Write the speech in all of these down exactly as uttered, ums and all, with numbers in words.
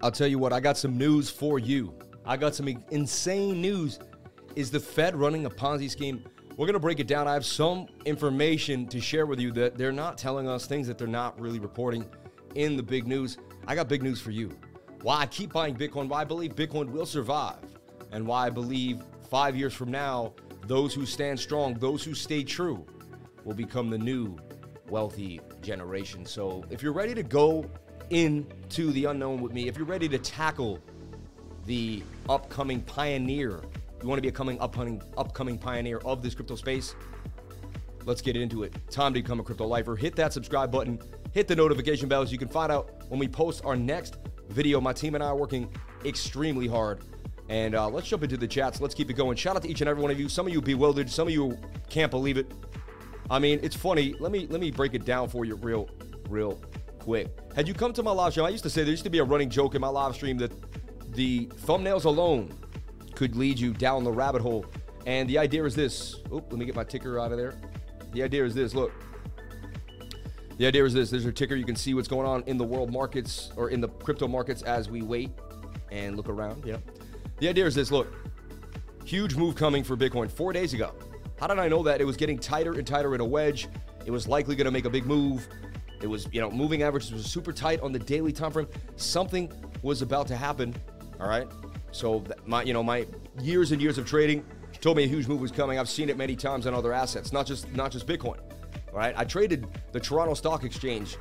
I'll tell you what, I got some news for you. I got some insane news. Is the Fed running a Ponzi scheme? We're going to break it down. I have some information to share with you that they're not telling us, things that they're not really reporting in the big news. I got big news for you. Why I keep buying Bitcoin, why I believe Bitcoin will survive, and why I believe five years from now, those who stand strong, those who stay true, will become the new wealthy generation. So if you're ready to go into the unknown with me, if you're ready to tackle the upcoming pioneer, you want to be a coming, upcoming, upcoming pioneer of this crypto space, let's get into it. Time to become a crypto lifer. Hit that subscribe button. Hit the notification bell so you can find out when we post our next video. My team and I are working extremely hard. And uh, let's jump into the chats. Let's keep it going. Shout out to each and every one of you. Some of you bewildered. Some of you can't believe it. I mean, it's funny. Let me let me break it down for you real, real quick. Had you come to my live stream, I used to say there used to be a running joke in my live stream that the thumbnails alone could lead you down the rabbit hole. And the idea is this. Oh, let me get my ticker out of there. The idea is this. Look. The idea is this. There's your ticker. You can see what's going on in the world markets or in the crypto markets as we wait and look around. Yeah. The idea is this. Look. Huge move coming for Bitcoin four days ago. How did I know that? It was getting tighter and tighter in a wedge. It was likely going to make a big move. It was, you know, moving averages was super tight on the daily time frame. Something was about to happen. All right. So my, you know, my years and years of trading told me a huge move was coming. I've seen it many times on other assets, not just not just Bitcoin. All right. I traded the Toronto Stock Exchange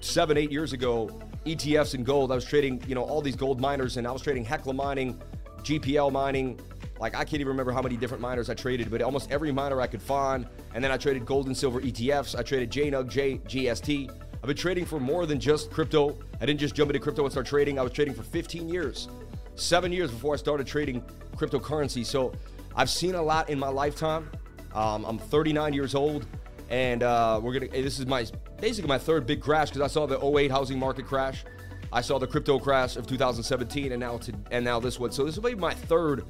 seven, eight years ago. E T Fs in gold. I was trading, you know, all these gold miners, and I was trading Hecla Mining, G P L Mining. Like, I can't even remember how many different miners I traded, but almost every miner I could find. And then I traded gold and silver E T Fs. I traded J N U G, J, G S T. I've been trading for more than just crypto. I didn't just jump into crypto and start trading. I was trading for fifteen years, seven years before I started trading cryptocurrency. So I've seen a lot in my lifetime. Um, I'm thirty-nine years old, and uh, we're gonna. This is my basically my third big crash, because I saw the oh eight housing market crash. I saw the crypto crash of two thousand seventeen, and now to, and now this one. So this will be my third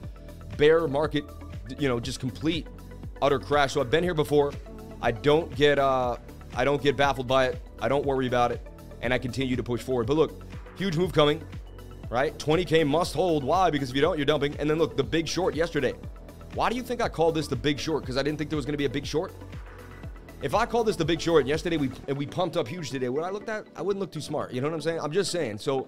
bear market, you know, just complete utter crash. So I've been here before. I don't get uh I don't get baffled by it. I don't worry about it, and I continue to push forward. But look, huge move coming, right? twenty K must hold. Why? Because if you don't, you're dumping. And then look, the big short yesterday. Why do you think I called this the big short? Because I didn't think there was going to be a big short. If I called this the big short and yesterday we and we pumped up huge today, would I look that? I wouldn't look too smart. You know what I'm saying? I'm just saying. So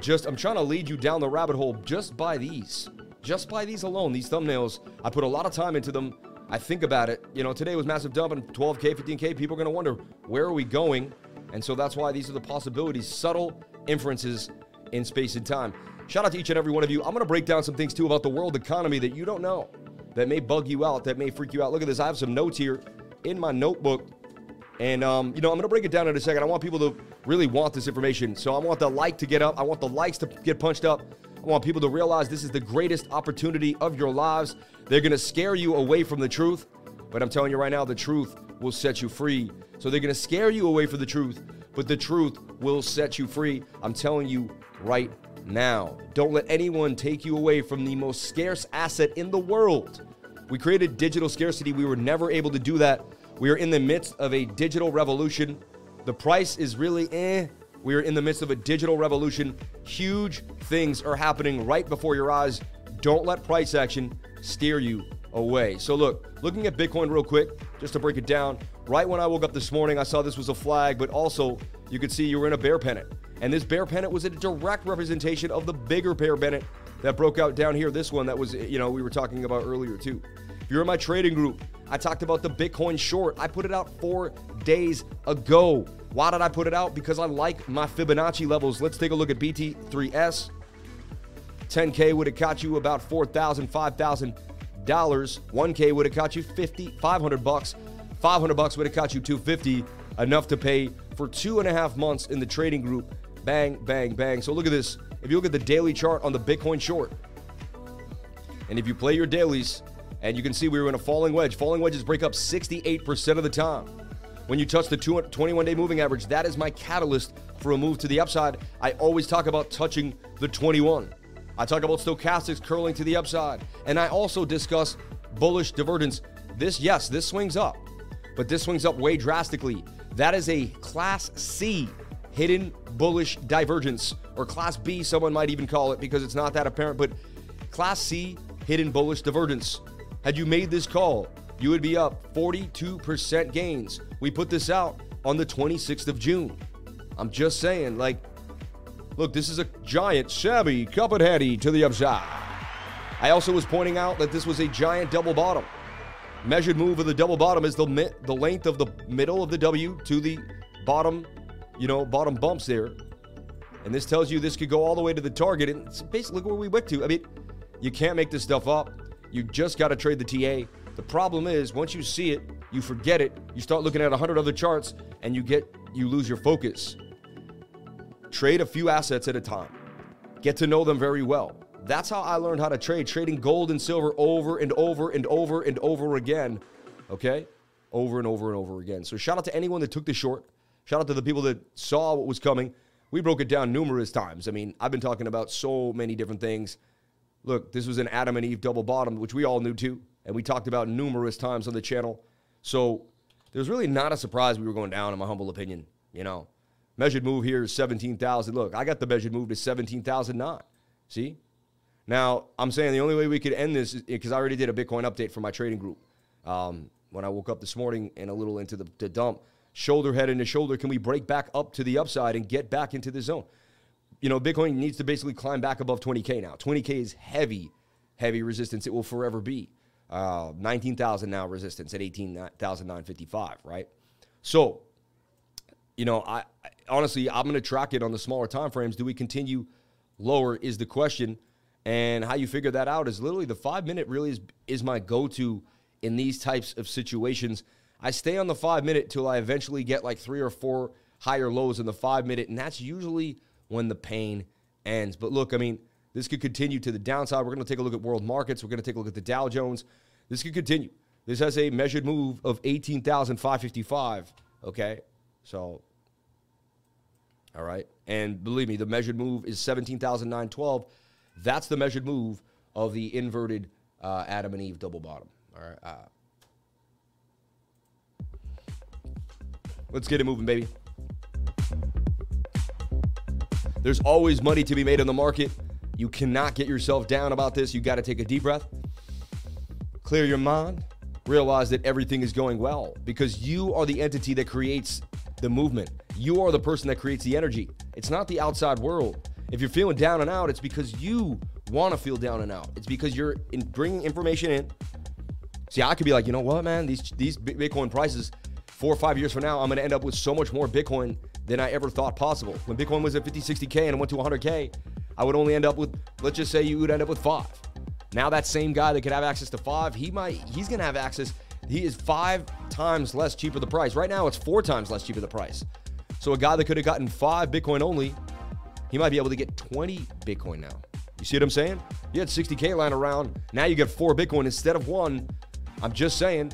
just I'm trying to lead you down the rabbit hole just by these. Just by these alone, these thumbnails, I put a lot of time into them. I think about it. You know, today was massive dump, and twelve K, fifteen K, people are going to wonder, where are we going? And so that's why these are the possibilities, subtle inferences in space and time. Shout out to each and every one of you. I'm going to break down some things, too, about the world economy that you don't know, that may bug you out, that may freak you out. Look at this. I have some notes here in my notebook. And, um, you know, I'm going to break it down in a second. I want people to really want this information. So I want the like to get up. I want the likes to get punched up. I want people to realize this is the greatest opportunity of your lives. They're going to scare you away from the truth, but I'm telling you right now, the truth will set you free. So they're going to scare you away from the truth, but the truth will set you free. I'm telling you right now. Don't let anyone take you away from the most scarce asset in the world. We created digital scarcity. We were never able to do that. We are in the midst of a digital revolution. The price is really eh. We are in the midst of a digital revolution. Huge things are happening right before your eyes. Don't let price action steer you away. So look, looking at Bitcoin real quick, just to break it down. Right when I woke up this morning, I saw this was a flag, but also you could see you were in a bear pennant. And this bear pennant was a direct representation of the bigger bear pennant that broke out down here. This one that was, you know, we were talking about earlier too. If you're in my trading group, I talked about the Bitcoin short. I put it out four days ago. Why did I put it out? Because I like my Fibonacci levels. Let's take a look at B T three S. ten K would have caught you about four thousand dollars, five thousand dollars. one K would have caught you fifty, five hundred bucks. five hundred bucks would have caught you two hundred fifty, enough to pay for two and a half months in the trading group. Bang, bang, bang. So look at this. If you look at the daily chart on the Bitcoin short, and if you play your dailies, and you can see we were in a falling wedge. Falling wedges break up sixty-eight percent of the time. When you touch the twenty-one day moving average, that is my catalyst for a move to the upside. I always talk about touching the twenty-one. I talk about stochastics curling to the upside. And I also discuss bullish divergence. This, yes, this swings up, but this swings up way drastically. That is a class C hidden bullish divergence, or class B, someone might even call it, because it's not that apparent, but class C, hidden bullish divergence. Had you made this call, you would be up forty-two percent gains. We put this out on the twenty-sixth of June. I'm just saying, like, look, this is a giant, shabby, cuphead heady to the upside. I also was pointing out that this was a giant double bottom. Measured move of the double bottom is the the length of the middle of the W to the bottom, you know, bottom bumps there. And this tells you this could go all the way to the target. And it's basically where we went to. I mean, you can't make this stuff up. You just got to trade the T A. The problem is, once you see it, you forget it. You start looking at a hundred other charts, and you get you lose your focus. Trade a few assets at a time. Get to know them very well. That's how I learned how to trade, trading gold and silver over and over and over and over again, okay? Over and over and over again. So shout out to anyone that took the short. Shout out to the people that saw what was coming. We broke it down numerous times. I mean, I've been talking about so many different things. Look, this was an Adam and Eve double bottom, which we all knew too, and we talked about numerous times on the channel. So there's really not a surprise we were going down, in my humble opinion, you know. Measured move here is seventeen thousand. Look, I got the measured move to seventeen thousand nine. See? Now, I'm saying the only way we could end this is because I already did a Bitcoin update for my trading group. Um, when I woke up this morning and a little into the, the dump, shoulder head into shoulder, can we break back up to the upside and get back into the zone? You know, Bitcoin needs to basically climb back above twenty K now. twenty K is heavy, heavy resistance. It will forever be. Uh, nineteen thousand now resistance at eighteen thousand nine hundred fifty-five, right? So, you know, I, I honestly, I'm going to track it on the smaller time frames. Do we continue lower is the question. And how you figure that out is literally the five-minute really is, is my go-to in these types of situations. I stay on the five-minute till I eventually get like three or four higher lows in the five-minute, and that's usually when the pain ends. But look, I mean, this could continue to the downside. We're going to take a look at world markets. We're going to take a look at the Dow Jones. This could continue. This has a measured move of eighteen thousand five hundred fifty-five, okay? So, all right. And believe me, the measured move is seventeen thousand nine hundred twelve. That's the measured move of the inverted uh, Adam and Eve double bottom. All right, uh, let's get it moving, baby. There's always money to be made in the market. You cannot get yourself down about this. You got to take a deep breath, clear your mind, realize that everything is going well because you are the entity that creates the movement. You are the person that creates the energy. It's not the outside world. If you're feeling down and out, it's because you want to feel down and out. It's because you're in bringing information in. See, I could be like, you know what, man? These these Bitcoin prices, four or five years from now, I'm going to end up with so much more Bitcoin than I ever thought possible. When Bitcoin was at fifty, sixty K and it went to one hundred K, I would only end up with, let's just say you would end up with five. Now that same guy that could have access to five, he might, he's going to have access. He is five times less cheaper the price. Right now, it's four times less cheaper the price. So a guy that could have gotten five Bitcoin only, he might be able to get twenty Bitcoin now. You see what I'm saying? You had sixty K lying around. Now you get four Bitcoin instead of one. I'm just saying.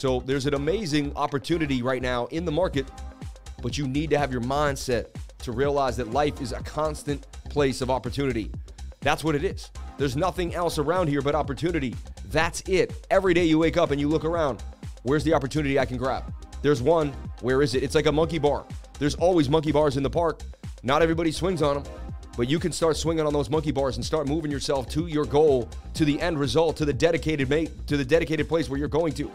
So there's an amazing opportunity right now in the market, but you need to have your mindset to realize that life is a constant place of opportunity. That's what it is. There's nothing else around here but opportunity. That's it. Every day you wake up and you look around. Where's the opportunity I can grab? There's one. Where is it? It's like a monkey bar. There's always monkey bars in the park. Not everybody swings on them, but you can start swinging on those monkey bars and start moving yourself to your goal, to the end result, to the dedicated mate, to the dedicated place where you're going to.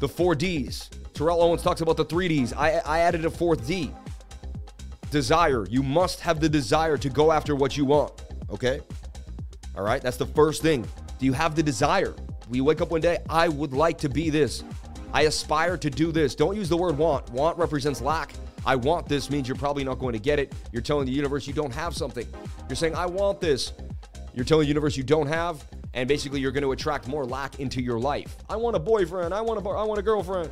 The four Ds. Terrell Owens talks about the three Ds. I, I added a fourth D. Desire. You must have the desire to go after what you want, okay? All right, that's the first thing. Do you have the desire? We wake up one day, I would like to be this. I aspire to do this. Don't use the word want. Want represents lack. I want this means you're probably not going to get it. You're telling the universe you don't have something. You're saying, I want this. You're telling the universe you don't have, and basically you're going to attract more lack into your life. I want a boyfriend. I want a, I want a girlfriend.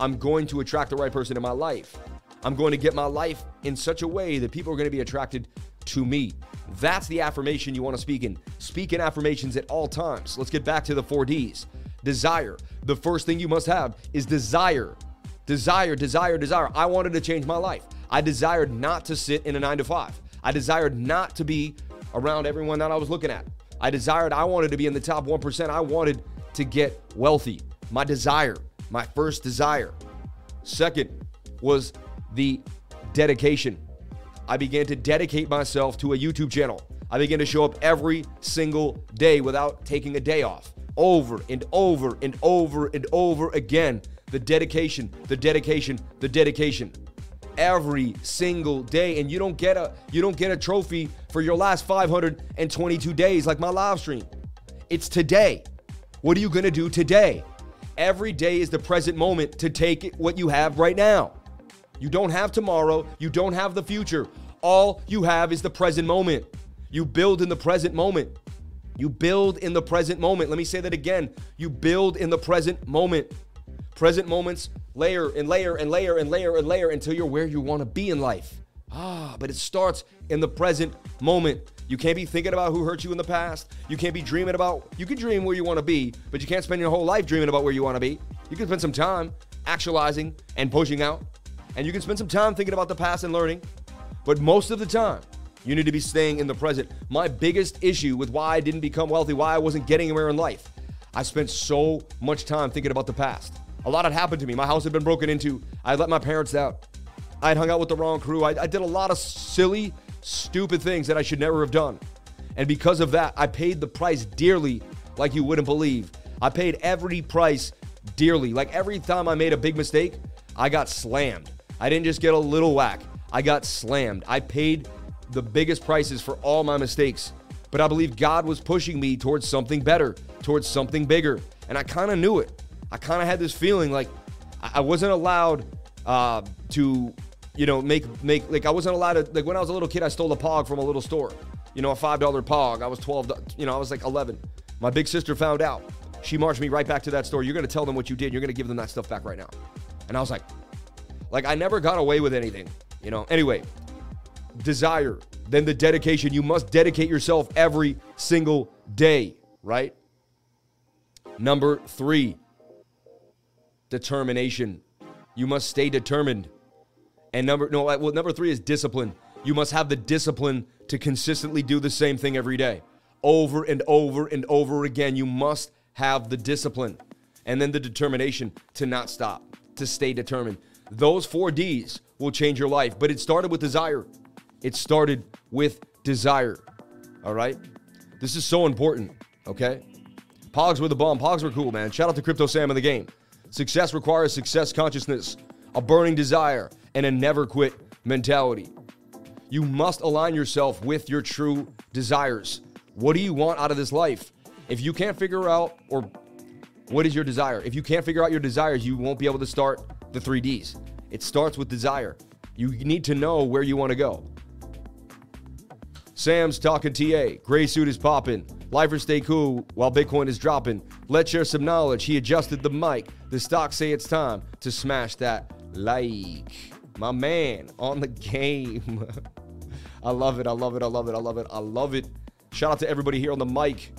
I'm going to attract the right person in my life. I'm going to get my life in such a way that people are going to be attracted to me. That's the affirmation you want to speak in. Speak in affirmations at all times. Let's get back to the four Ds. Desire. The first thing you must have is desire. Desire, desire, desire. I wanted to change my life. I desired not to sit in a nine to five. I desired not to be around everyone that I was looking at. I desired, I wanted to be in the top one percent. I wanted to get wealthy. My desire, my first desire. Second was the dedication. I began to dedicate myself to a YouTube channel. I began to show up every single day without taking a day off, over and over and over and over again. The dedication, the dedication, the dedication. Every single day, and you don't get a you don't get a trophy for your last five hundred twenty-two days like my live stream. It's today. What are you gonna do today? Every day is the present moment to take it what you have right now. You don't have tomorrow, you don't have the future. All you have is the present moment. You build in the present moment. You build in the present moment. Let me say that again. You build in the present moment. Present moments layer and layer and layer and layer and layer until you're where you want to be in life. Ah, but it starts in the present moment. You can't be thinking about who hurt you in the past. You can't be dreaming about, you can dream where you want to be, but you can't spend your whole life dreaming about where you want to be. You can spend some time actualizing and pushing out, and you can spend some time thinking about the past and learning, but most of the time, you need to be staying in the present. My biggest issue with why I didn't become wealthy, why I wasn't getting anywhere in life, I spent so much time thinking about the past. A lot had happened to me. My house had been broken into. I let my parents out. I had hung out with the wrong crew. I, I did a lot of silly, stupid things that I should never have done. And because of that, I paid the price dearly, like you wouldn't believe. I paid every price dearly. Like every time I made a big mistake, I got slammed. I didn't just get a little whack. I got slammed. I paid the biggest prices for all my mistakes. But I believe God was pushing me towards something better, towards something bigger. And I kind of knew it. I kind of had this feeling like I wasn't allowed uh, to, you know, make, make like I wasn't allowed to, like when I was a little kid, I stole a Pog from a little store, you know, a five dollar Pog. I was twelve, you know, I was like eleven. My big sister found out. She marched me right back to that store. You're going to tell them what you did. You're going to give them that stuff back right now. And I was like, like I never got away with anything, you know. Anyway, desire, then the dedication. You must dedicate yourself every single day, right? Number three. Determination. You must stay determined. And number no, well, number three is discipline. You must have the discipline to consistently do the same thing every day, over and over and over again. You must have the discipline, and then the determination to not stop, to stay determined. Those four D's will change your life. But it started with desire. It started with desire. All right. This is so important. Okay. Pogs were the bomb. Pogs were cool, man. Shout out to Crypto Sam in the game. Success requires success consciousness, a burning desire, and a never quit mentality. You must align yourself with your true desires. What do you want out of this life? If you can't figure out, or what is your desire? If you can't figure out your desires, you won't be able to start the three D's. It starts with desire. You need to know where you want to go. Sam's talking T A. Gray suit is popping. Lifers stay cool while Bitcoin is dropping. Let's share some knowledge. He adjusted the mic. The stocks say it's time to smash that like. My man on the game. I love it. I love it. I love it. I love it. I love it. Shout out to everybody here on the mic.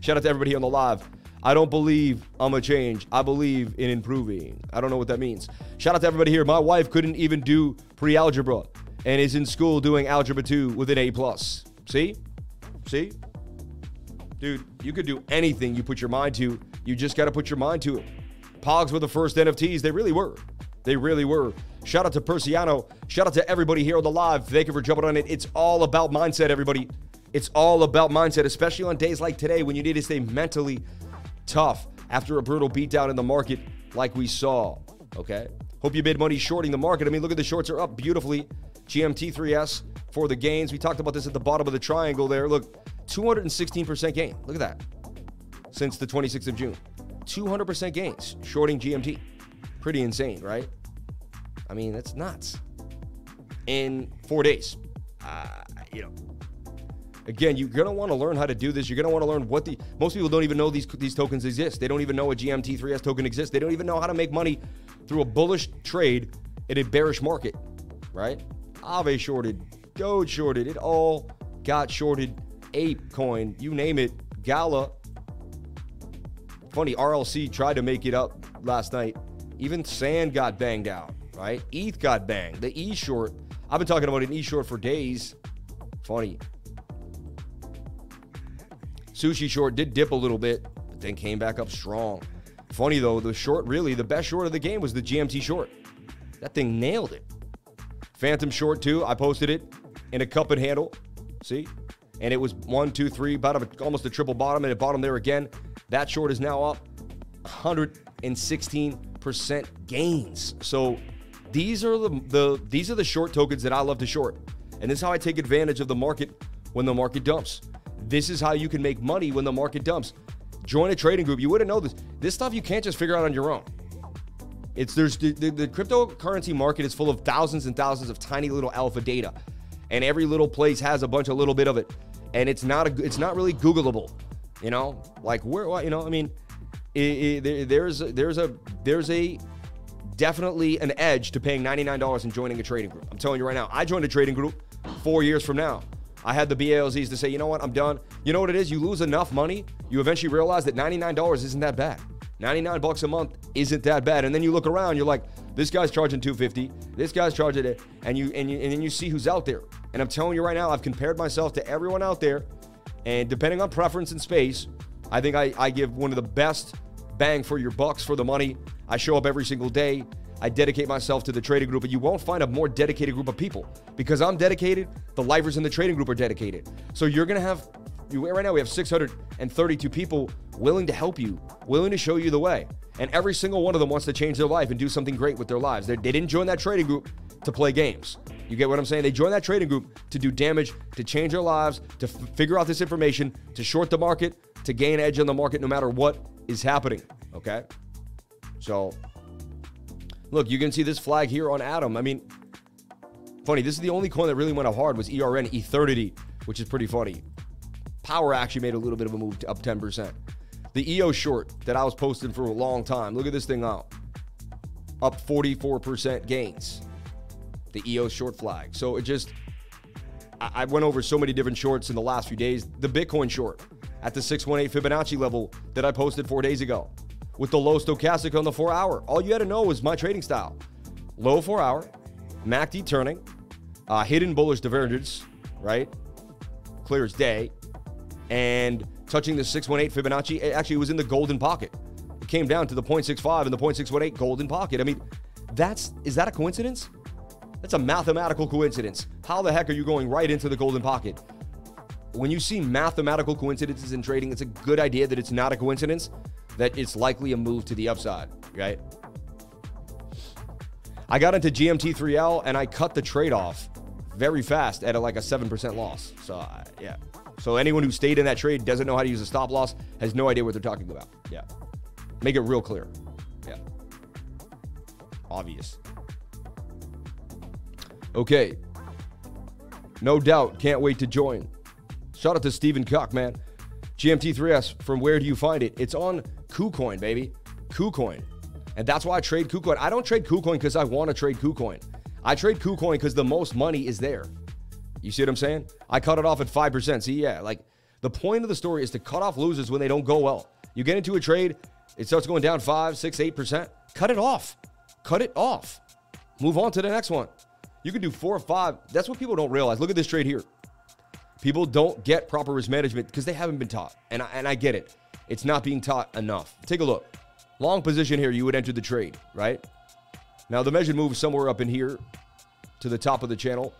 Shout out to everybody here on the live. I don't believe I'm a change. I believe in improving. I don't know what that means. Shout out to everybody here. My wife couldn't even do pre-algebra and is in school doing algebra two with an A plus. See? See? Dude, you could do anything you put your mind to. You just got to put your mind to it. Pogs were the first N F Ts. They really were. They really were. Shout out to Persiano. Shout out to everybody here on the live. Thank you for jumping on it. It's all about mindset, everybody. It's all about mindset, especially on days like today when you need to stay mentally tough after a brutal beatdown in the market like we saw. Okay? Hope you made money shorting the market. I mean, look at the shorts are up beautifully. G M T three S for the gains. We talked about this at the bottom of the triangle there. Look, two hundred sixteen percent gain. Look at that. Since the twenty-sixth of June. two hundred percent gains shorting G M T. Pretty insane, right? I mean, that's nuts. In four days. Uh, you know. Again, you're going to want to learn how to do this. You're going to want to learn what the... Most people don't even know these, these tokens exist. They don't even know a G M T three S token exists. They don't even know how to make money through a bullish trade in a bearish market, right? Aave shorted, Doge shorted, it all got shorted, Ape Coin, you name it, Gala. Funny, R L C tried to make it up last night. Even Sand got banged out, right? E T H got banged, the E short. I've been talking about an E short for days. Funny. Sushi short did dip a little bit, but then came back up strong. Funny though, the short really, the best short of the game was the G M T short. That thing nailed it. Phantom short too. I posted it in a cup and handle. See? And it was one, two, three, about a, almost a triple bottom, and a bottom there again. That short is now up one hundred sixteen percent gains. So these are the, the these are the short tokens that I love to short. And this is how I take advantage of the market when the market dumps. This is how you can make money when the market dumps. Join a trading group. You wouldn't know this. This stuff you can't just figure out on your own. It's there's the, the, the cryptocurrency market is full of thousands and thousands of tiny little alpha data, and every little place has a bunch of little bit of it, and it's not a it's not really Googleable, you know. Like where you know I mean, it, it, there's there's a there's a definitely an edge to paying ninety-nine dollars and joining a trading group. I'm telling you right now. I joined a trading group four years from now. I had the B A L Zs to say, you know what, I'm done. You know what it is? You lose enough money, you eventually realize that ninety-nine dollars isn't that bad. ninety-nine bucks a month isn't that bad. And then you look around, you're like, this guy's charging two fifty, this guy's charging it, and you and you and then you see who's out there. And I'm telling you right now, I've compared myself to everyone out there, and depending on preference and space, I think I, I give one of the best bang for your bucks for the money. I show up every single day. I dedicate myself to the trading group, and you won't find a more dedicated group of people because I'm dedicated. The livers in the trading group are dedicated. So you're going to have, you, right now we have six hundred thirty-two people willing to help you, willing to show you the way. And every single one of them wants to change their life and do something great with their lives. They, they didn't join that trading group to play games. You get what I'm saying? They joined that trading group to do damage, to change their lives, to f- figure out this information, to short the market, to gain edge on the market no matter what is happening, okay? So look, you can see this flag here on Atom. I mean, funny, this is the only coin that really went up hard was E R N, Eternity, which is pretty funny. Power actually made a little bit of a move to up ten percent. The E O short that I was posting for a long time, look at this thing out. Up forty-four percent gains. The E O short flag. So it just, I, I went over so many different shorts in the last few days. The Bitcoin short at the six one eight Fibonacci level that I posted four days ago, with the low stochastic on the four hour. All you had to know was my trading style. Low four hour, M A C D turning, uh, hidden bullish divergence, right? Clear as day. And touching the six one eight Fibonacci, it actually was in the golden pocket. It came down to the zero point six five and the zero point six one eight golden pocket. I mean, that's, is that a coincidence? That's a mathematical coincidence. How the heck are you going right into the golden pocket? When you see mathematical coincidences in trading, it's a good idea that it's not a coincidence, that it's likely a move to the upside, right? I got into G M T three L and I cut the trade off very fast at a, like a seven percent loss. So I, yeah. So anyone who stayed in that trade doesn't know how to use a stop loss, has no idea what they're talking about. Yeah. Make it real clear. Yeah. Obvious. Okay. No doubt. Can't wait to join. Shout out to Stephen Cock, man. G M T three S, from where do you find it? It's on KuCoin, baby. KuCoin. And that's why I trade KuCoin. I don't trade KuCoin because I want to trade KuCoin. I trade KuCoin because the most money is there. You see what I'm saying? I cut it off at five percent. See, yeah, like the point of the story is to cut off losers when they don't go well. You get into a trade, it starts going down five, six, eight percent. Cut it off. Cut it off. Move on to the next one. You can do four or five. That's what people don't realize. Look at this trade here. People don't get proper risk management because they haven't been taught. And I, and I get it. It's not being taught enough. Take a look. Long position here, you would enter the trade, right? Now, the measured move is somewhere up in here to the top of the channel,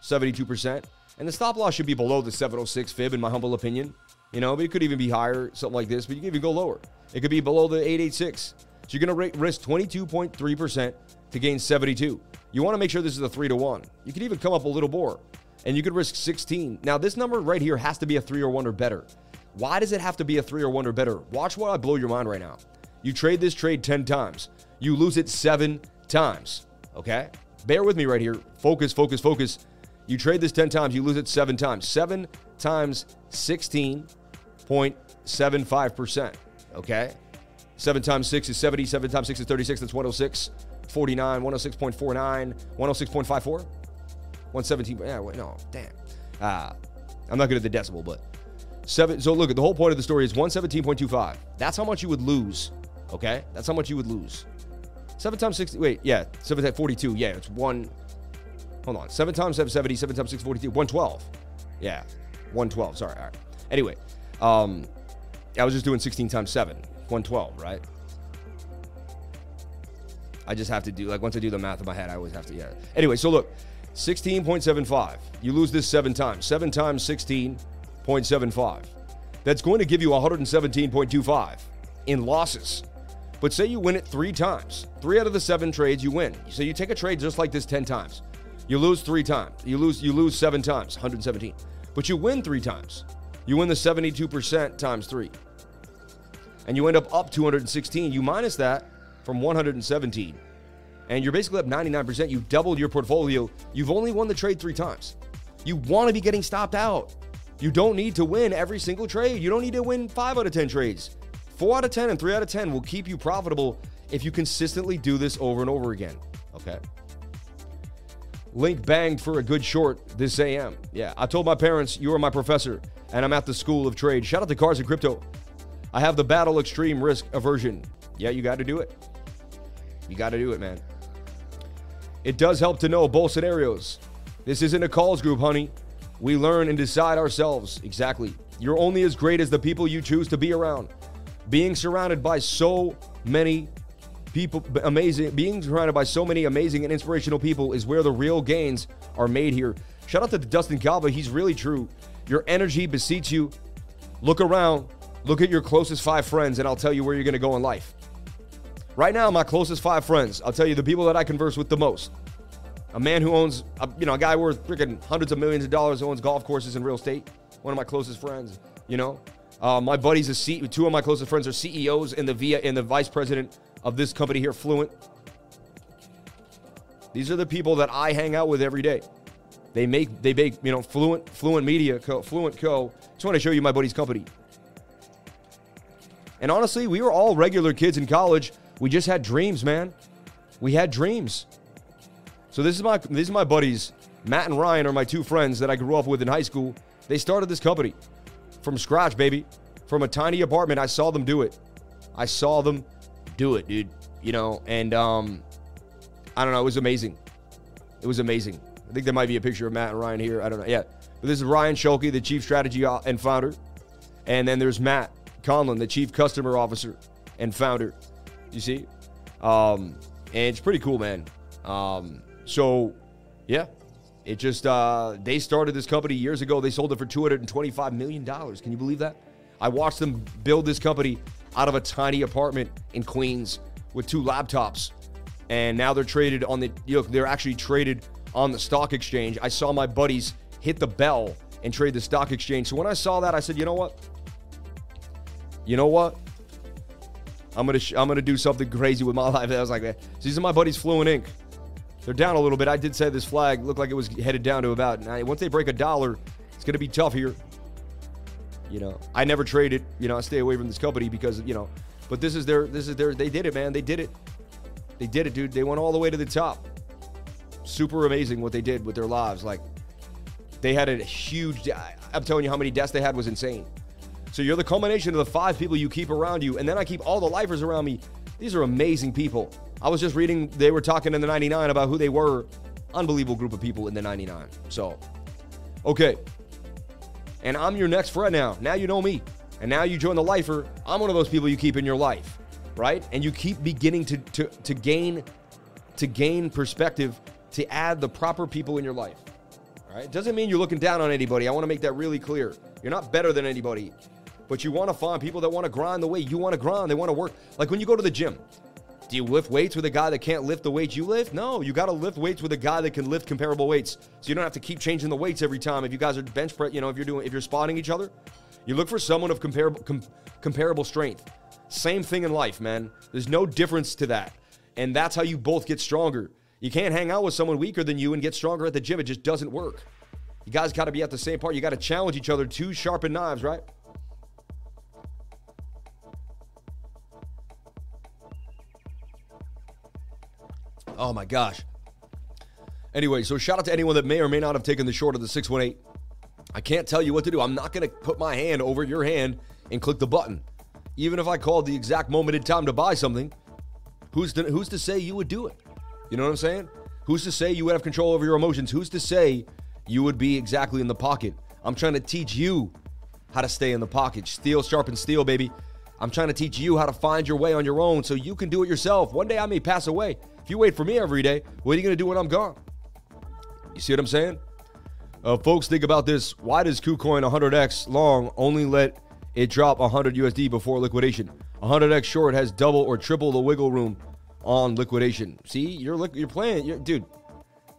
seventy-two percent. And the stop loss should be below the seven oh six fib, in my humble opinion. You know, but it could even be higher, something like this. But you can even go lower. It could be below the eight eighty-six. So you're going to risk twenty-two point three percent to gain seventy-two. You want to make sure this is a three to one. You could even come up a little more. And you could risk sixteen. Now, this number right here has to be a three or one or better. Why does it have to be a three or one or better? Watch while I blow your mind right now. You trade this trade ten times. You lose it seven times, okay? Bear with me right here. Focus, focus, focus. You trade this ten times. You lose it seven times. seven times sixteen point seven five percent, okay? seven times six is seventy. seven times six is thirty-six. That's one oh six. forty-nine. one oh six point four nine. one oh six point five four. one seventeen, yeah, wait, no, damn. Uh, I'm not good at the decimal, but seven. So look, the whole point of the story is one seventeen point two five. That's how much you would lose, okay? That's how much you would lose. Seven times sixty, wait, yeah, seven times forty-two, yeah, it's one, hold on, seven times seven seventy, seven times six forty-two, one twelve. Yeah, one twelve, sorry, all right. Anyway, um, I was just doing sixteen times seven, one twelve, right? I just have to do, like, once I do the math in my head, I always have to, yeah. Anyway, so look, sixteen point seven five. You lose this seven times. Seven times sixteen point seven five. That's going to give you one hundred seventeen point two five in losses. But say you win it three times. Three out of the seven trades you win. So you take a trade just like this ten times. You lose three times. You lose you lose seven times, one hundred seventeen. But you win three times. You win the seventy-two percent times three. And you end up up two hundred sixteen. You minus that from one hundred seventeen. And you're basically up ninety-nine percent. You've doubled your portfolio. You've only won the trade three times. You want to be getting stopped out. You don't need to win every single trade. You don't need to win five out of ten trades. four out of ten and three out of ten will keep you profitable if you consistently do this over and over again, okay? Link banged for a good short this A M. Yeah, I told my parents, you are my professor, and I'm at the school of trade. Shout out to Cars and Crypto. I have the battle extreme risk aversion. Yeah, you got to do it. You got to do it, man. It does help to know both scenarios. This isn't a calls group, honey. We learn and decide ourselves. Exactly. You're only as great as the people you choose to be around. Being surrounded by so many people, amazing, being surrounded by so many amazing and inspirational people is where the real gains are made here. Shout out to Dustin Calva. He's really true. Your energy besets you. Look around, look at your closest five friends, and I'll tell you where you're going to go in life. Right now, my closest five friends, I'll tell you the people that I converse with the most. A man who owns, a, you know, a guy worth freaking hundreds of millions of dollars, owns golf courses and real estate. One of my closest friends, you know. Uh, my buddies, a C two of my closest friends are C E Os and the via and the vice president of this company here, Fluent. These are the people that I hang out with every day. They make, they make, you know, Fluent, Fluent Media, Co, Fluent Co. Just want to show you my buddy's company. And honestly, we were all regular kids in college. We just had dreams, man. We had dreams. So this is my, this is my buddies. Matt and Ryan are my two friends that I grew up with in high school. They started this company. From scratch, baby. From a tiny apartment, I saw them do it. I saw them do it, dude. You know, and um, I don't know. It was amazing. It was amazing. I think there might be a picture of Matt and Ryan here. I don't know. Yeah. But this is Ryan Schulke, the chief strategy and founder. And then there's Matt Conlon, the chief customer officer and founder. You see? Um, and it's pretty cool, man. Um, so, yeah. It just, uh, they started this company years ago. They sold it for two hundred twenty-five million dollars. Can you believe that? I watched them build this company out of a tiny apartment in Queens with two laptops. And now they're traded on the, you know, they're actually traded on the stock exchange. I saw my buddies hit the bell and trade the stock exchange. So when I saw that, I said, you know what? You know what? I'm going to, I'm going to do something crazy with my life. I was like, man. So these are my buddies, Fluent Incorporated. They're down a little bit. I did say this flag looked like it was headed down to about nine. Once they break a dollar, it's going to be tough here. You know, I never traded. You know, I stay away from this company because, you know, but this is their, this is their, they did it, man. They did it. They did it, dude. They went all the way to the top. Super amazing what they did with their lives. Like, they had a huge, I'm telling you how many deaths they had was insane. So you're the culmination of the five people you keep around you. And then I keep all the lifers around me. These are amazing people. I was just reading, they were talking in the ninety-nine about who they were. Unbelievable group of people in the ninety-nine. So, okay. And I'm your next friend now. Now you know me. And now you join the lifer. I'm one of those people you keep in your life, right? And you keep beginning to, to, to, gain, to gain perspective, to add the proper people in your life, all right? It doesn't mean you're looking down on anybody. I want to make that really clear. You're not better than anybody. But you want to find people that want to grind the way you want to grind. They want to work. Like when you go to the gym. Do you lift weights with a guy that can't lift the weights you lift? No, you got to lift weights with a guy that can lift comparable weights. So you don't have to keep changing the weights every time. If you guys are bench press, you know, if you're doing, if you're spotting each other, you look for someone of comparable, com comparable strength. Same thing in life, man. There's no difference to that. And that's how you both get stronger. You can't hang out with someone weaker than you and get stronger at the gym. It just doesn't work. You guys got to be at the same part. You got to challenge each other to sharpen knives, right? Oh my gosh. Anyway, so shout out to anyone that may or may not have taken the short of the six one eight. I can't tell you what to do. I'm not going to put my hand over your hand and click the button. Even if I called the exact moment in time to buy something, who's to, who's to say you would do it? You know what I'm saying? Who's to say you would have control over your emotions? Who's to say you would be exactly in the pocket? I'm trying to teach you how to stay in the pocket. Steel sharpens steel, baby. I'm trying to teach you how to find your way on your own so you can do it yourself. One day I may pass away. If you wait for me every day, what are you going to do when I'm gone? You see what I'm saying? Uh, folks, think about this. Why does KuCoin one hundred X long only let it drop one hundred U S D before liquidation? one hundred X short has double or triple the wiggle room on liquidation. See, you're you're playing, you're, dude.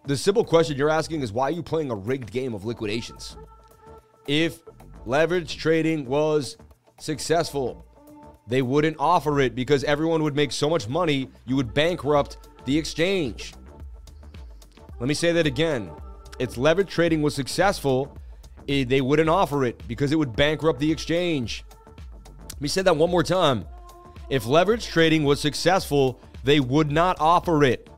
The simple question you're asking is, why are you playing a rigged game of liquidations? If leverage trading was successful, they wouldn't offer it because everyone would make so much money, you would bankrupt the exchange. Let me say that again. If leverage trading was successful, it, they wouldn't offer it because it would bankrupt the exchange. Let me say that one more time. If leverage trading was successful, they would not offer it.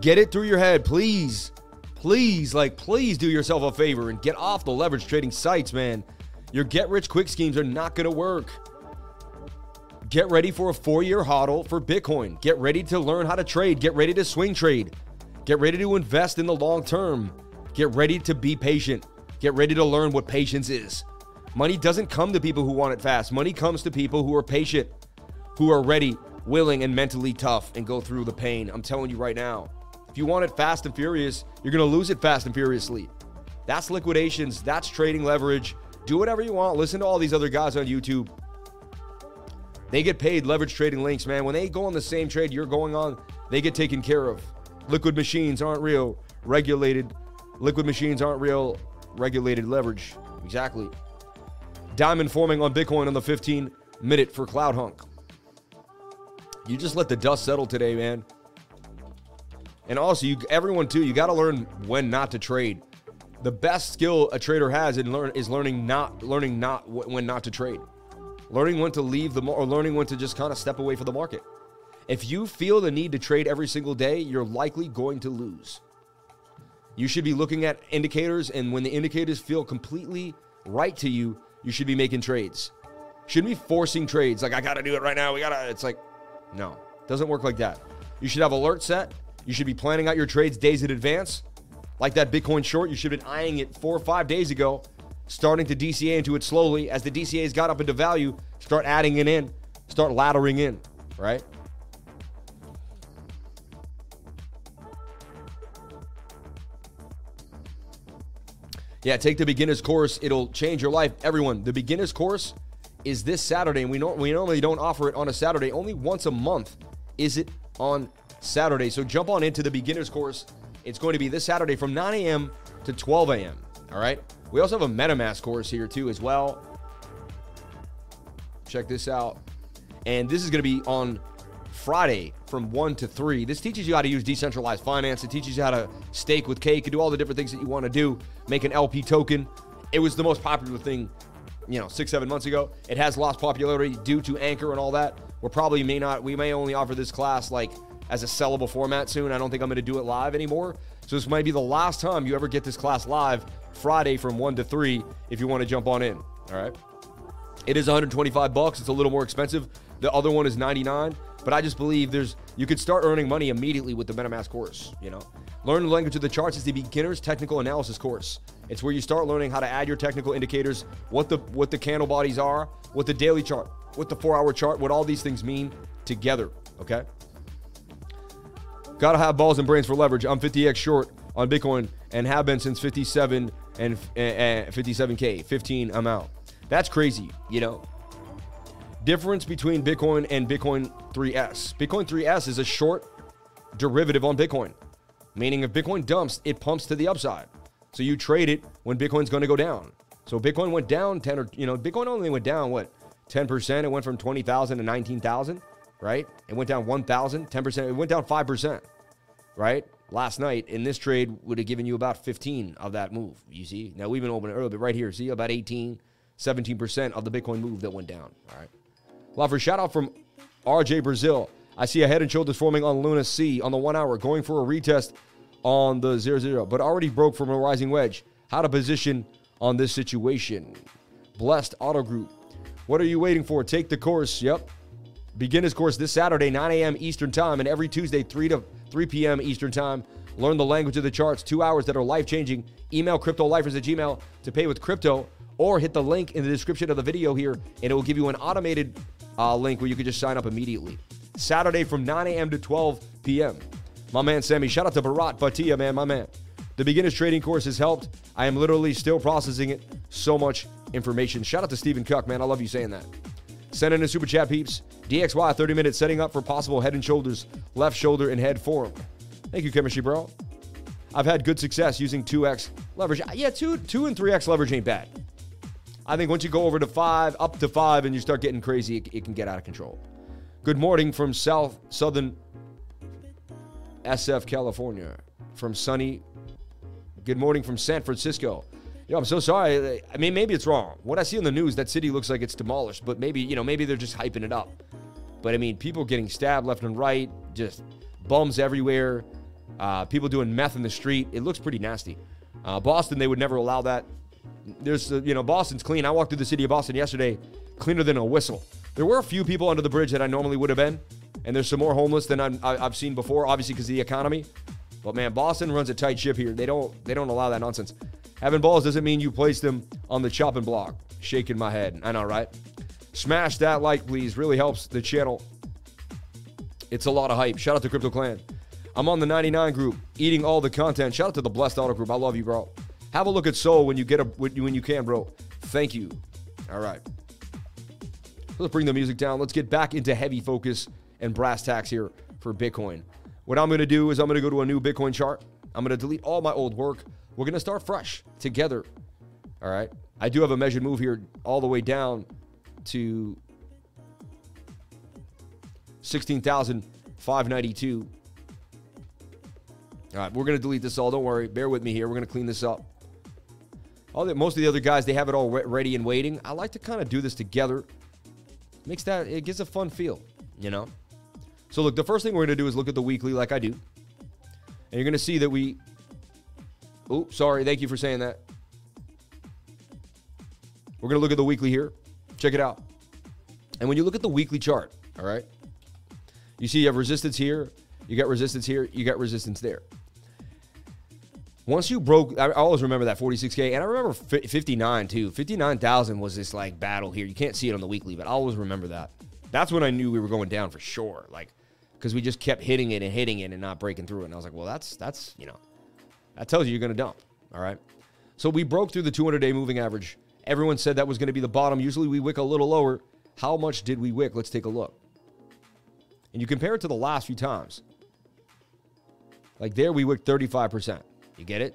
Get it through your head, please. Please, like, please do yourself a favor and get off the leverage trading sites, man. Your get-rich-quick schemes are not going to work. Get ready for a four-year hodl for Bitcoin. Get ready to learn how to trade. Get ready to swing trade. Get ready to invest in the long term. Get ready to be patient. Get ready to learn what patience is. Money doesn't come to people who want it fast. Money comes to people who are patient, who are ready, willing, and mentally tough, and go through the pain. I'm telling you right now. If you want it fast and furious, you're going to lose it fast and furiously. That's liquidations. That's trading leverage. Do whatever you want. Listen to all these other guys on YouTube. They get paid leverage trading links, man. When they go on the same trade you're going on, they get taken care of. Liquid machines aren't real. Regulated. Liquid machines aren't real. Regulated leverage. Exactly. Diamond forming on Bitcoin on the fifteen minute for Cloud Hunk. You just let the dust settle today, man. And also, you, everyone too, you got to learn when not to trade. The best skill a trader has in learn is learning not learning not when not to trade, learning when to leave the or learning when to just kind of step away from the market. If you feel the need to trade every single day, you're likely going to lose. You should be looking at indicators, and when the indicators feel completely right to you, you should be making trades. Shouldn't be forcing trades like I got to do it right now. We gotta. It's like, no, doesn't work like that. You should have alert set. You should be planning out your trades days in advance. Like that Bitcoin short, you should have been eyeing it four or five days ago, starting to D C A into it slowly. As the D C A's got up into value, start adding it in, start laddering in, right? Yeah, take the beginner's course. It'll change your life. Everyone, the beginner's course is this Saturday, and we, don't, we normally don't offer it on a Saturday. Only once a month is it on Saturday. So jump on into the beginner's course. It's going to be this Saturday from nine A M to twelve A M All right. We also have a MetaMask course here too as well. Check this out. And this is going to be on Friday from one to three. This teaches you how to use decentralized finance. It teaches you how to stake with cake and do all the different things that you want to do. Make an L P token. It was the most popular thing, you know, six, seven months ago. It has lost popularity due to Anchor and all that. We're probably may not, we may only offer this class like as a sellable format soon. I don't think I'm going to do it live anymore. So this might be the last time you ever get this class live, Friday from one to three, if you want to jump on in, all right? It is one hundred twenty-five bucks. It's a little more expensive. The other one is ninety-nine, but I just believe there's, you could start earning money immediately with the MetaMask course, you know? Learn the language of the charts is the beginner's technical analysis course. It's where you start learning how to add your technical indicators, what the what the candle bodies are, what the daily chart, what the four-hour chart, what all these things mean together, okay? Gotta have balls and brains for leverage. I'm fifty X short on Bitcoin and have been since fifty-seven and uh, fifty-seven K. fifteen, I'm out. That's crazy, you know. Difference between Bitcoin and Bitcoin three S. Bitcoin three S is a short derivative on Bitcoin, meaning if Bitcoin dumps, it pumps to the upside. So you trade it when Bitcoin's going to go down. So Bitcoin went down ten or, you know, Bitcoin only went down, what, ten percent? It went from twenty thousand to nineteen thousand. Right? It went down one thousand, ten percent. It went down five percent, right? Last night, in this trade, would have given you about fifteen of that move, you see? Now, we've been opening earlier, but right here, see? About eighteen, seventeen percent of the Bitcoin move that went down, all right? Laffer, shout out from R J Brazil. I see a head and shoulders forming on Luna C on the one hour, going for a retest on the zero zero, but already broke from a rising wedge. How to position on this situation? Blessed Auto Group. What are you waiting for? Take the course. Yep. Beginner's course this Saturday, nine A M Eastern time, and every Tuesday, three to three P M Eastern time. Learn the language of the charts, two hours that are life-changing. Email cryptolifers at Gmail to pay with crypto, or hit the link in the description of the video here, and it will give you an automated uh, link where you can just sign up immediately. Saturday from nine A M to twelve eight p m My man Sammy, shout out to Bharat Bhatia, man, my man. The beginner's trading course has helped. I am literally still processing it. So much information. Shout out to Stephen Cuck, man. I love you saying that. Send in a super chat, peeps. D X Y, thirty minutes, setting up for possible head and shoulders, left shoulder and head form. Thank you, Chemistry Bro. I've had good success using two X leverage. Yeah, two, two and three X leverage ain't bad. I think once you go over to five, up to five, and you start getting crazy, it, it can get out of control. Good morning from South Southern S F, California. From sunny. Good morning from San Francisco. Yo, I'm so sorry. I mean, maybe it's wrong. What I see on the news, that city looks like it's demolished, but maybe, you know, maybe they're just hyping it up. But I mean, people getting stabbed left and right, just bums everywhere. Uh, people doing meth in the street. It looks pretty nasty. Uh, Boston, they would never allow that. There's, uh, you know, Boston's clean. I walked through the city of Boston yesterday, cleaner than a whistle. There were a few people under the bridge that I normally would have been, and there's some more homeless than I'm, I, I've seen before, obviously because of the economy. But man, Boston runs a tight ship here. They don't, they don't allow that nonsense. Having balls doesn't mean you place them on the chopping block. Shaking my head. I know, right? Smash that like, please. Really helps the channel. It's a lot of hype. Shout out to Crypto Clan. I'm on the ninety-nine group, eating all the content. Shout out to the Blessed Auto group. I love you, bro. Have a look at Soul when you get a when you, when you can, bro. Thank you. All right. Let's bring the music down. Let's get back into heavy focus and brass tacks here for Bitcoin. What I'm going to do is I'm going to go to a new Bitcoin chart. I'm going to delete all my old work. We're going to start fresh together. All right. I do have a measured move here all the way down to sixteen thousand five hundred ninety-two. All right. We're going to delete this all. Don't worry. Bear with me here. We're going to clean this up. All the, most of the other guys, they have it all ready and waiting. I like to kind of do this together. Makes that, it gives a fun feel, you know? So look, the first thing we're going to do is look at the weekly like I do. And you're going to see that we... Oh, sorry. Thank you for saying that. We're going to look at the weekly here. Check it out. And when you look at the weekly chart, all right, you see you have resistance here. You got resistance here. You got resistance there. Once you broke... I always remember that forty-six K. And I remember fifty-nine too. fifty-nine thousand was this like battle here. You can't see it on the weekly, but I always remember that. That's when I knew we were going down for sure. Like, because we just kept hitting it and hitting it and not breaking through it. And I was like, well, that's, that's you know, that tells you you're going to dump. All right. So we broke through the two hundred day moving average. Everyone said that was going to be the bottom. Usually we wick a little lower. How much did we wick? Let's take a look. And you compare it to the last few times. Like there we wicked thirty-five percent. You get it?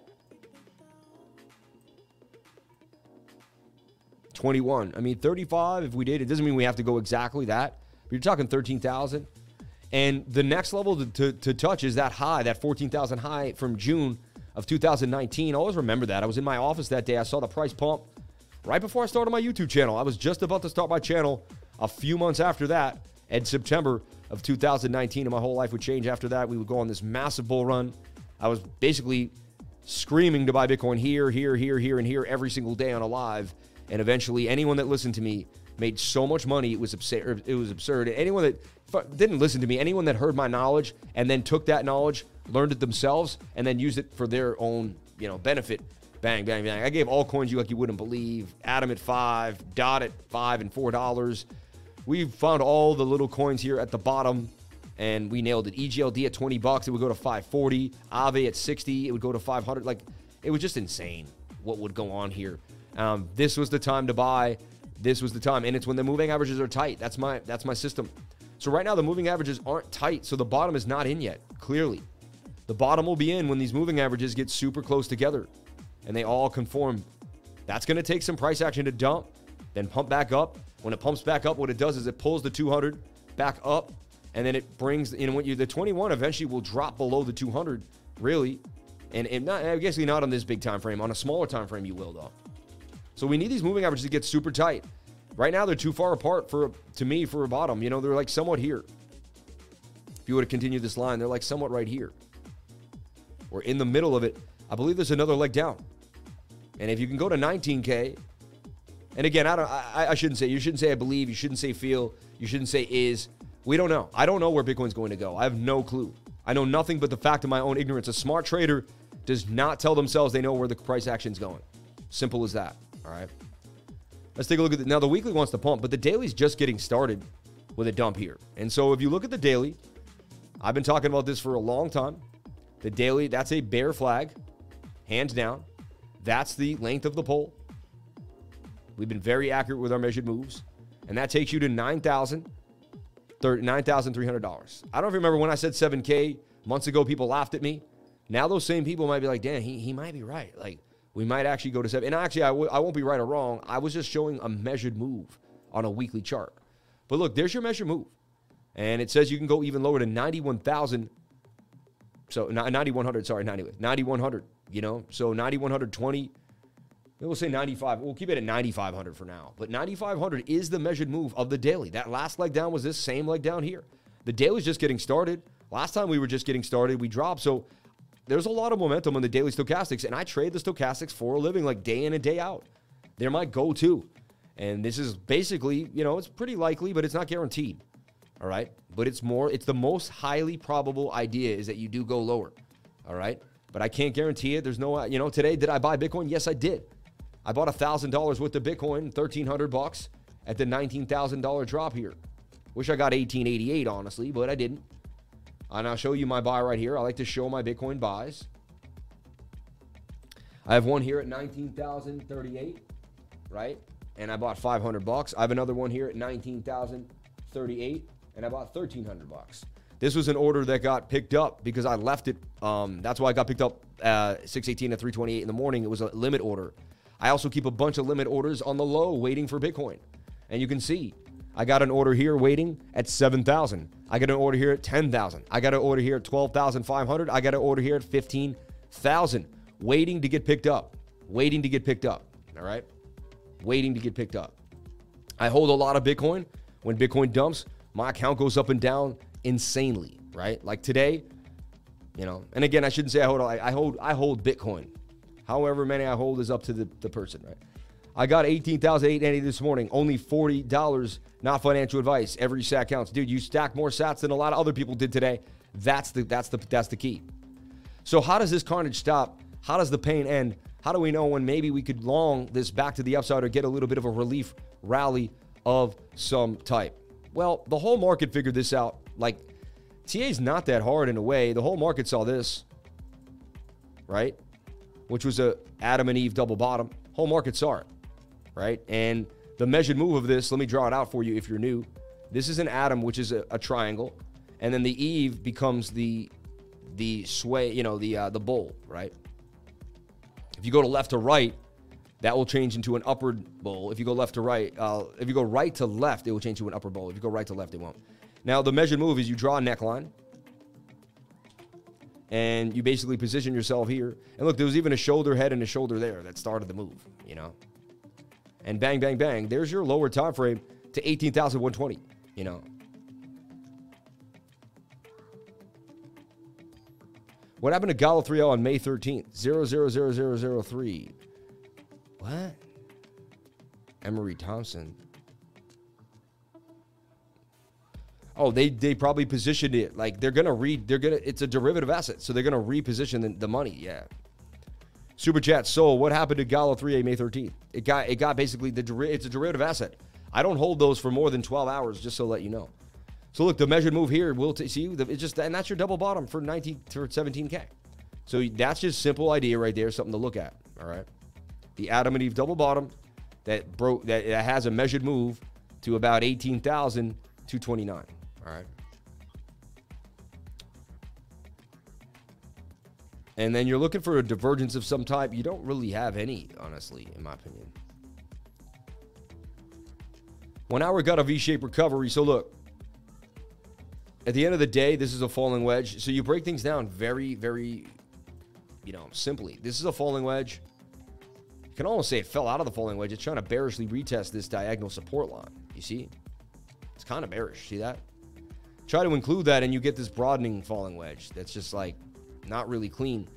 twenty-one. I mean, thirty-five if we did. It doesn't mean we have to go exactly that. But you're talking thirteen thousand. And the next level to, to, to touch is that high, that fourteen thousand high from June of two thousand nineteen. I always remember that. I was in my office that day. I saw the price pump right before I started my YouTube channel. I was just about to start my channel a few months after that in September of two thousand nineteen. And my whole life would change after that. We would go on this massive bull run. I was basically screaming to buy Bitcoin here, here, here, here, and here every single day on a live. And eventually, anyone that listened to me made so much money, it was absurd. It was absurd. Anyone that didn't listen to me, anyone that heard my knowledge and then took that knowledge, learned it themselves, and then used it for their own, you know, benefit. Bang, bang, bang. I gave all coins you like you wouldn't believe. Atom at five, Dot at five and four dollars. We found all the little coins here at the bottom, and we nailed it. E G L D at twenty bucks, it would go to five forty. Aave at sixty, it would go to five hundred. Like it was just insane what would go on here. Um, this was the time to buy. This was the time. And it's when the moving averages are tight. That's my that's my system. So right now, the moving averages aren't tight. So the bottom is not in yet, clearly. The bottom will be in when these moving averages get super close together. And they all conform. That's going to take some price action to dump, then pump back up. When it pumps back up, what it does is it pulls the two hundred back up. And then it brings in what you, the twenty-one eventually will drop below the two hundred, really. And, and not, I guess not on this big time frame. On a smaller time frame, you will, though. So we need these moving averages to get super tight. Right now, they're too far apart for to me for a bottom. You know, they're like somewhat here. If you were to continue this line, they're like somewhat right here. Or in the middle of it. I believe there's another leg down. And if you can go to nineteen K, and again, I don't. I, I shouldn't say. You shouldn't say I believe. You shouldn't say feel. You shouldn't say is. We don't know. I don't know where Bitcoin's going to go. I have no clue. I know nothing but the fact of my own ignorance. A smart trader does not tell themselves they know where the price action's going. Simple as that. All right, let's take a look at it. Now, the weekly wants to pump, but the daily's just getting started with a dump here. And so if you look at the daily, I've been talking about this for a long time. The daily, that's a bear flag, hands down. That's the length of the pole. We've been very accurate with our measured moves. And that takes you to nine thousand dollars, nine thousand three hundred dollars. I don't remember when I said seven K months ago, people laughed at me. Now those same people might be like, damn, he, he might be right. Like, we might actually go to seven. And actually, I, w I won't be right or wrong. I was just showing a measured move on a weekly chart. But look, there's your measured move. And it says you can go even lower to ninety-one thousand. So ninety-one hundred, sorry, ninety-one hundred, you know? So ninety-one twenty, we'll say ninety-five. We'll keep it at ninety-five hundred for now. But ninety-five hundred is the measured move of the daily. That last leg down was this same leg down here. The daily's just getting started. Last time we were just getting started, we dropped. So there's a lot of momentum on the daily stochastics, and I trade the stochastics for a living, like day in and day out. They're my go-to. And this is basically, you know, it's pretty likely, but it's not guaranteed. All right. But it's more, it's the most highly probable idea is that you do go lower. All right. But I can't guarantee it. There's no, you know, today, did I buy Bitcoin? Yes, I did. I bought one thousand dollars worth of Bitcoin, thirteen hundred bucks at the nineteen thousand dollar drop here. Wish I got eighteen eighty-eight, honestly, but I didn't. And I'll show you my buy right here. I like to show my Bitcoin buys. I have one here at nineteen thousand thirty-eight, right? And I bought five hundred bucks. I have another one here at nineteen thousand thirty-eight, and I bought thirteen hundred bucks. This was an order that got picked up because I left it. Um, that's why I got picked up uh, six eighteen to three twenty-eight in the morning. It was a limit order. I also keep a bunch of limit orders on the low waiting for Bitcoin. And you can see, I got an order here waiting at seven thousand. I got an order here at ten thousand. I got an order here at twelve thousand five hundred. I got an order here at fifteen thousand, waiting to get picked up, waiting to get picked up, all right? Waiting to get picked up. I hold a lot of Bitcoin. When Bitcoin dumps, my account goes up and down insanely, right? Like today, you know, and again, I shouldn't say I hold, I hold, I hold Bitcoin. However many I hold is up to the, the person, right? I got eighteen thousand eight hundred ninety this morning, only forty dollars, not financial advice. Every sat counts. Dude, you stack more sats than a lot of other people did today. That's the, that's the, that's the key. So how does this carnage stop? How does the pain end? How do we know when maybe we could long this back to the upside or get a little bit of a relief rally of some type? Well, the whole market figured this out. Like, T A's not that hard in a way. The whole market saw this, right? Which was a Adam and Eve double bottom. Whole market saw it, right? And the measured move of this, let me draw it out for you if you're new. This is an Adam, which is a, a triangle. And then the Eve becomes the the sway, you know, the, uh, the bull, right? If you go to left to right, that will change into an upward bowl. If you go left to right, uh, if you go right to left, it will change to an upward bowl. If you go right to left, it won't. Now, the measured move is you draw a neckline, and you basically position yourself here. And look, there was even a shoulder head and a shoulder there that started the move, you know. And bang, bang, bang, there's your lower time frame to eighteen thousand one hundred twenty, you know. What happened to Gala three oh on May thirteenth? zero zero zero zero zero three. What? Emery Thompson. Oh, they, they probably positioned it. Like, they're going to read. They're going to. It's a derivative asset, so they're going to reposition the, the money. Yeah. Super chat. So what happened to Gala three A May thirteenth? It got it got basically, the it's a derivative asset. I don't hold those for more than twelve hours, just to let you know. So look, the measured move here will t see the, it's just, and that's your double bottom for nineteen for seventeen K. So that's just simple idea right there, something to look at. All right, the Adam and Eve double bottom that broke that, that has a measured move to about eighteen thousand two hundred twenty-nine. All right, and then you're looking for a divergence of some type. You don't really have any, honestly, in my opinion. One hour got a V-shaped recovery. So look. At the end of the day, this is a falling wedge. So you break things down very, very, you know, simply. This is a falling wedge. You can almost say it fell out of the falling wedge. It's trying to bearishly retest this diagonal support line. You see? It's kind of bearish. See that? Try to include that, and you get this broadening falling wedge that's just, like, not really clean.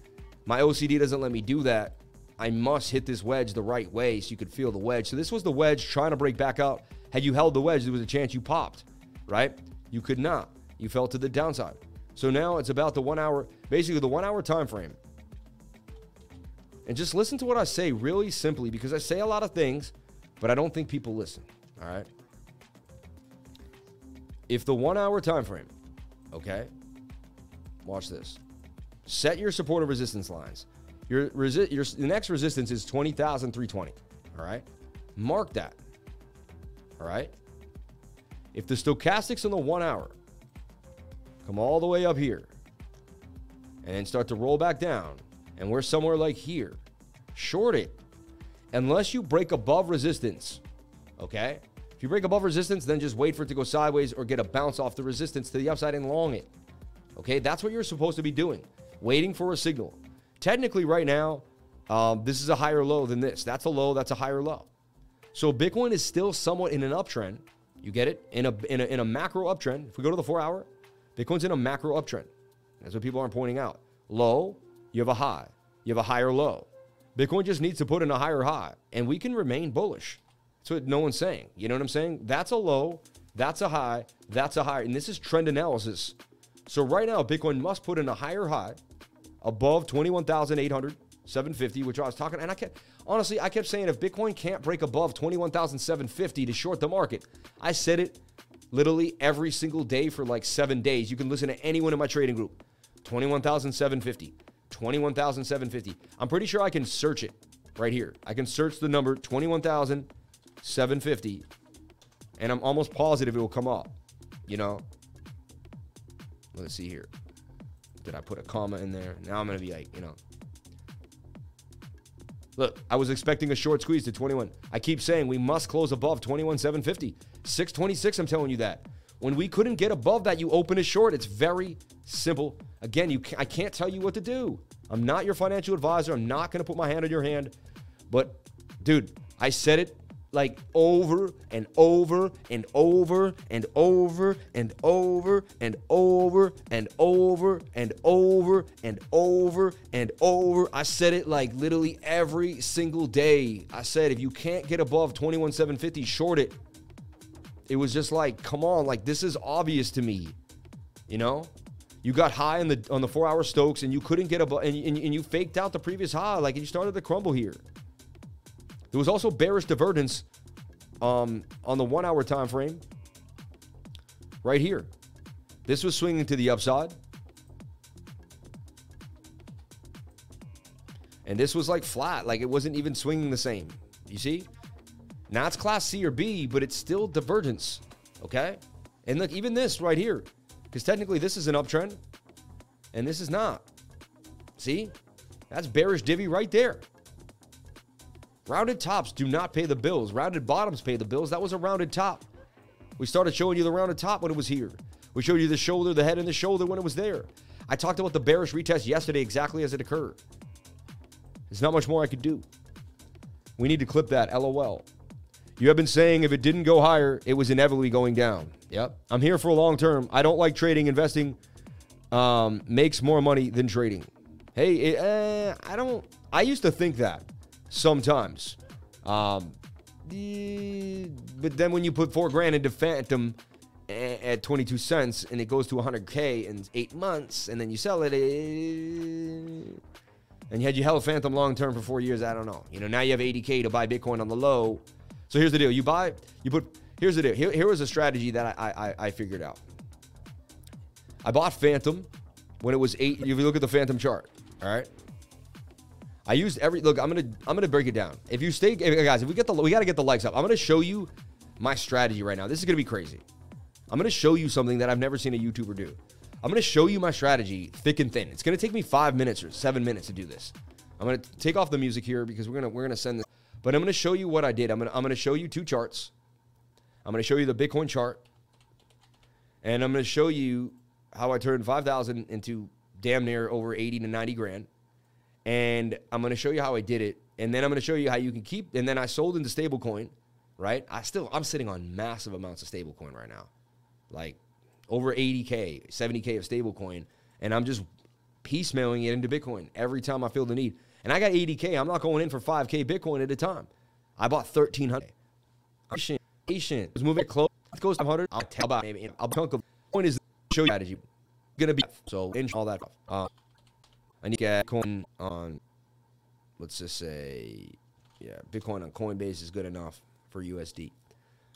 My O C D doesn't let me do that. I must hit this wedge the right way so you could feel the wedge. So this was the wedge trying to break back out. Had you held the wedge, there was a chance you popped, right? You could not. You fell to the downside. So now it's about the one hour, basically the one hour time frame. And just listen to what I say really simply, because I say a lot of things, but I don't think people listen, all right? If the one hour time frame, okay, Watch this. Set your support and resistance lines. Your, resi your the next resistance is twenty thousand three twenty, all right? Mark that, all right? If the stochastics on the one hour come all the way up here and start to roll back down, and we're somewhere like here, short it, unless you break above resistance, okay? If you break above resistance, then just wait for it to go sideways or get a bounce off the resistance to the upside and long it, okay? That's what you're supposed to be doing, waiting for a signal. Technically, right now, um, this is a higher low than this. That's a low, that's a higher low. So Bitcoin is still somewhat in an uptrend. You get it? In a, in a, in a macro uptrend. If we go to the four hour, Bitcoin's in a macro uptrend. That's what people aren't pointing out. Low, you have a high. You have a higher low. Bitcoin just needs to put in a higher high, and we can remain bullish. That's what no one's saying. You know what I'm saying? That's a low, that's a high, that's a high. And this is trend analysis. So right now, Bitcoin must put in a higher high above twenty-one thousand eight hundred, seven fifty, which I was talking, and I kept, honestly, I kept saying if Bitcoin can't break above twenty-one thousand seven fifty to short the market, I said it literally every single day for like seven days. You can listen to anyone in my trading group. twenty-one thousand seven fifty, twenty-one thousand seven fifty. I'm pretty sure I can search it right here. I can search the number twenty-one thousand seven fifty, and I'm almost positive it will come up, you know? Let's see here. Did I put a comma in there? Now I'm going to be like, you know. Look, I was expecting a short squeeze to twenty-one. I keep saying we must close above twenty-one thousand seven fifty. six twenty-six, I'm telling you that. When we couldn't get above that, you open a short. It's very simple. Again, you can, I can't tell you what to do. I'm not your financial advisor. I'm not going to put my hand on your hand. But, dude, I said it like over and over and over and over and over and over and over and over and over and over. I said it like literally every single day. I said, if you can't get above twenty-one thousand seven fifty, short it. It was just like, come on, like this is obvious to me. You know, you got high in the on the four hour stokes and you couldn't get above, and, and, and you faked out the previous high, like, and you started to crumble here. There was also bearish divergence um, on the one hour time frame right here. This was swinging to the upside. And this was like flat, like it wasn't even swinging the same. You see? Now it's class C or B, but it's still divergence, okay? And look, even this right here, because technically this is an uptrend and this is not. See? That's bearish divvy right there. Rounded tops do not pay the bills. Rounded bottoms pay the bills. That was a rounded top. We started showing you the rounded top when it was here. We showed you the shoulder, the head, and the shoulder when it was there. I talked about the bearish retest yesterday exactly as it occurred. There's not much more I could do. We need to clip that, LOL. You have been saying if it didn't go higher, it was inevitably going down. Yep. I'm here for a long term. I don't like trading. Investing um, makes more money than trading. Hey, it, uh, I don't... I used to think that. Sometimes. Um, but then when you put four grand into Phantom at twenty-two cents and it goes to one hundred K in eight months and then you sell it, and had you held Phantom long-term for four years, I don't know. You know, now you have eighty K to buy Bitcoin on the low. So here's the deal. You buy, you put, here's the deal. Here, here was a strategy that I, I, I figured out. I bought Phantom when it was eight. If you look at the Phantom chart, all right? I used every look. I'm gonna I'm gonna break it down. If you stay, guys, if we get the we gotta get the likes up. I'm gonna show you my strategy right now. This is gonna be crazy. I'm gonna show you something that I've never seen a YouTuber do. I'm gonna show you my strategy thick and thin. It's gonna take me five minutes or seven minutes to do this. I'm gonna take off the music here because we're gonna we're gonna send this. But I'm gonna show you what I did. I'm gonna I'm gonna show you two charts. I'm gonna show you the Bitcoin chart, and I'm gonna show you how I turned five thousand into damn near over eighty to ninety grand. And I'm going to show you how I did it. And then I'm going to show you how you can keep. And then I sold into stablecoin, right? I still, I'm sitting on massive amounts of stablecoin right now. Like over eighty K, seventy K of stablecoin. And I'm just piecemealing it into Bitcoin every time I feel the need. And I got eighty K. I'm not going in for five K Bitcoin at a time. I bought thirteen hundred. Patient. Patient. Let's move it close. Let's go five hundred. I'll tell about maybe. I'll chunk of point is show you strategy. Going to be so in all that. Uh, I need to get Bitcoin on, let's just say, yeah, Bitcoin on Coinbase is good enough for U S D.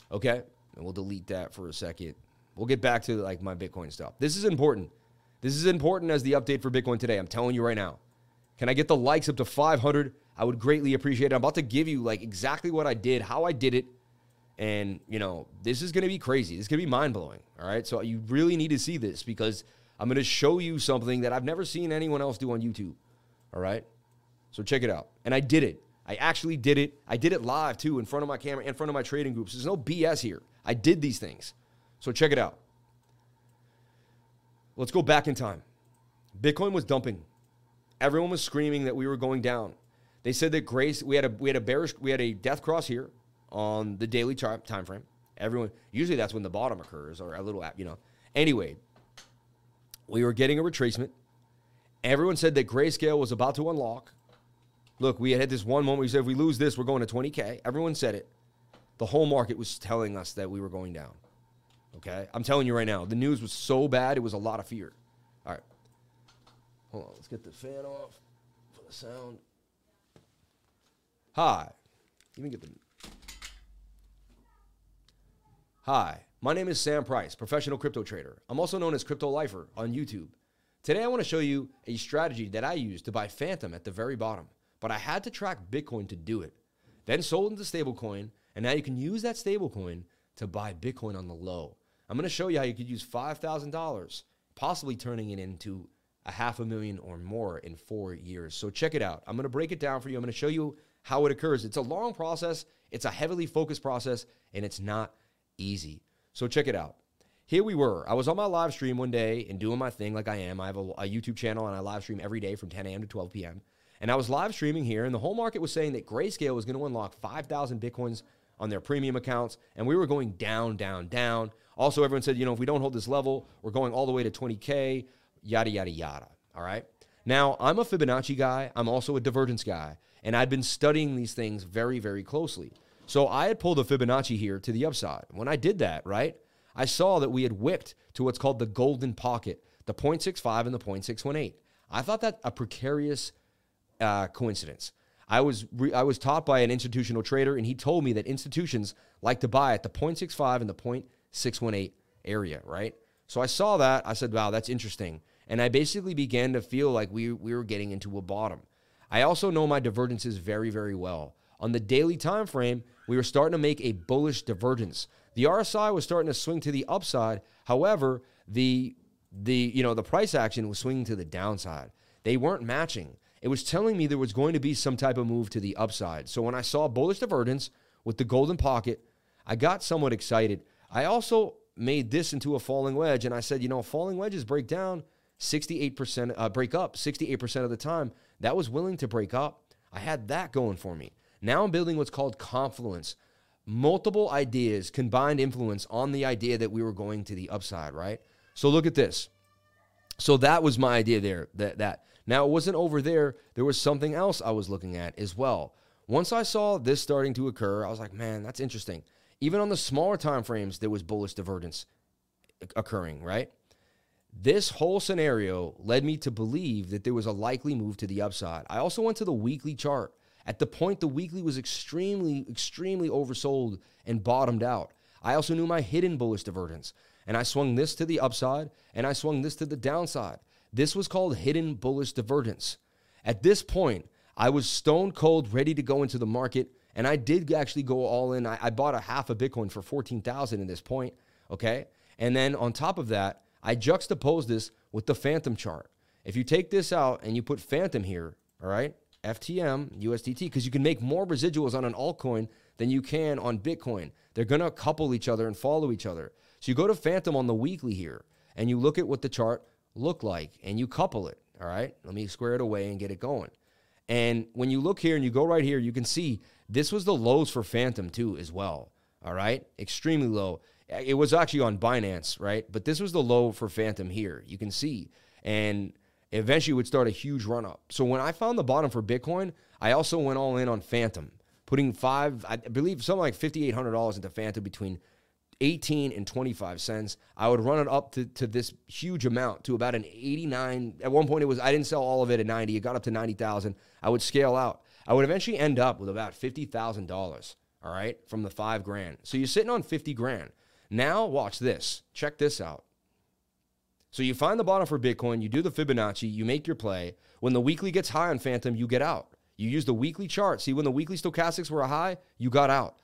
Okay, and we'll delete that for a second. We'll get back to like my Bitcoin stuff. This is important This is important as the update for Bitcoin today. I'm telling you right now. Can I get the likes up to five hundred? I would greatly appreciate it. I'm about to give you like exactly what I did, how I did it. And, you know, this is going to be crazy. This is going to be mind-blowing, all right? So you really need to see this because I'm going to show you something that I've never seen anyone else do on YouTube, all right? So check it out. And I did it. I actually did it. I did it live, too, in front of my camera, in front of my trading groups. There's no B S here. I did these things. So check it out. Let's go back in time. Bitcoin was dumping. Everyone was screaming that we were going down. They said that Grace, we had a we had a bearish, we had a death cross here on the daily chart time frame. Everyone, usually that's when the bottom occurs or a little, you know. Anyway, we were getting a retracement. Everyone said that Grayscale was about to unlock. Look, we had this one moment. We said, if we lose this, we're going to twenty K. Everyone said it. The whole market was telling us that we were going down. Okay? I'm telling you right now, the news was so bad, it was a lot of fear. All right. Hold on. Let's get the fan off for the sound. Hi. Let me get the... Hi, my name is Sam Price, professional crypto trader. I'm also known as Crypto Lifer on YouTube. Today, I want to show you a strategy that I used to buy Phantom at the very bottom, but I had to track Bitcoin to do it, then sold into stablecoin, and now you can use that stablecoin to buy Bitcoin on the low. I'm going to show you how you could use five thousand dollars, possibly turning it into a half a million or more in four years. So check it out. I'm going to break it down for you. I'm going to show you how it occurs. It's a long process. It's a heavily focused process, and it's not easy. So check it out. Here we were. I was on my live stream one day and doing my thing like I am. I have a, a YouTube channel and I live stream every day from ten A M to twelve P M And I was live streaming here and the whole market was saying that Grayscale was going to unlock five thousand Bitcoins on their premium accounts. And we were going down, down, down. Also, everyone said, you know, if we don't hold this level, we're going all the way to twenty K, yada, yada, yada. All right. Now, I'm a Fibonacci guy. I'm also a divergence guy. And I've been studying these things very, very closely. So I had pulled a Fibonacci here to the upside. When I did that, right, I saw that we had whipped to what's called the golden pocket, the zero point six five and the zero point six one eight. I thought that a precarious uh, coincidence. I was, re I was taught by an institutional trader, and he told me that institutions like to buy at the zero point six five and the zero point six one eight area, right? So I saw that. I said, wow, that's interesting. And I basically began to feel like we, we were getting into a bottom. I also know my divergences very, very well. On the daily time frame, we were starting to make a bullish divergence. The R S I was starting to swing to the upside. However, the the you know the price action was swinging to the downside. They weren't matching. It was telling me there was going to be some type of move to the upside. So when I saw bullish divergence with the golden pocket, I got somewhat excited. I also made this into a falling wedge, and I said, you know, falling wedges break down sixty-eight percent, uh, break up sixty-eight percent of the time. That was willing to break up. I had that going for me. Now I'm building what's called confluence. Multiple ideas, combined influence on the idea that we were going to the upside, right? So look at this. So that was my idea there. That, that. Now, it wasn't over there. There was something else I was looking at as well. Once I saw this starting to occur, I was like, man, that's interesting. Even on the smaller time frames, there was bullish divergence occurring, right? This whole scenario led me to believe that there was a likely move to the upside. I also went to the weekly chart. At the point, the weekly was extremely, extremely oversold and bottomed out. I also knew my hidden bullish divergence, and I swung this to the upside, and I swung this to the downside. This was called hidden bullish divergence. At this point, I was stone cold, ready to go into the market, and I did actually go all in. I, I bought a half a Bitcoin for fourteen thousand dollars at this point, okay? And then on top of that, I juxtaposed this with the Phantom chart. If you take this out and you put Phantom here, all right? F T M, U S D T, because you can make more residuals on an altcoin than you can on Bitcoin. They're going to couple each other and follow each other. So you go to Phantom on the weekly here, and you look at what the chart looked like, and you couple it, all right? Let me square it away and get it going. And when you look here and you go right here, you can see this was the lows for Phantom too as well, all right? Extremely low. It was actually on Binance, right? But this was the low for Phantom here. You can see. And eventually it would start a huge run-up. So when I found the bottom for Bitcoin, I also went all in on Phantom, putting five, I believe something like fifty-eight hundred dollars into Phantom between eighteen and twenty-five cents. I would run it up to, to this huge amount, to about an eighty-nine. At one point, it was I didn't sell all of it at ninety. It got up to ninety thousand. I would scale out. I would eventually end up with about fifty thousand dollars, all right, from the five grand. So you're sitting on fifty grand. Now watch this. Check this out. So you find the bottom for Bitcoin, you do the Fibonacci, you make your play. When the weekly gets high on Phantom, you get out. You use the weekly chart. See, when the weekly stochastics were a high, you got out.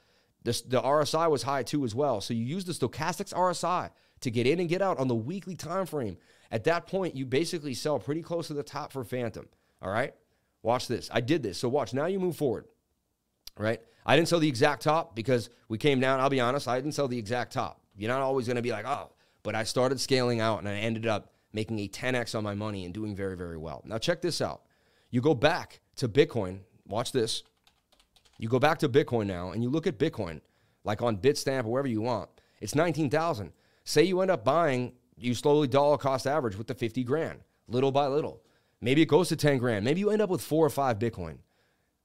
The, the R S I was high too as well. So you use the stochastics R S I to get in and get out on the weekly time frame. At that point, you basically sell pretty close to the top for Phantom. All right? Watch this. I did this. So watch. Now you move forward. Right? I didn't sell the exact top because we came down. I'll be honest. I didn't sell the exact top. You're not always going to be like, oh, but I started scaling out and I ended up making a ten X on my money and doing very, very well. Now check this out. You go back to Bitcoin. Watch this. You go back to Bitcoin now and you look at Bitcoin, like on Bitstamp or wherever you want. It's nineteen thousand. Say you end up buying, you slowly dollar cost average with the fifty grand, little by little. Maybe it goes to ten grand. Maybe you end up with four or five Bitcoin.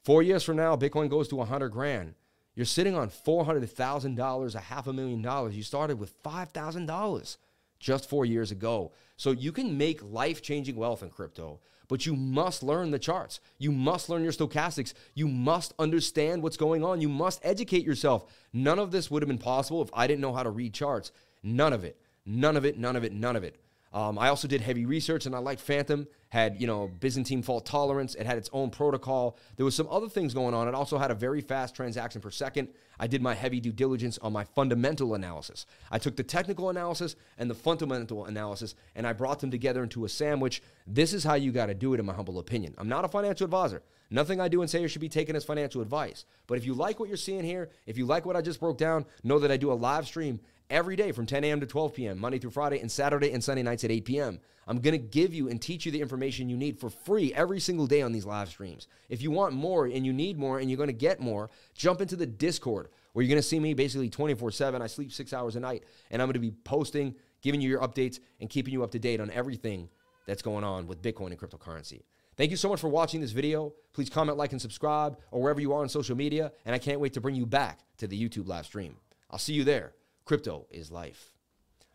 Four years from now, Bitcoin goes to one hundred grand. You're sitting on four hundred thousand dollars, a half a million dollars. You started with five thousand dollars just four years ago. So you can make life-changing wealth in crypto, but you must learn the charts. You must learn your stochastics. You must understand what's going on. You must educate yourself. None of this would have been possible if I didn't know how to read charts. None of it. None of it, none of it, none of it. Um, I also did heavy research, and I liked Phantom. Had, you know, Byzantine fault tolerance. It had its own protocol. There was some other things going on. It also had a very fast transaction per second. I did my heavy due diligence on my fundamental analysis. I took the technical analysis and the fundamental analysis, and I brought them together into a sandwich. This is how you got to do it, in my humble opinion. I'm not a financial advisor. Nothing I do and say should be taken as financial advice. But if you like what you're seeing here, if you like what I just broke down, know that I do a live stream every day from ten A M to twelve P M, Monday through Friday, and Saturday and Sunday nights at eight P M I'm going to give you and teach you the information you need for free every single day on these live streams. If you want more and you need more and you're going to get more, jump into the Discord where you're going to see me basically twenty-four seven. I sleep six hours a night, and I'm going to be posting, giving you your updates, and keeping you up to date on everything that's going on with Bitcoin and cryptocurrency. Thank you so much for watching this video. Please comment, like, and subscribe, or wherever you are on social media, and I can't wait to bring you back to the YouTube live stream. I'll see you there. Crypto is life.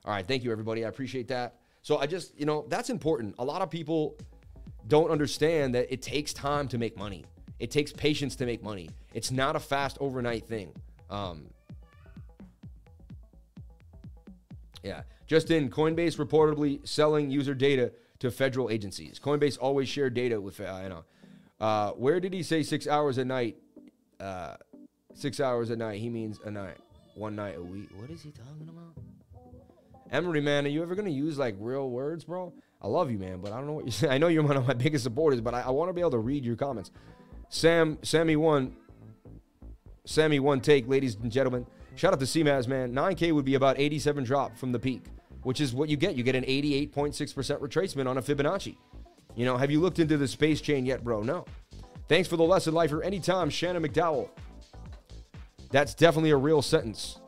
All right. Thank you, everybody. I appreciate that. So I just, you know, that's important. A lot of people don't understand that it takes time to make money. It takes patience to make money. It's not a fast overnight thing. Um, yeah. Just in, Coinbase reportedly selling user data to federal agencies. Coinbase always shared data with, uh, you know, uh, where did he say six hours a night? Uh, six hours a night. He means a night. One night a week. What is he talking about? Emery, man, are you ever going to use like real words, bro? I love you, man, but I don't know what you're saying. I know you're one of my biggest supporters, but I, I want to be able to read your comments. Sam, Sammy one, Sammy one take, ladies and gentlemen. Shout out to C M A S, man. nine K would be about eighty-seven drop from the peak, which is what you get. You get an eighty-eight point six percent retracement on a Fibonacci. You know, have you looked into the space chain yet, bro? No. Thanks for the lesson, lifer. Anytime, Shannon McDowell. That's definitely a real sentence.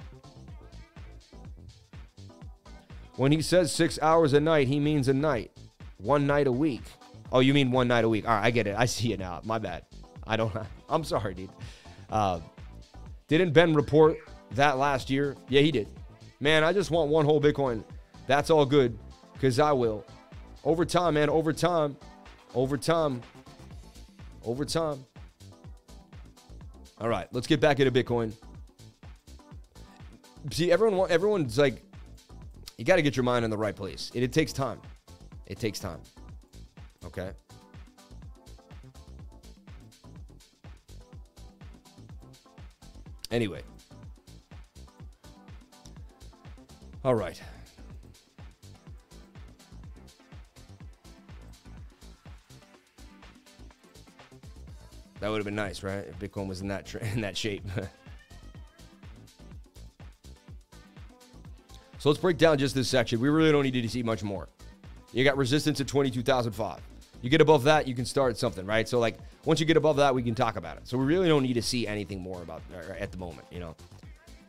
When he says six hours a night, he means a night. One night a week. Oh, you mean one night a week. All right, I get it. I see it now. My bad. I don't... I'm sorry, dude. Uh, didn't Ben report that last year? Yeah, he did. Man, I just want one whole Bitcoin. That's all good, because I will. Over time, man. Over time. Over time. Over time. All right, let's get back into Bitcoin. See, everyone, everyone's like, you got to get your mind in the right place. It, it takes time. It takes time. Okay. Anyway. All right. That would have been nice, right? If Bitcoin was in that tra in that shape. So let's break down just this section. We really don't need to see much more. You got resistance at twenty-two thousand five. You get above that, you can start something, right? So like once you get above that, we can talk about it. So we really don't need to see anything more about right, at the moment. You know,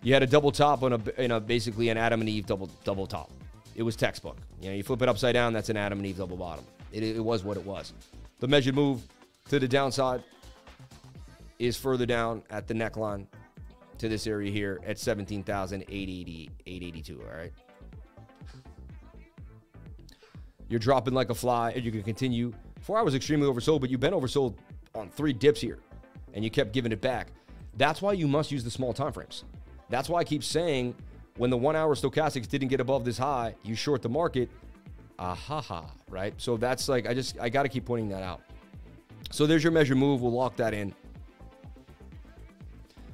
you had a double top on a, you know, basically an Adam and Eve double double top. It was textbook. You know, you flip it upside down, that's an Adam and Eve double bottom. It, it was what it was. The measured move to the downside is further down at the neckline to this area here at seventeen thousand eight eighty-two, all right? You're dropping like a fly, and you can continue. Four hours extremely oversold, but you've been oversold on three dips here, and you kept giving it back. That's why you must use the small time frames. That's why I keep saying when the one-hour stochastics didn't get above this high, you short the market. Ahaha, right? So that's like, I just, I got to keep pointing that out. So there's your measure move. We'll lock that in.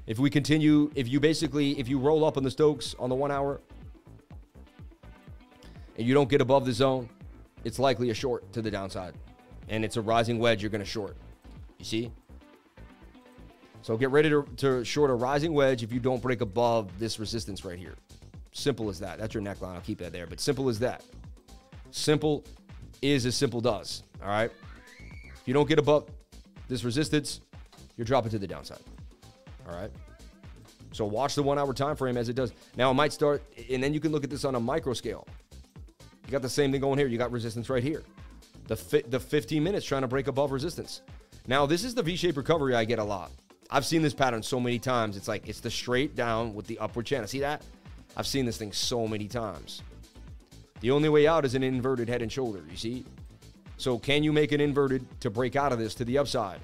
If we continue, if you basically, if you roll up on the Stokes on the one hour and you don't get above the zone, it's likely a short to the downside. And it's a rising wedge you're going to short. You see? So get ready to, to short a rising wedge if you don't break above this resistance right here. Simple as that. That's your neckline. I'll keep that there. But simple as that. Simple is as simple does. All right? If you don't get above this resistance, you're dropping to the downside. All right? So watch the one-hour time frame as it does. Now, it might start, and then you can look at this on a micro scale. You got the same thing going here. You got resistance right here. The, fi the fifteen minutes trying to break above resistance. Now, this is the V-shaped recovery I get a lot. I've seen this pattern so many times. It's like, it's the straight down with the upward channel. See that? I've seen this thing so many times. The only way out is an inverted head and shoulder, you see? So can you make an inverted to break out of this to the upside?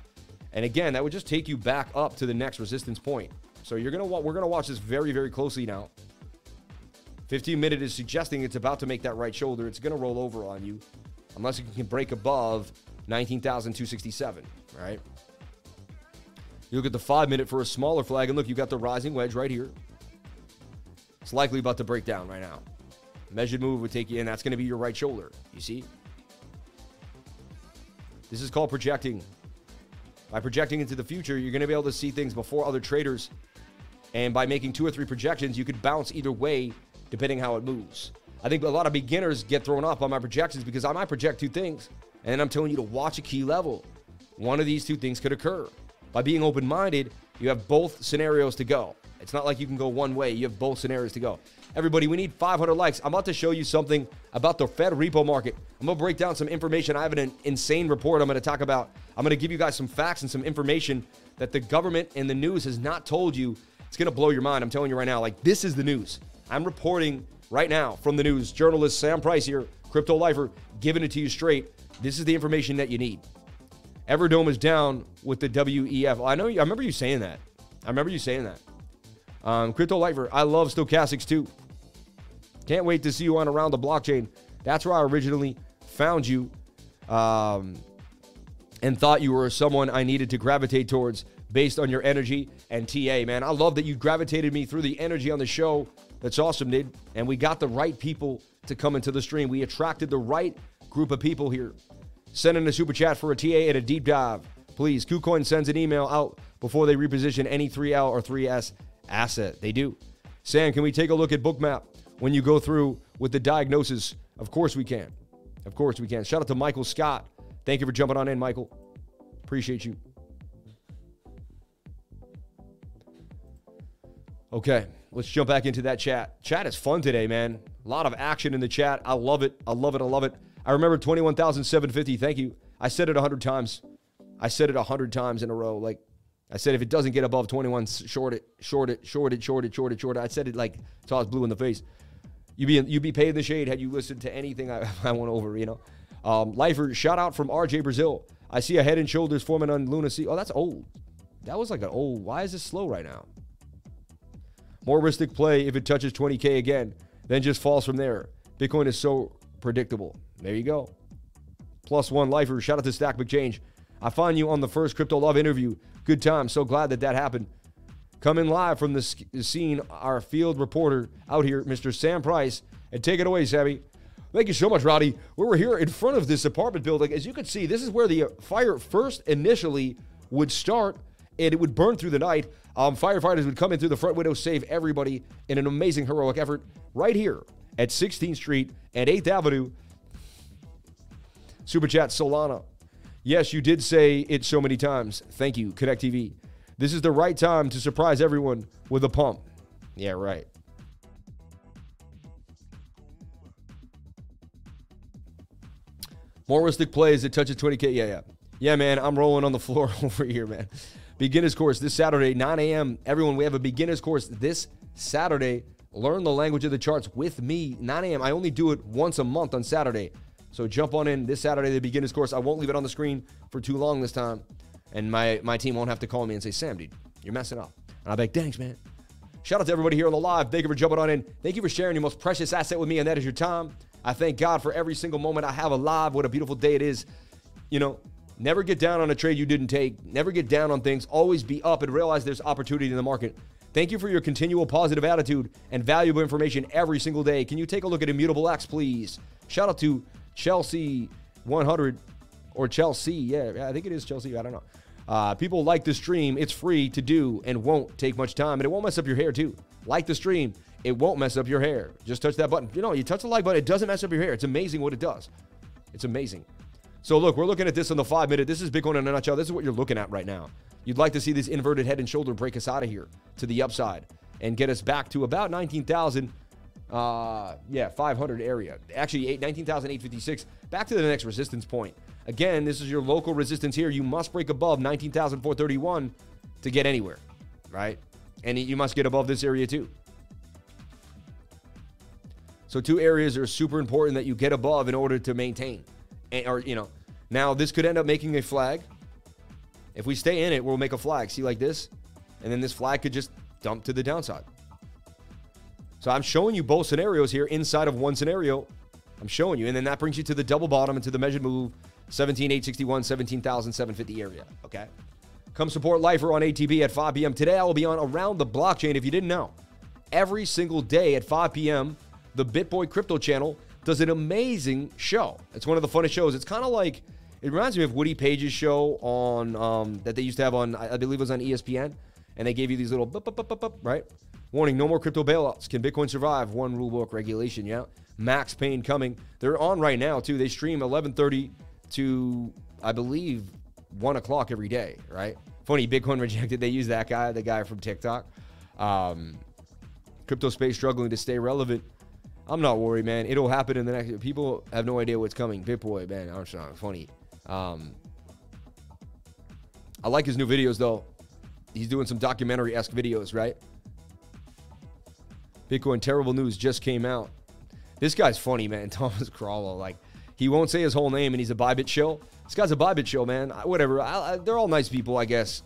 And again, that would just take you back up to the next resistance point. So you're gonna, we're gonna watch this very, very closely now. fifteen minute is suggesting it's about to make that right shoulder. It's gonna roll over on you. Unless you can break above nineteen thousand two hundred sixty-seven, right? You look at the five minute for a smaller flag, and look, you got the rising wedge right here. It's likely about to break down right now. Measured move would take you in. That's going to be your right shoulder. You see? This is called projecting. By projecting into the future, you're going to be able to see things before other traders. And by making two or three projections, you could bounce either way depending how it moves. I think a lot of beginners get thrown off by my projections because I might project two things, and then I'm telling you to watch a key level. One of these two things could occur. By being open-minded, you have both scenarios to go. It's not like you can go one way. You have both scenarios to go. Everybody, we need five hundred likes. I'm about to show you something about the Fed repo market. I'm going to break down some information. I have an insane report I'm going to talk about. I'm going to give you guys some facts and some information that the government and the news has not told you. It's going to blow your mind. I'm telling you right now, like, this is the news. I'm reporting right now from the news. Journalist Sam Price here, Crypto Lifer, giving it to you straight. This is the information that you need. Everdome is down with the W E F. I know you, I remember you saying that. I remember you saying that. Um, Crypto Lifer, I love Stochastics too. Can't wait to see you on Around the Blockchain. That's where I originally found you um, and thought you were someone I needed to gravitate towards based on your energy and T A, man. I love that you gravitated me through the energy on the show. That's awesome, dude. And we got the right people to come into the stream. We attracted the right group of people here. Send in a super chat for a T A and a deep dive, please. KuCoin sends an email out before they reposition any three L or three S asset. They do. Sam, can we take a look at Bookmap when you go through with the diagnosis? Of course we can. Of course we can. Shout out to Michael Scott. Thank you for jumping on in, Michael. Appreciate you. Okay. Let's jump back into that chat. Chat is fun today, man. A lot of action in the chat. I love it. I love it. I love it. I remember twenty-one thousand seven hundred fifty. Thank you. I said it a hundred times. I said it a hundred times in a row. Like I said, if it doesn't get above twenty-one, short it, short it, short it, short it, short it, short it. I said it like until I was blue in the face. You'd be, you'd be paid in the shade had you listened to anything I, I went over, you know. Um, Lifer, shout out from R J Brazil. I see a head and shoulders forming on lunacy. Oh, that's old. That was like an old. Why is this slow right now? More ristic play if it touches twenty K again, then just falls from there. Bitcoin is so predictable. There you go. Plus one Lifer, shout out to Stack McChange. I find you on the first Crypto Love interview. Good time. So glad that that happened. Coming live from the scene, our field reporter out here, Mister Sam Price. And take it away, Sammy. Thank you so much, Roddy. We were here in front of this apartment building. As you can see, this is where the fire first initially would start, and it would burn through the night. Um, firefighters would come in through the front window, save everybody in an amazing heroic effort right here at sixteenth street and eighth avenue. Super chat Solana. Yes, you did say it so many times. Thank you, Connect T V. This is the right time to surprise everyone with a pump. Yeah, right. Moristic plays that touches twenty K. Yeah, yeah. Yeah, man, I'm rolling on the floor over here, man. Beginner's course this Saturday, nine A M Everyone, we have a beginner's course this Saturday. Learn the language of the charts with me, nine A M I only do it once a month on Saturday. So jump on in this Saturday, the beginner's course. I won't leave it on the screen for too long this time. And my, my team won't have to call me and say, Sam, dude, you're messing up. And I'll be like, thanks, man. Shout out to everybody here on the live. Thank you for jumping on in. Thank you for sharing your most precious asset with me, and that is your time. I thank God for every single moment I have alive. What a beautiful day it is. You know, never get down on a trade you didn't take. Never get down on things. Always be up and realize there's opportunity in the market. Thank you for your continual positive attitude and valuable information every single day. Can you take a look at Immutable X, please? Shout out to Chelsea one hundred or Chelsea. Yeah, I think it is Chelsea. I don't know. Uh, people like the stream. It's free to do and won't take much time. And it won't mess up your hair, too. Like the stream. It won't mess up your hair. Just touch that button. You know, you touch the like button. It doesn't mess up your hair. It's amazing what it does. It's amazing. So, look, we're looking at this on the five minute. This is Bitcoin in a nutshell. This is what you're looking at right now. You'd like to see this inverted head and shoulder break us out of here to the upside and get us back to about nineteen thousand, uh, yeah, five hundred area. Actually, nineteen thousand eight hundred fifty-six, back to the next resistance point. Again, this is your local resistance here. You must break above nineteen thousand four hundred thirty-one to get anywhere, right? And you must get above this area too. So two areas are super important that you get above in order to maintain. And, or, you know, now this could end up making a flag. If we stay in it, we'll make a flag. See, like this? And then this flag could just dump to the downside. So I'm showing you both scenarios here inside of one scenario. I'm showing you. And then that brings you to the double bottom and to the measured move, seventeen thousand eight hundred sixty-one, seventeen thousand seven hundred fifty area. Okay? Come support Lifer on A T B at five P M Today I will be on Around the Blockchain, if you didn't know. Every single day at five P M, the BitBoy Crypto channel does an amazing show. It's one of the funnest shows. It's kind of like... It reminds me of Woody Page's show on um, that they used to have on, I believe it was on E S P N, and they gave you these little, bup, bup, bup, bup, bup, right? Warning, no more crypto bailouts. Can Bitcoin survive? One rulebook regulation, yeah. Max Payne coming. They're on right now, too. They stream eleven thirty to, I believe, one o'clock every day, right? Funny, Bitcoin Rejected, they use that guy, the guy from TikTok. Um, crypto space struggling to stay relevant. I'm not worried, man. It'll happen in the next, people have no idea what's coming. BitBoy, man, Armstrong, funny. Um, I like his new videos, though. He's doing some documentary-esque videos, right? Bitcoin terrible news just came out. This guy's funny, man. Thomas Crawlo, like, he won't say his whole name, and he's a Bybit shill. This guy's a Bybit shill, man. I, whatever. I, I, they're all nice people, I guess.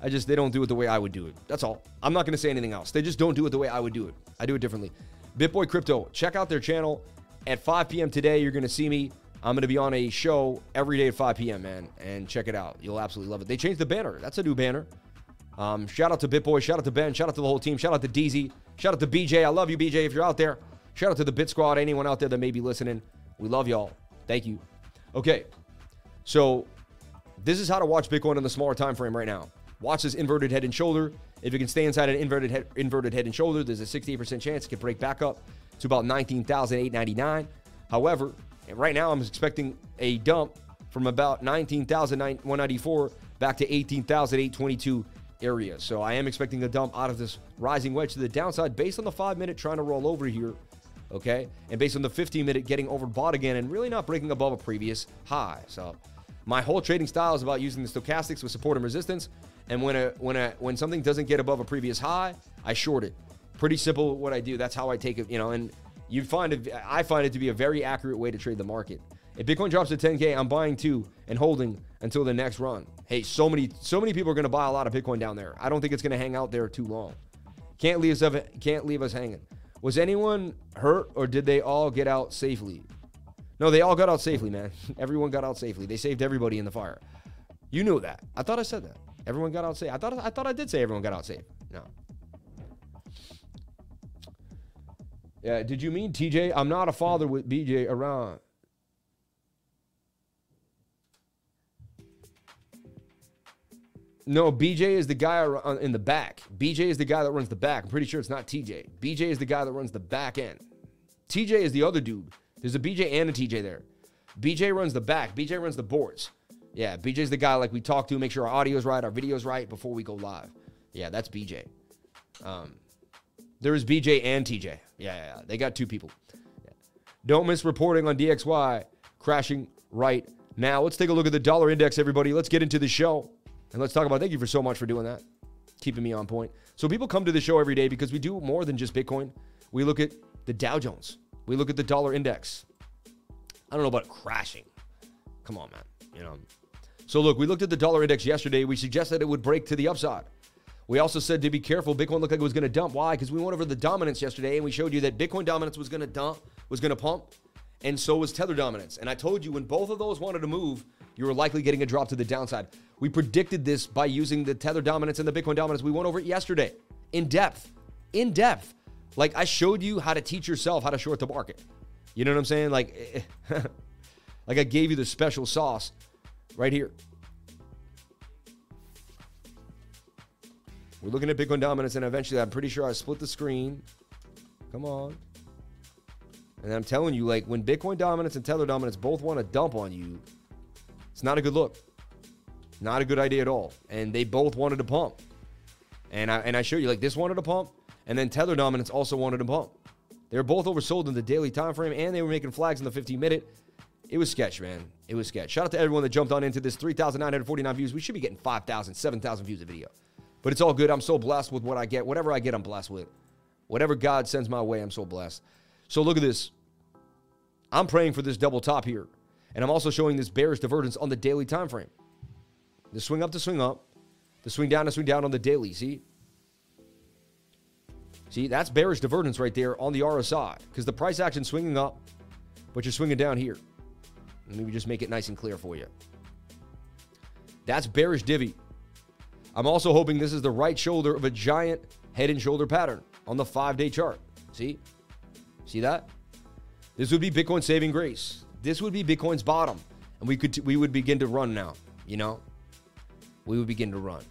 I just, they don't do it the way I would do it. That's all. I'm not going to say anything else. They just don't do it the way I would do it. I do it differently. BitBoy Crypto, check out their channel. At five P M today, you're going to see me. I'm going to be on a show every day at five P M, man, and check it out. You'll absolutely love it. They changed the banner. That's a new banner. Um, shout out to BitBoy. Shout out to Ben. Shout out to the whole team. Shout out to D Z. Shout out to B J. I love you, B J, if you're out there. Shout out to the Bit Squad, anyone out there that may be listening. We love y'all. Thank you. Okay, so this is how to watch Bitcoin in the smaller time frame right now. Watch this inverted head and shoulder. If you can stay inside an inverted head, inverted head and shoulder, there's a sixty-eight percent chance it could break back up to about nineteen thousand eight hundred ninety-nine. However... and right now, I'm expecting a dump from about nineteen thousand one hundred ninety-four back to eighteen thousand eight hundred twenty-two area. So I am expecting a dump out of this rising wedge to the downside based on the five minute trying to roll over here, okay? And based on the fifteen minute getting overbought again and really not breaking above a previous high. So my whole trading style is about using the stochastics with support and resistance. And when a, when a, when something doesn't get above a previous high, I short it. Pretty simple what I do. That's how I take it, you know, and... You'd find it, I find it to be a very accurate way to trade the market. If Bitcoin drops to ten K, I'm buying two and holding until the next run. Hey, so many, so many people are going to buy a lot of Bitcoin down there. I don't think it's going to hang out there too long. Can't leave us up, can't leave us hanging. Was anyone hurt or did they all get out safely? No, they all got out safely, man. Everyone got out safely. They saved everybody in the fire. You knew that. I thought I said that. Everyone got out safe. I thought I thought I did say everyone got out safe. No. Yeah, did you mean T J? I'm not a father with B J around. No, B J is the guy in the back. B J is the guy that runs the back. I'm pretty sure it's not T J. B J is the guy that runs the back end. T J is the other dude. There's a B J and a T J there. B J runs the back. B J runs the boards. Yeah, B J's the guy like we talk to, make sure our audio's right, our video's right before we go live. Yeah, that's B J. Um... There is B J and T J. Yeah, yeah, yeah. They got two people. Yeah. Don't miss reporting on D X Y crashing right now. Let's take a look at the dollar index, everybody. Let's get into the show and let's talk about it. Thank you for so much for doing that, keeping me on point. So people come to the show every day because we do more than just Bitcoin. We look at the Dow Jones. We look at the dollar index. I don't know about crashing. Come on, man. You know. So look, we looked at the dollar index yesterday. We suggested it would break to the upside. We also said to be careful. Bitcoin looked like it was going to dump. Why? Because we went over the dominance yesterday, and we showed you that Bitcoin dominance was going to dump, was going to pump, and so was Tether Dominance. And I told you when both of those wanted to move, you were likely getting a drop to the downside. We predicted this by using the Tether Dominance and the Bitcoin Dominance. We went over it yesterday in depth, in depth. Like, I showed you how to teach yourself how to short the market. You know what I'm saying? Like, like I gave you the special sauce right here. We're looking at Bitcoin Dominance, and eventually I'm pretty sure I split the screen. Come on. And I'm telling you, like, when Bitcoin Dominance and Tether Dominance both want to dump on you, it's not a good look. Not a good idea at all. And they both wanted to pump. And I, and I showed you, like, this wanted to pump, and then Tether Dominance also wanted to pump. They were both oversold in the daily time frame, and they were making flags in the fifteen minute. It was sketch, man. It was sketch. Shout out to everyone that jumped on into this. three thousand nine hundred forty-nine views. We should be getting five thousand, seven thousand views a video. But it's all good. I'm so blessed with what I get. Whatever I get, I'm blessed with. Whatever God sends my way, I'm so blessed. So look at this. I'm praying for this double top here. And I'm also showing this bearish divergence on the daily time frame. The swing up to swing up. The swing down to swing down on the daily. See? See, that's bearish divergence right there on the R S I. Because the price action swinging up, but you're swinging down here. Let me just make it nice and clear for you. That's bearish divvy. I'm also hoping this is the right shoulder of a giant head and shoulder pattern on the five-day chart. See? See that? This would be Bitcoin's saving grace. This would be Bitcoin's bottom. And we could we would begin to run now, you know? We would begin to run.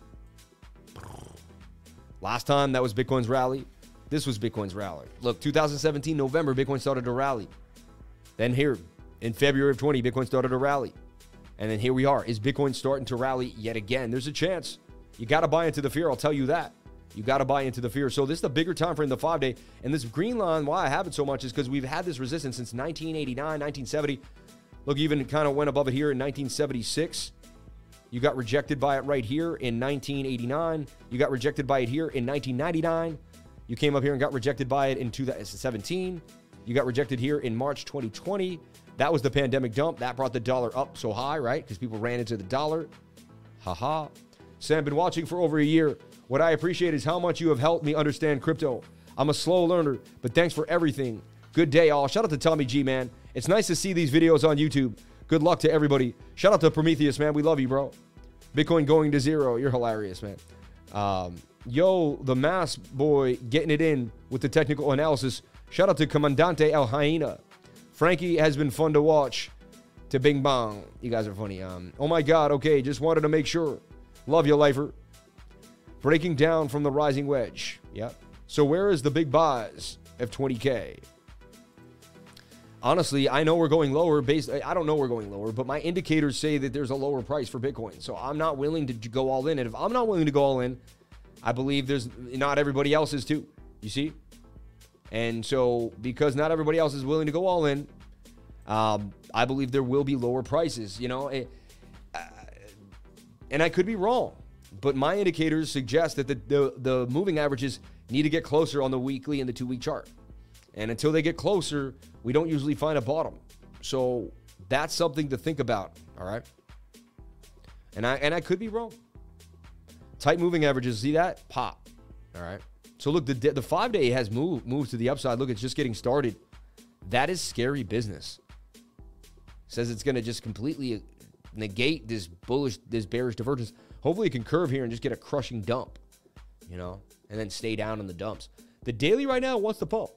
Last time, that was Bitcoin's rally. This was Bitcoin's rally. Look, two thousand seventeen, November, Bitcoin started to rally. Then here, in February of twenty, Bitcoin started to rally. And then here we are. Is Bitcoin starting to rally yet again? There's a chance. You got to buy into the fear. I'll tell you that. You got to buy into the fear. So this is the bigger time frame, the five day. And this green line, why I have it so much is because we've had this resistance since nineteen eighty-nine, nineteen seventy. Look, even kind of went above it here in nineteen seventy-six. You got rejected by it right here in nineteen eighty-nine. You got rejected by it here in nineteen ninety-nine. You came up here and got rejected by it in two thousand seventeen. You got rejected here in March twenty twenty. That was the pandemic dump. That brought the dollar up so high, right? Because people ran into the dollar. Haha. Sam, been watching for over a year. What I appreciate is how much you have helped me understand crypto. I'm a slow learner, but thanks for everything. Good day, all. Shout out to Tommy G, man. It's nice to see these videos on YouTube. Good luck to everybody. Shout out to Prometheus, man. We love you, bro. Bitcoin going to zero. You're hilarious, man. Um, yo, the mass boy getting it in with the technical analysis. Shout out to Comandante El Hyena. Frankie has been fun to watch. To Bing Bong. You guys are funny. Um, oh, my God. Okay, just wanted to make sure. Love you, lifer. Breaking down from the rising wedge. Yep. So where is the big buys of twenty K? Honestly, I know we're going lower. Based, I don't know we're going lower, but my indicators say that there's a lower price for Bitcoin. So I'm not willing to go all in. And if I'm not willing to go all in, I believe there's not everybody else is too. You see? And so because not everybody else is willing to go all in, um, I believe there will be lower prices. You know, it, and I could be wrong, but my indicators suggest that the, the, the moving averages need to get closer on the weekly and the two-week chart. And until they get closer, we don't usually find a bottom. So that's something to think about, all right? And I and I could be wrong. Tight moving averages, see that? Pop, all right? So look, the, the five-day has moved, moved to the upside. Look, it's just getting started. That is scary business. Says it's going to just completely negate this bullish, this bearish divergence. Hopefully it can curve here and just get a crushing dump, you know, and then stay down in the dumps. The daily right now wants to pump.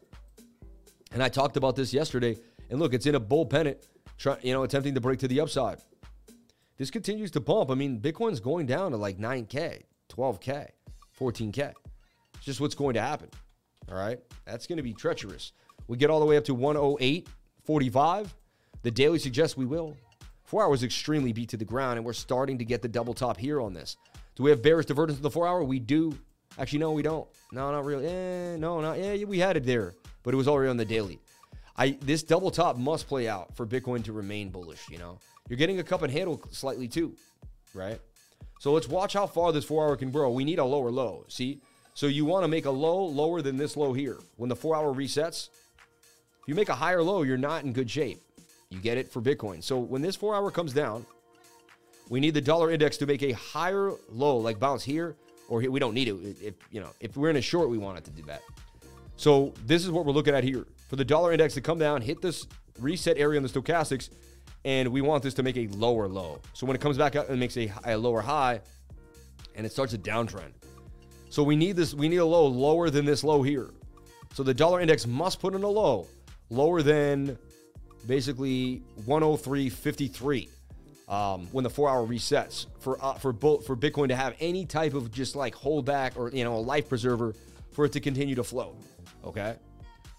And I talked about this yesterday. And look, it's in a bull pennant, try, you know, attempting to break to the upside. This continues to pump. I mean, Bitcoin's going down to like nine K, twelve K, fourteen K. It's just what's going to happen, all right? That's going to be treacherous. We get all the way up to one oh eight forty-five. The daily suggests we will. Four hours extremely beat to the ground, and we're starting to get the double top here on this. Do we have bearish divergence in the four hour? We do. Actually, no, we don't. No, not really. Eh, no, not. Yeah, we had it there, but it was already on the daily. I This double top must play out for Bitcoin to remain bullish, you know? You're getting a cup and handle slightly too, right? So let's watch how far this four hour can grow. We need a lower low, see? So you want to make a low lower than this low here. When the four hour resets, if you make a higher low, you're not in good shape. You get it for Bitcoin. So when this four hour comes down, we need the dollar index to make a higher low, like bounce here or here. We don't need it. If, you know, if we're in a short, we want it to do that. So this is what we're looking at here. For the dollar index to come down, hit this reset area on the stochastics, and we want this to make a lower low. So when it comes back up and makes a, a lower high, and it starts a downtrend. So we need this, we need a low lower than this low here. So the dollar index must put in a low lower than basically one oh three fifty-three um, when the four hour resets for uh, for both for Bitcoin to have any type of just like hold back or, you know, a life preserver for it to continue to float. Okay,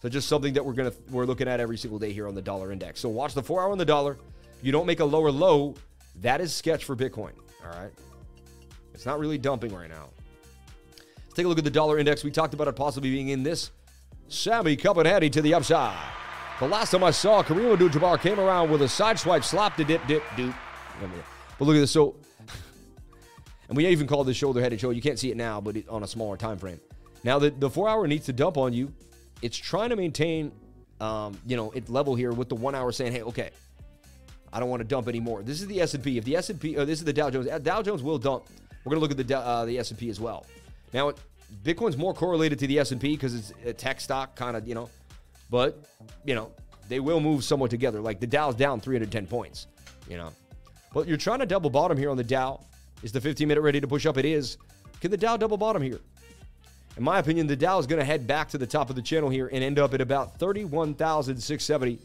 so just something that we're gonna we're looking at every single day here on the dollar index. So watch the four hour on the dollar. You don't make a lower low, that is sketch for Bitcoin. All right, it's not really dumping right now. Let's take a look at the dollar index. We talked about it possibly being in this Sammy cup and handy to the upside. The last time I saw Kareem Abdul-Jabbar came around with a side swipe, slop to dip, dip, dupe. But look at this. So, and we even called this shoulder-headed show. You can't see it now, but it, on a smaller time frame. Now the, the four-hour needs to dump on you. It's trying to maintain, um, you know, it level here with the one-hour saying, hey, okay, I don't want to dump anymore. This is the S and P. If the S and P, oh, this is the Dow Jones. Dow Jones will dump. We're going to look at the uh, the S and P as well. Now, it, Bitcoin's more correlated to the S and P because it's a tech stock kind of, you know, but, you know, they will move somewhat together. Like the Dow's down three hundred ten points, you know, but you're trying to double bottom here on the Dow. Is the fifteen minute ready to push up? It is. Can the Dow double bottom here? In my opinion, the Dow is going to head back to the top of the channel here and end up at about thirty-one thousand six hundred seventy.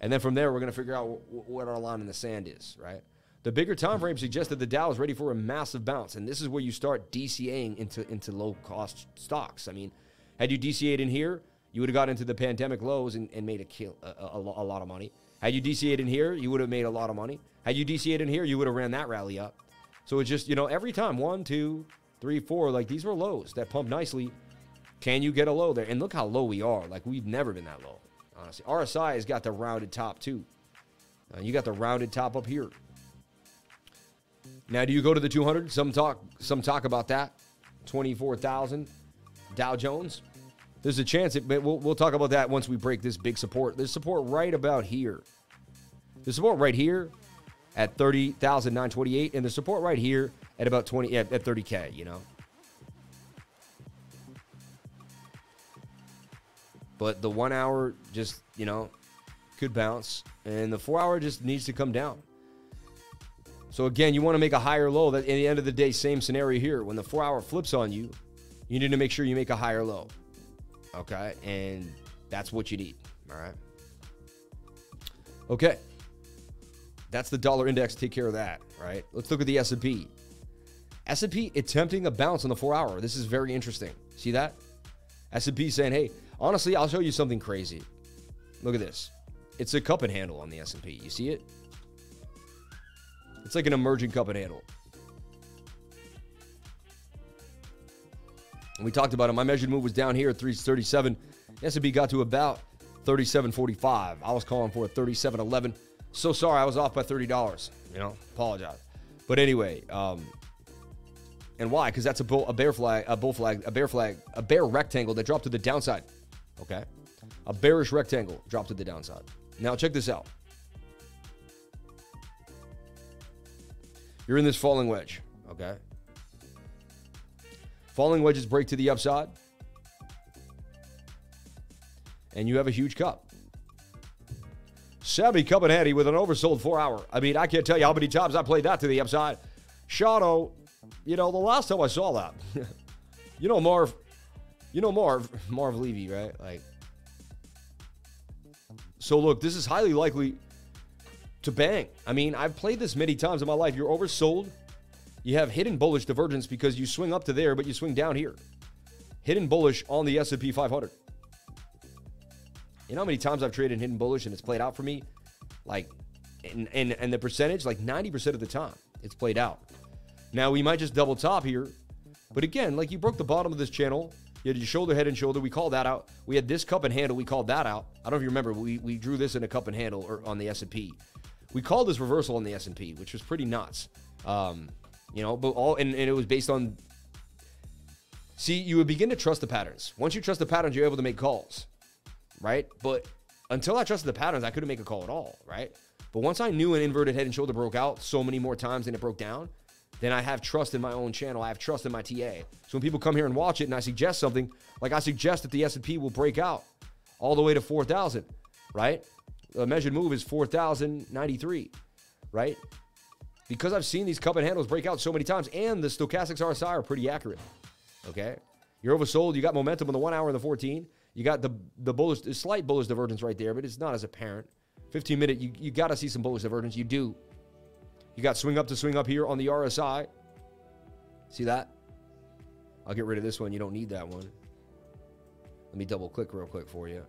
And then from there, we're going to figure out what our line in the sand is, right? The bigger time frame suggests that the Dow is ready for a massive bounce, and this is where you start D C A ing into, into low-cost stocks. I mean, had you D C A'd in here, you would have got into the pandemic lows and, and made a, kill, a, a, a lot of money. Had you D C A'd in here, you would have made a lot of money. Had you D C A'd in here, you would have ran that rally up. So it's just, you know, every time, one, two, three, four, like these were lows that pumped nicely. Can you get a low there? And look how low we are. Like, we've never been that low, honestly. R S I has got the rounded top, too. Uh, you got the rounded top up here. Now, do you go to the two hundred? Some talk, some talk about that. twenty-four thousand Dow Jones. There's a chance, it, but we'll, we'll talk about that once we break this big support. There's support right about here. There's support right here at thirty thousand nine hundred twenty-eight, and the support right here at about twenty at, at thirty K. You know, but the one hour just, you know, could bounce, and the four hour just needs to come down. So again, you want to make a higher low. That at the end of the day, same scenario here. When the four hour flips on you, you need to make sure you make a higher low. Okay, and that's what you need. All right. Okay, that's the dollar index. Take care of that. Right. Let's look at the S and P. S and P attempting a bounce on the four hour. This is very interesting. See that? S and P saying, "Hey, honestly, I'll show you something crazy. Look at this. It's a cup and handle on the S and P. You see it?" It's like an emerging cup and handle. And we talked about it. My measured move was down here at three thirty-seven. The S and P got to about thirty-seven forty-five. I was calling for a thirty-seven eleven. So sorry, I was off by thirty dollars. You know, apologize. But anyway, um, and why? Because that's a bull, a bear flag, a bull flag, a bear flag, a bear rectangle that dropped to the downside. Okay, a bearish rectangle dropped to the downside. Now check this out. You're in this falling wedge, okay? Falling wedges break to the upside. And you have a huge cup. Savvy cup and handy with an oversold four-hour. I mean, I can't tell you how many times I played that to the upside. Shado, you know, the last time I saw that. you know Marv, you know Marv, Marv Levy, right? Like, so look, this is highly likely to bang. I mean, I've played this many times in my life. You're oversold. You have hidden bullish divergence because you swing up to there, but you swing down here. Hidden bullish on the S and P five hundred. You know how many times I've traded hidden bullish and it's played out for me? Like, and, and, and the percentage, like ninety percent of the time, it's played out. Now, we might just double top here. But again, like, you broke the bottom of this channel. You had your shoulder, head, and shoulder. We called that out. We had this cup and handle. We called that out. I don't know if you remember. We, we drew this in a cup and handle or on the S and P. We called this reversal on the S and P, which was pretty nuts. Um, you know, but all, and, and it was based on, see, you would begin to trust the patterns. Once you trust the patterns, you're able to make calls, right? But until I trusted the patterns, I couldn't make a call at all, right? But once I knew an inverted head and shoulder broke out so many more times than it broke down, then I have trust in my own channel. I have trust in my T A. So when people come here and watch it and I suggest something, like I suggest that the S and P will break out all the way to four thousand, right? a measured move is four thousand ninety-three, right? Because I've seen these cup and handles break out so many times, and the Stochastics R S I are pretty accurate, okay? You're oversold. You got momentum on the one hour and the fourteen. You got the, the bullish, the slight bullish divergence right there, but it's not as apparent. fifteen minute, you, you got to see some bullish divergence. You do. You got swing up to swing up here on the R S I. See that? I'll get rid of this one. You don't need that one. Let me double click real quick for you.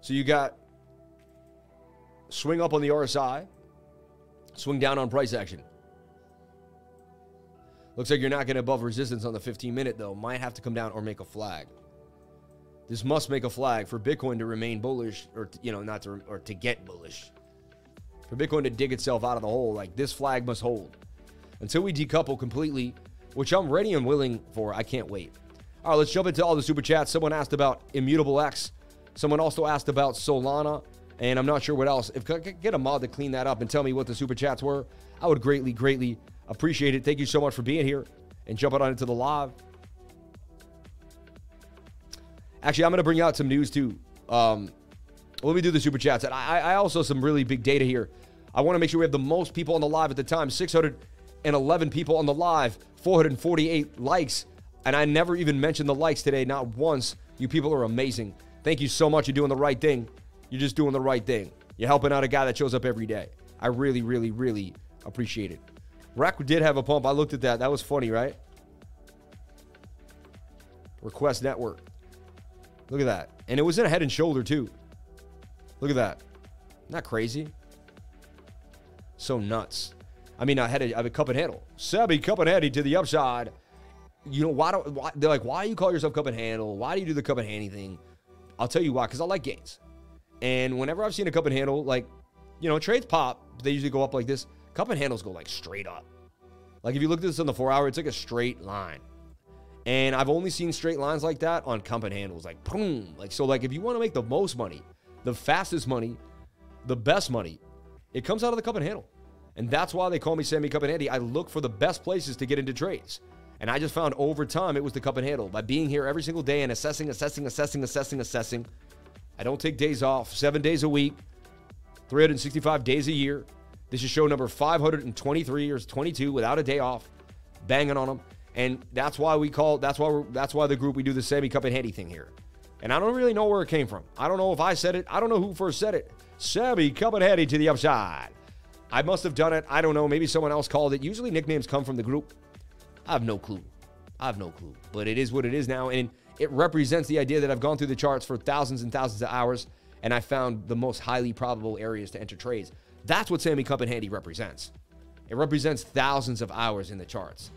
So you got swing up on the R S I, swing down on price action. Looks like you're not getting above resistance on the fifteen minute though. Might have to come down or make a flag. This must make a flag for Bitcoin to remain bullish, or to, you know, not to or to get bullish. For Bitcoin to dig itself out of the hole, like this flag must hold until we decouple completely, which I'm ready and willing for. I can't wait. All right, let's jump into all the super chats. Someone asked about Immutable X. Someone also asked about Solana, and I'm not sure what else. If I could get a mod to clean that up and tell me what the super chats were, I would greatly, greatly appreciate it. Thank you so much for being here and jumping on into the live. Actually, I'm going to bring out some news too. Um, let me do the super chats. And I, I also have some really big data here. I want to make sure we have the most people on the live at the time. six hundred eleven people on the live, four hundred forty-eight likes. And I never even mentioned the likes today, not once. You people are amazing. Thank you so much. You're doing the right thing. You're just doing the right thing. You're helping out a guy that shows up every day. I really, really, really appreciate it. Rack did have a pump. I looked at that. That was funny, right? Request network. Look at that. And it was in a head and shoulder, too. Look at that. Not crazy. So nuts. I mean, I had a, I had a cup and handle. Sebby, cup and handy to the upside. You know, why don't... Why, they're like, why do you call yourself cup and handle? Why do you do the cup and handy thing? I'll tell you why, because I like gains. And whenever I've seen a cup and handle, like, you know, trades pop, they usually go up like this. Cup and handles go, like, straight up. Like, if you look at this on the four hour, it's like a straight line. And I've only seen straight lines like that on cup and handles, like, boom. Like, so, like, if you want to make the most money, the fastest money, the best money, it comes out of the cup and handle. And that's why they call me Sammy Cup and Handy. I look for the best places to get into trades. And I just found over time it was the cup and handle. By being here every single day and assessing, assessing, assessing, assessing, assessing. I don't take days off. Seven days a week. three hundred sixty-five days a year. This is show number five hundred twenty-three or twenty-two without a day off. Banging on them. And that's why we call, that's why, we're, that's why the group, we do the Sammy Cup and Handy thing here. And I don't really know where it came from. I don't know if I said it. I don't know who first said it. Sammy Cup and Handy to the upside. I must have done it. I don't know. Maybe someone else called it. Usually nicknames come from the group. I have no clue. I have no clue. But it is what it is now. And it represents the idea that I've gone through the charts for thousands and thousands of hours. And I found the most highly probable areas to enter trades. That's what Sammy Cup and Handy represents. It represents thousands of hours in the charts.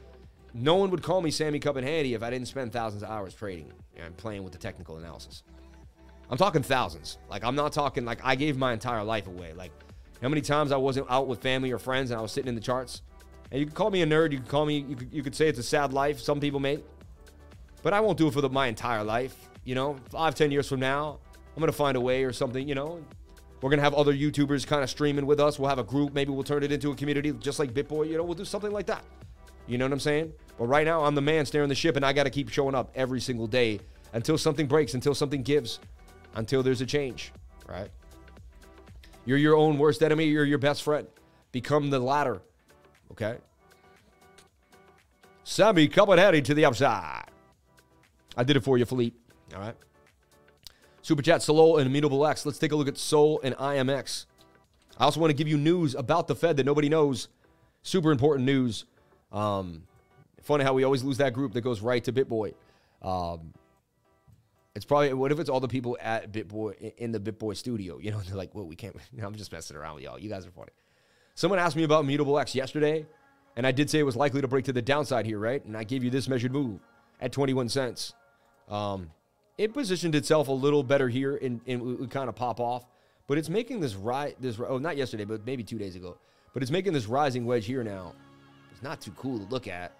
No one would call me Sammy Cup and Handy if I didn't spend thousands of hours trading and playing with the technical analysis. I'm talking thousands. Like, I'm not talking like I gave my entire life away. Like, how many times I wasn't out with family or friends and I was sitting in the charts. And you can call me a nerd. You can call me, you could, you could say it's a sad life. Some people may. But I won't do it for the, my entire life. You know, five, ten years from now, I'm going to find a way or something, you know. We're going to have other YouTubers kind of streaming with us. We'll have a group. Maybe we'll turn it into a community just like BitBoy. You know, we'll do something like that. You know what I'm saying? But right now, I'm the man steering the ship, and I got to keep showing up every single day until something breaks, until something gives, until there's a change, right? You're your own worst enemy. You're your best friend. Become the latter. Okay. Sammy, come and heading to the upside. I did it for you, Philippe. All right. Super chat, Sol and Immutable X. Let's take a look at Sol and I M X. I also want to give you news about the Fed that nobody knows. Super important news. Um, funny how we always lose that group that goes right to BitBoy. Um, it's probably, what if it's all the people at BitBoy, in the BitBoy studio? You know, they're like, well, we can't, I'm just messing around with y'all. You guys are funny. Someone asked me about Immutable X yesterday, and I did say it was likely to break to the downside here, right? And I gave you this measured move at twenty-one cents. Um, it positioned itself a little better here, and, and we, we kind of pop off. But it's making this rise, this, oh, not yesterday, but maybe two days ago. But it's making this rising wedge here now. It's not too cool to look at.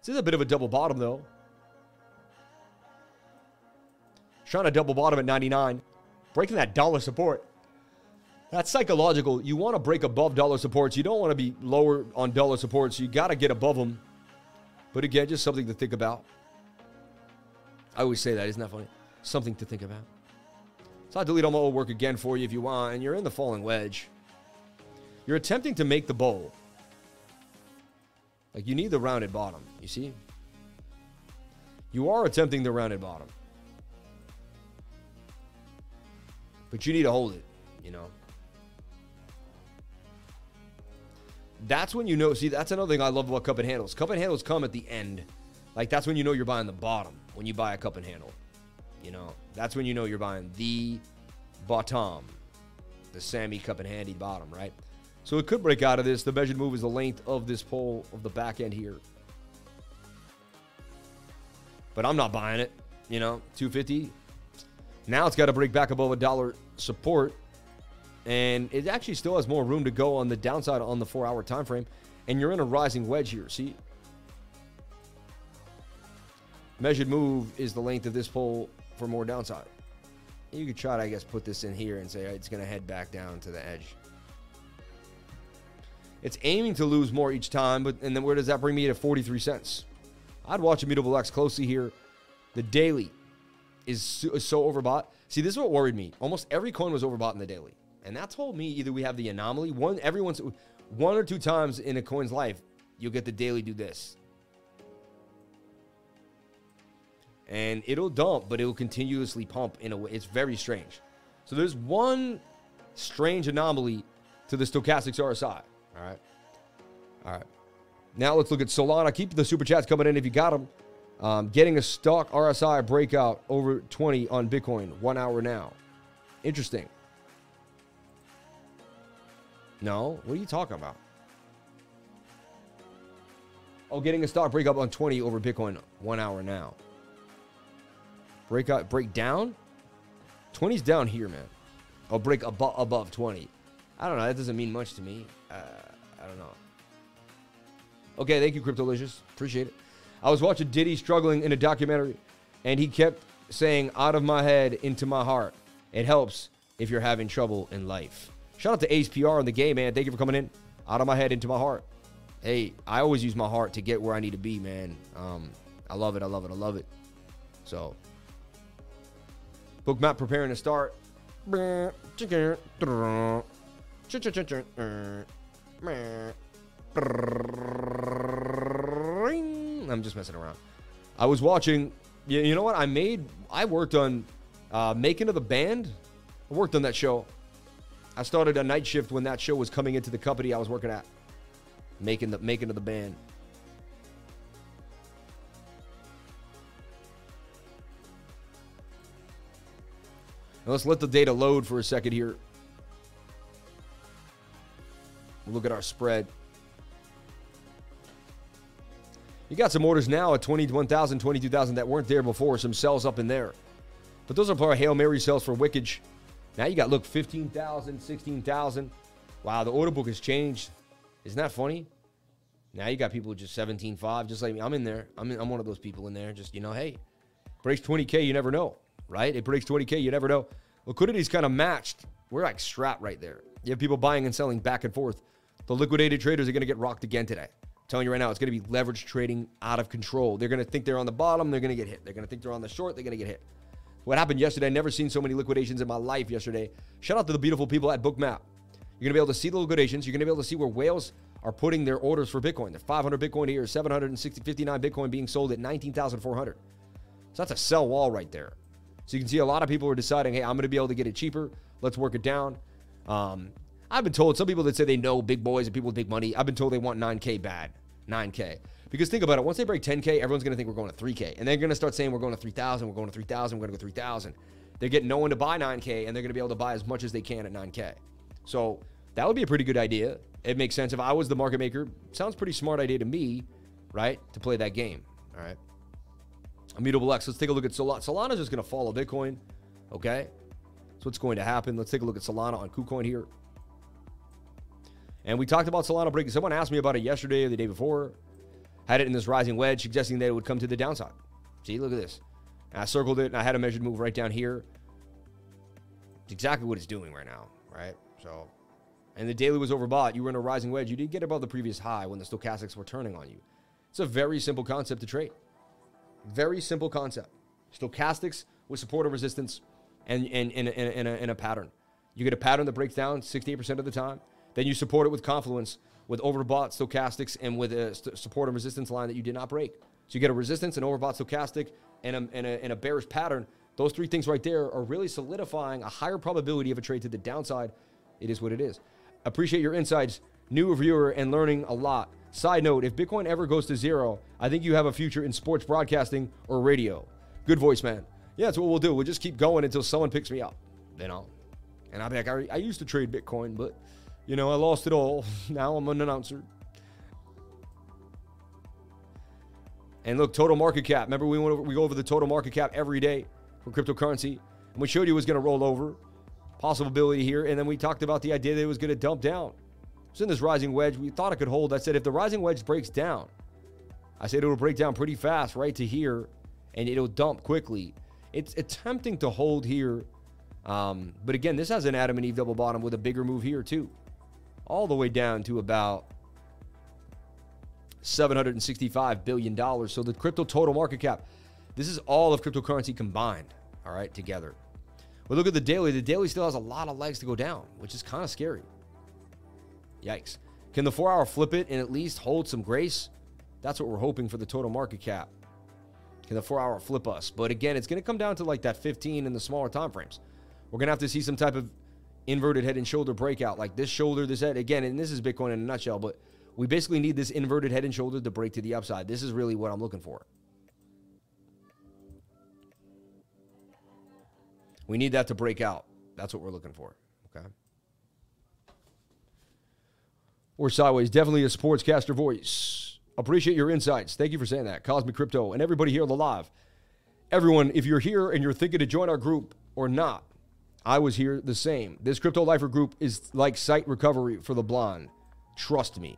This is a bit of a double bottom, though. Trying to double bottom at ninety-nine. Breaking that dollar support. That's psychological. You want to break above dollar supports. You don't want to be lower on dollar supports. You got to get above them. But again, just something to think about. I always say that. Isn't that funny? Something to think about. So I'll delete all my old work again for you if you want, and you're in the falling wedge. You're attempting to make the bowl. Like, you need the rounded bottom, you see? You are attempting the rounded bottom. But you need to hold it, you know? That's when you know. See, that's another thing I love about cup and handles. Cup and handles come at the end. Like, that's when you know you're buying the bottom, when you buy a cup and handle. You know, that's when you know you're buying the bottom, the Sammy cup and handy bottom, right? So it could break out of this. The measured move is the length of this pole of the back end here. But I'm not buying it, you know, two fifty. Now it's got to break back above a dollar support. And it actually still has more room to go on the downside on the four-hour time frame. And you're in a rising wedge here, see? Measured move is the length of this pole for more downside. You could try to, I guess, put this in here and say it's going to head back down to the edge. It's aiming to lose more each time, but and then where does that bring me to forty-three cents? I'd watch Immutable X closely here. The daily is so, is so overbought. See, this is what worried me. Almost every coin was overbought in the daily. And that told me either we have the anomaly, one everyone's one or two times in a coin's life, you'll get the daily do this. And it'll dump, but it'll continuously pump in a way. It's very strange. So there's one strange anomaly to the Stochastics R S I. All right. All right. Now let's look at Solana. Keep the super chats coming in if you got them. Um, getting a stock R S I breakout over twenty on Bitcoin. One hour now. Interesting. No? What are you talking about? Oh, getting a stock breakup on twenty over Bitcoin. One hour now. Break out, break down? twenty's down here, man. Oh, break abo- above twenty. I don't know. That doesn't mean much to me. Uh, I don't know. Okay, thank you, Cryptolicious. Appreciate it. I was watching Diddy struggling in a documentary, and he kept saying, out of my head, into my heart. It helps if you're having trouble in life. Shout out to Ace P R on the game, man. Thank you for coming in. Out of my head, into my heart. Hey, I always use my heart to get where I need to be, man. Um, I love it. I love it. I love it. So... Bookmap preparing to start. I'm just messing around. I was watching. You know what? I made. I worked on uh, Making of the Band. I worked on that show. I started a night shift when that show was coming into the company I was working at. Making the Making of the Band. Let's let the data load for a second here. We'll look at our spread. You got some orders now at twenty-one thousand, twenty-two thousand that weren't there before. Some sells up in there. But those are probably Hail Mary sells for wickage. Now you got, look, fifteen thousand, sixteen thousand. Wow, the order book has changed. Isn't that funny? Now you got people just seventeen five, just like me. I'm in there. I'm, in, I'm one of those people in there. Just, you know, hey, breaks twenty K, you never know. Right? It breaks twenty K. You never know. Liquidity's kind of matched. We're like strapped right there. You have people buying and selling back and forth. The liquidated traders are going to get rocked again today. I'm telling you right now, it's going to be leverage trading out of control. They're going to think they're on the bottom. They're going to get hit. They're going to think they're on the short. They're going to get hit. What happened yesterday? I've never seen so many liquidations in my life yesterday. Shout out to the beautiful people at Bookmap. You're going to be able to see the liquidations. You're going to be able to see where whales are putting their orders for Bitcoin. They're five hundred Bitcoin here, seven hundred fifty-nine Bitcoin being sold at nineteen thousand four hundred. So that's a sell wall right there. So you can see a lot of people are deciding, hey, I'm going to be able to get it cheaper. Let's work it down. Um, I've been told, some people that say they know big boys and people with big money, I've been told they want nine K bad. nine K. Because think about it. Once they break ten K, everyone's going to think we're going to three K. And they're going to start saying we're going to three thousand, we're going to three thousand, we're going to go three thousand. They're getting no one to buy nine K, and they're going to be able to buy as much as they can at nine K. So that would be a pretty good idea. It makes sense. If I was the market maker, sounds pretty smart idea to me, right, to play that game. All right. Immutable X. Let's take a look at Solana. Solana's just going to follow Bitcoin. Okay. So what's going to happen? Let's take a look at Solana on KuCoin here. And we talked about Solana breaking. Someone asked me about it yesterday or the day before. Had it in this rising wedge, suggesting that it would come to the downside. See, look at this. And I circled it, and I had a measured move right down here. It's exactly what it's doing right now, right? So, and the daily was overbought. You were in a rising wedge. You didn't get above the previous high when the stochastics were turning on you. It's a very simple concept to trade. Very simple concept. Stochastics with support and resistance, and in and, and, and, and a pattern. You get a pattern that breaks down sixty-eight percent of the time. Then you support it with confluence, with overbought stochastics, and with a st support and resistance line that you did not break. So you get a resistance, an overbought stochastic, and a, and, a, and a bearish pattern. Those three things right there are really solidifying a higher probability of a trade to the downside. It is what it is. Appreciate your insights. New reviewer and learning a lot. Side note, if Bitcoin ever goes to zero, I think you have a future in sports broadcasting or radio. Good voice, man. Yeah, that's what we'll do. We'll just keep going until someone picks me up. Then I'll, and I'll be like, I, I used to trade Bitcoin, but, you know, I lost it all. Now I'm an announcer. And look, total market cap. Remember, we went over, we go over the total market cap every day for cryptocurrency. And we showed you it was going to roll over. Possibility here. And then we talked about the idea that it was going to dump down. It's in this rising wedge. We thought it could hold. I said, if the rising wedge breaks down, I said it'll break down pretty fast right to here, and it'll dump quickly. It's attempting to hold here. Um, but again, this has an Adam and Eve double bottom with a bigger move here too, all the way down to about seven hundred sixty-five billion dollars. So the crypto total market cap, this is all of cryptocurrency combined, all right, together. But look at the daily. The daily still has a lot of legs to go down, which is kind of scary. Yikes. Can the four hour flip it and at least hold some grace? That's what we're hoping for the total market cap. Can the four hour flip us? But again, it's going to come down to like that fifteen and the smaller time frames. We're going to have to see some type of inverted head and shoulder breakout, like this shoulder, this head. Again, and this is Bitcoin in a nutshell, but we basically need this inverted head and shoulder to break to the upside. This is really what I'm looking for. We need that to break out. That's what we're looking for, okay? Or sideways, definitely a sportscaster voice. Appreciate your insights. Thank you for saying that. Cosmic Crypto and everybody here on the live. Everyone, if you're here and you're thinking to join our group or not, I was here the same. This Crypto Lifer group is like sight recovery for the blind. Trust me.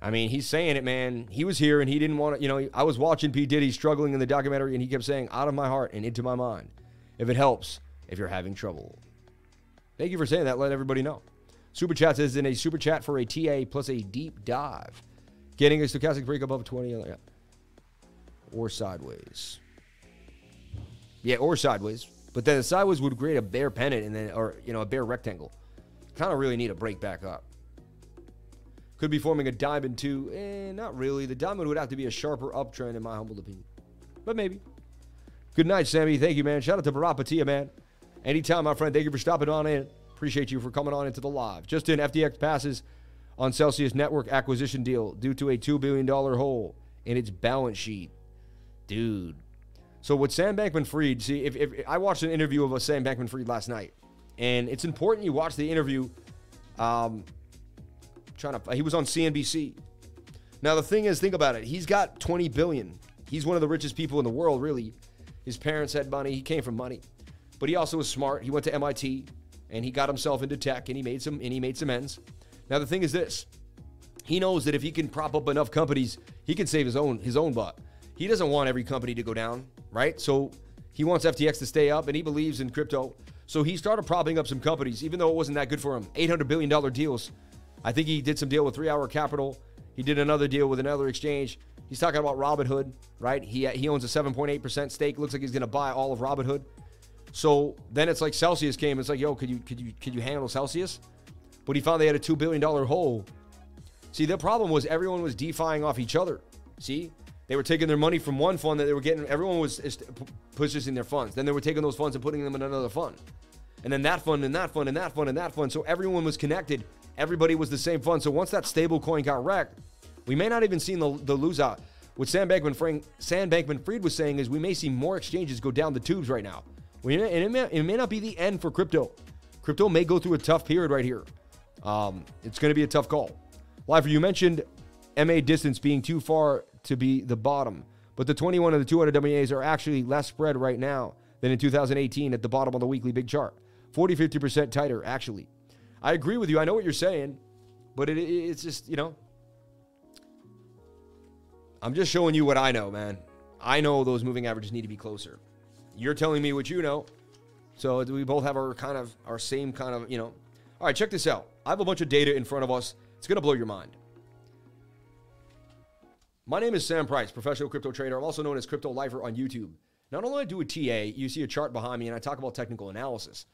I mean, he's saying it, man. He was here and he didn't want to, you know, I was watching P. Diddy struggling in the documentary and he kept saying, out of my heart and into my mind. If it helps, if you're having trouble. Thank you for saying that. Let everybody know. Super Chat says, in a Super Chat for a T A plus a deep dive. Getting a stochastic break above twenty. Or sideways. Yeah, or sideways. But then the sideways would create a bear pennant and then, or, you know, a bear rectangle. Kind of really need a break back up. Could be forming a diamond too. Eh, not really. The diamond would have to be a sharper uptrend in my humble opinion. But maybe. Good night, Sammy. Thank you, man. Shout out to Barapatia, man. Anytime, my friend. Thank you for stopping on in. Appreciate you for coming on into the live. Just in, F T X passes on Celsius network acquisition deal due to a two billion dollar hole in its balance sheet. Dude. So what Sam Bankman-Fried, see, if, if I watched an interview of a Sam Bankman-Fried last night, and it's important you watch the interview. Um, trying to, he was on C N B C. Now the thing is, think about it. He's got twenty billion dollars. He's one of the richest people in the world, really. His parents had money. He came from money, but he also was smart. He went to M I T, and he got himself into tech, and he made some, and he made some ends. Now the thing is this: he knows that if he can prop up enough companies, he can save his own his own butt. He doesn't want every company to go down, right? So he wants F T X to stay up, and he believes in crypto. So he started propping up some companies, even though it wasn't that good for him. eight hundred billion dollar deals. I think he did some deal with Three Hour Capital. He did another deal with another exchange. He's talking about Robinhood, right? He, he owns a seven point eight percent stake. Looks like he's going to buy all of Robinhood. So then it's like Celsius came. It's like, yo, could you, could you, could you handle Celsius? But he found they had a two billion dollar hole. See, the problem was everyone was defying off each other. See? They were taking their money from one fund that they were getting. Everyone was positioning their funds. Then they were taking those funds and putting them in another fund. And then that fund and that fund and that fund and that fund. So everyone was connected. Everybody was the same fund. So once that stable coin got wrecked, we may not even see the, the lose out. What Sam Bankman-Fried, Sam Bankman-Fried was saying is we may see more exchanges go down the tubes right now. We, and it may, it may not be the end for crypto. Crypto may go through a tough period right here. Um, it's going to be a tough call. Lifer, you mentioned M A distance being too far to be the bottom, but the twenty-one and the two hundred W As are actually less spread right now than in two thousand eighteen at the bottom of the weekly big chart. forty, fifty percent tighter, actually. I agree with you. I know what you're saying, but it, it, it's just, you know, I'm just showing you what I know, man. I know those moving averages need to be closer. You're telling me what you know, so we both have our kind of, our same kind of, you know. All right, check this out. I have a bunch of data in front of us. It's going to blow your mind. My name is Sam Price, professional crypto trader. I'm also known as Crypto Lifer on YouTube. not only do I do a T A, you see a chart behind me and I talk about technical analysis,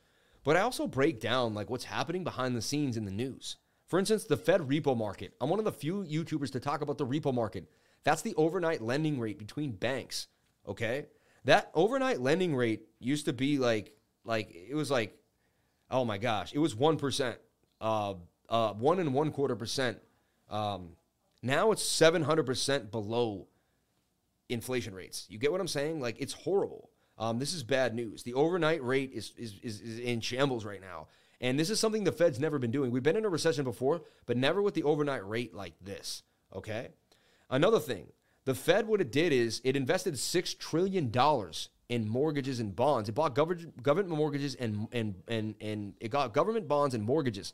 but I also break down like what's happening behind the scenes in the news. For instance, the Fed repo market. I'm one of the few YouTubers to talk about the repo market. That's the overnight lending rate between banks, okay? That overnight lending rate used to be like, like it was like, oh my gosh, it was one percent, uh, uh, one and one quarter percent. Um, now it's seven hundred percent below inflation rates. You get what I'm saying? Like, it's horrible. Um, this is bad news. The overnight rate is, is, is, is in shambles right now. And this is something the Fed's never been doing. We've been in a recession before, but never with the overnight rate like this, okay? Another thing, the Fed, what it did is it invested six trillion dollars in mortgages and bonds. It bought gov government mortgages and, and, and, and it got government bonds and mortgages,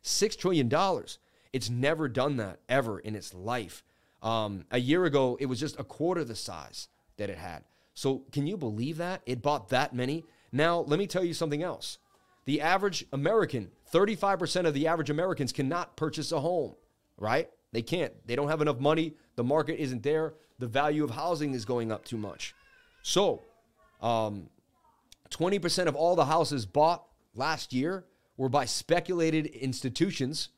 six trillion dollars. It's never done that ever in its life. Um, a year ago, it was just a quarter the size that it had. So can you believe that? It bought that many. Now, let me tell you something else. The average American, thirty-five percent of the average Americans cannot purchase a home, right? They can't. They don't have enough money. The market isn't there. The value of housing is going up too much. So um, twenty percent of all the houses bought last year were by speculated institutions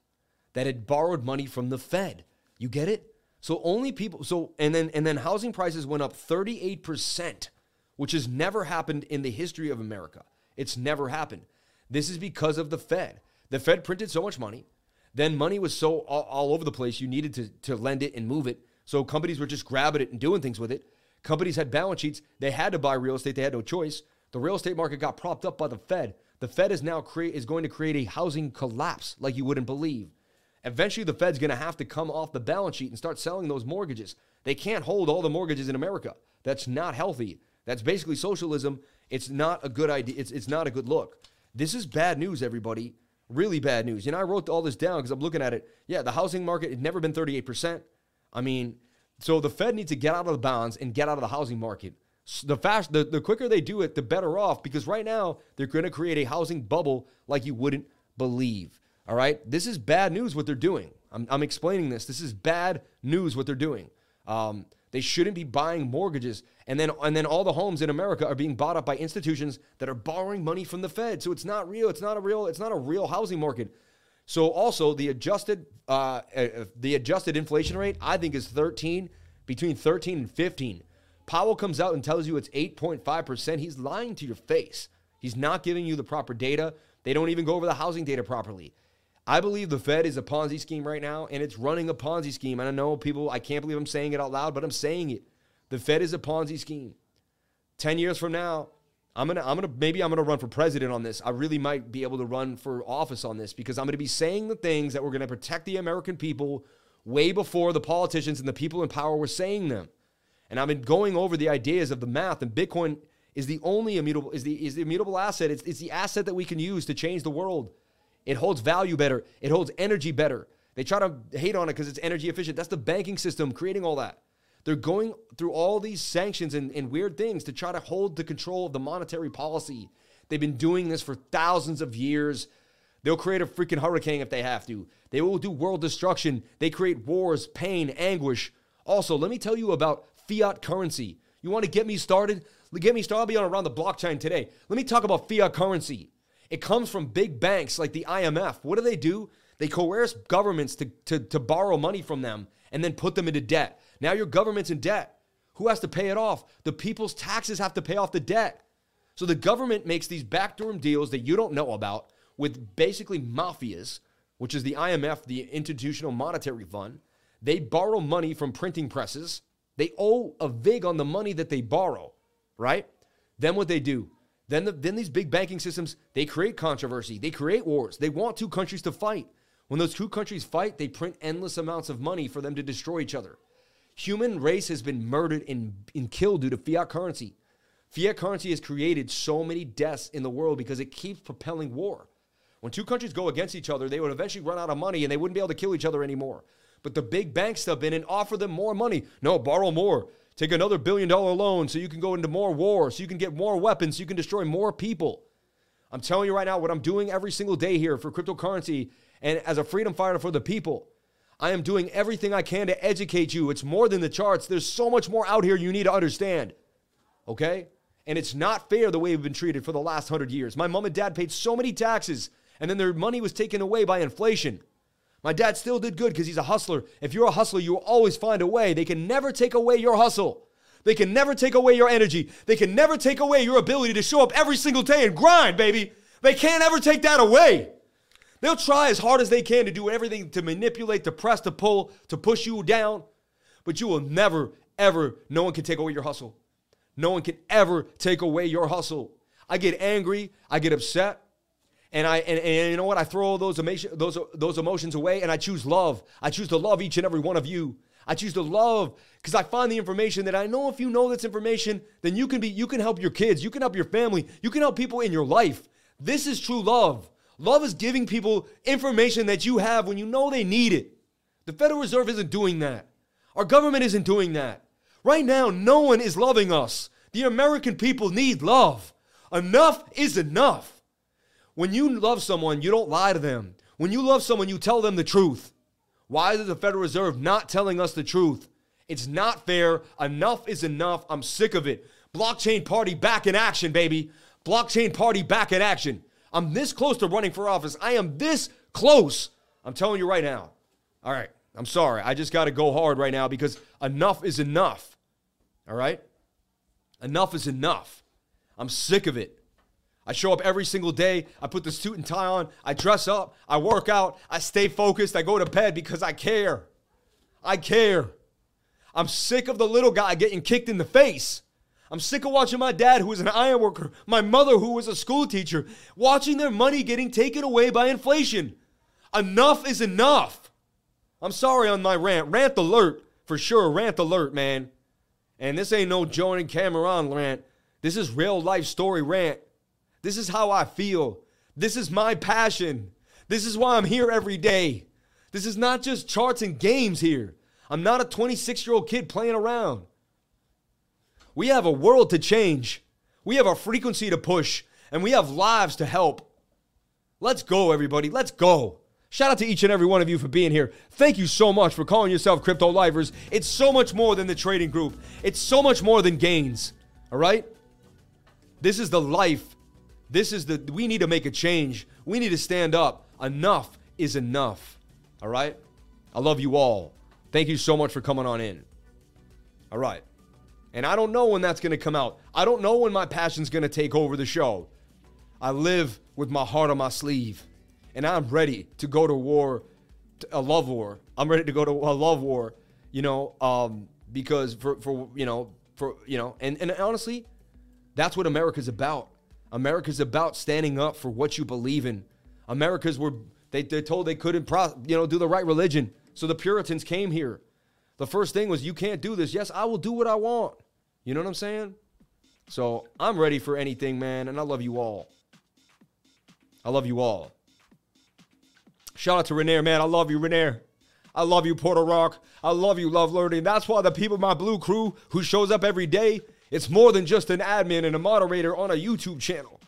that had borrowed money from the Fed. You get it? So only people, so, and then, and then housing prices went up thirty-eight percent, which has never happened in the history of America. It's never happened. This is because of the Fed. The Fed printed so much money. Then money was so all, all over the place, you needed to, to lend it and move it. So companies were just grabbing it and doing things with it. Companies had balance sheets. They had to buy real estate. They had no choice. The real estate market got propped up by the Fed. The Fed is now create, is going to create a housing collapse like you wouldn't believe. Eventually, the Fed's going to have to come off the balance sheet and start selling those mortgages. They can't hold all the mortgages in America. That's not healthy. That's basically socialism. It's not a good idea. It's, it's not a good look. This is bad news, everybody. Really bad news. And I wrote all this down because I'm looking at it. Yeah, the housing market had never been thirty-eight percent. I mean, so the Fed needs to get out of the bonds and get out of the housing market. So the, fast, the, the quicker they do it, the better off, because right now they're going to create a housing bubble like you wouldn't believe. All right, this is bad news what they're doing. I'm, I'm explaining this. This is bad news what they're doing. Um, they shouldn't be buying mortgages. And then, and then all the homes in America are being bought up by institutions that are borrowing money from the Fed. So it's not real. It's not a real. It's not a real housing market. So also the adjusted uh, uh, the adjusted inflation rate, I think, is thirteen, between thirteen and fifteen. Powell comes out and tells you it's eight point five percent. He's lying to your face. He's not giving you the proper data. They don't even go over the housing data properly. I believe the Fed is a Ponzi scheme right now, and it's running a Ponzi scheme. And I know people, I can't believe I'm saying it out loud, but I'm saying it. The Fed is a Ponzi scheme. Ten years from now, I'm gonna, I'm gonna, maybe I'm gonna run for president on this. I really might be able to run for office on this, because I'm gonna be saying the things that were gonna protect the American people way before the politicians and the people in power were saying them. And I've been going over the ideas of the math, and Bitcoin is the only immutable, is the is the immutable asset. It's, it's the asset that we can use to change the world. It holds value better. It holds energy better. They try to hate on it because it's energy efficient. That's the banking system creating all that. They're going through all these sanctions and, and weird things to try to hold the control of the monetary policy. They've been doing this for thousands of years. They'll create a freaking hurricane if they have to. They will do world destruction. They create wars, pain, anguish. Also, let me tell you about fiat currency. You want to get me started? Get me started. I'll be on Around the Blockchain today. Let me talk about fiat currency. It comes from big banks like the I M F. What do they do? They coerce governments to, to, to borrow money from them and then put them into debt. Now your government's in debt. Who has to pay it off? The people's taxes have to pay off the debt. So the government makes these backdoor deals that you don't know about with basically mafias, which is the I M F, the International Monetary Fund. They borrow money from printing presses. They owe a vig on the money that they borrow, right? Then what they do? Then, the, then these big banking systems, they create controversy. They create wars. They want two countries to fight. When those two countries fight, they print endless amounts of money for them to destroy each other. Human race has been murdered and, and killed due to fiat currency. Fiat currency has created so many deaths in the world because it keeps propelling war. When two countries go against each other, they would eventually run out of money and they wouldn't be able to kill each other anymore. But the big banks step in and offer them more money. No, borrow more. Take another billion dollar loan so you can go into more war, so you can get more weapons, so you can destroy more people. I'm telling you right now what I'm doing every single day here for cryptocurrency and as a freedom fighter for the people. I am doing everything I can to educate you. It's more than the charts. There's so much more out here you need to understand. Okay? And it's not fair the way we've been treated for the last hundred years. My mom and dad paid so many taxes, and then their money was taken away by inflation. My dad still did good because he's a hustler. If you're a hustler, you will always find a way. They can never take away your hustle. They can never take away your energy. They can never take away your ability to show up every single day and grind, baby. They can't ever take that away. They'll try as hard as they can to do everything, to manipulate, to press, to pull, to push you down. But you will never, ever, no one can take away your hustle. No one can ever take away your hustle. I get angry. I get upset. And I and, and you know what? I throw all those, emotion, those, those emotions away, and I choose love. I choose to love each and every one of you. I choose to love because I find the information that I know if you know this information, then you can be, you can help your kids. You can help your family. You can help people in your life. This is true love. Love is giving people information that you have when you know they need it. The Federal Reserve isn't doing that. Our government isn't doing that. Right now, no one is loving us. The American people need love. Enough is enough. When you love someone, you don't lie to them. When you love someone, you tell them the truth. Why is the Federal Reserve not telling us the truth? It's not fair. Enough is enough. I'm sick of it. Blockchain party back in action, baby. Blockchain party back in action. I'm this close to running for office. I am this close. I'm telling you right now. All right. I'm sorry. I just got to go hard right now because enough is enough. All right? Enough is enough. I'm sick of it. I show up every single day. I put the suit and tie on. I dress up. I work out. I stay focused. I go to bed because I care. I care. I'm sick of the little guy getting kicked in the face. I'm sick of watching my dad, who was an iron worker, my mother, who was a school teacher, watching their money getting taken away by inflation. Enough is enough. I'm sorry on my rant. Rant alert, for sure. Rant alert, man. And this ain't no Joan and Cameron rant. This is real life story rant. This is how I feel. This is my passion. This is why I'm here every day. This is not just charts and games here. I'm not a twenty-six-year-old kid playing around. We have a world to change. We have a frequency to push. And we have lives to help. Let's go, everybody. Let's go. Shout out to each and every one of you for being here. Thank you so much for calling yourself Crypto Livers. It's so much more than the trading group. It's so much more than gains. All right? This is the life. This is the, we need to make a change. We need to stand up. Enough is enough. All right? I love you all. Thank you so much for coming on in. All right. And I don't know when that's going to come out. I don't know when my passion's going to take over the show. I live with my heart on my sleeve. And I'm ready to go to war, to a love war. I'm ready to go to a love war, you know, um, because for, for, you know, for, you know, and, and honestly, that's what America's about. America's about standing up for what you believe in. America's were, they, they're told they couldn't, pro, you know, do the right religion. So the Puritans came here. The first thing was, you can't do this. Yes, I will do what I want. You know what I'm saying? So I'm ready for anything, man. And I love you all. I love you all. Shout out to Renair, man. I love you, Renair. I love you, Porter Rock. I love you, Love Learning. That's why the people, my blue crew, who shows up every day, it's more than just an admin and a moderator on a YouTube channel.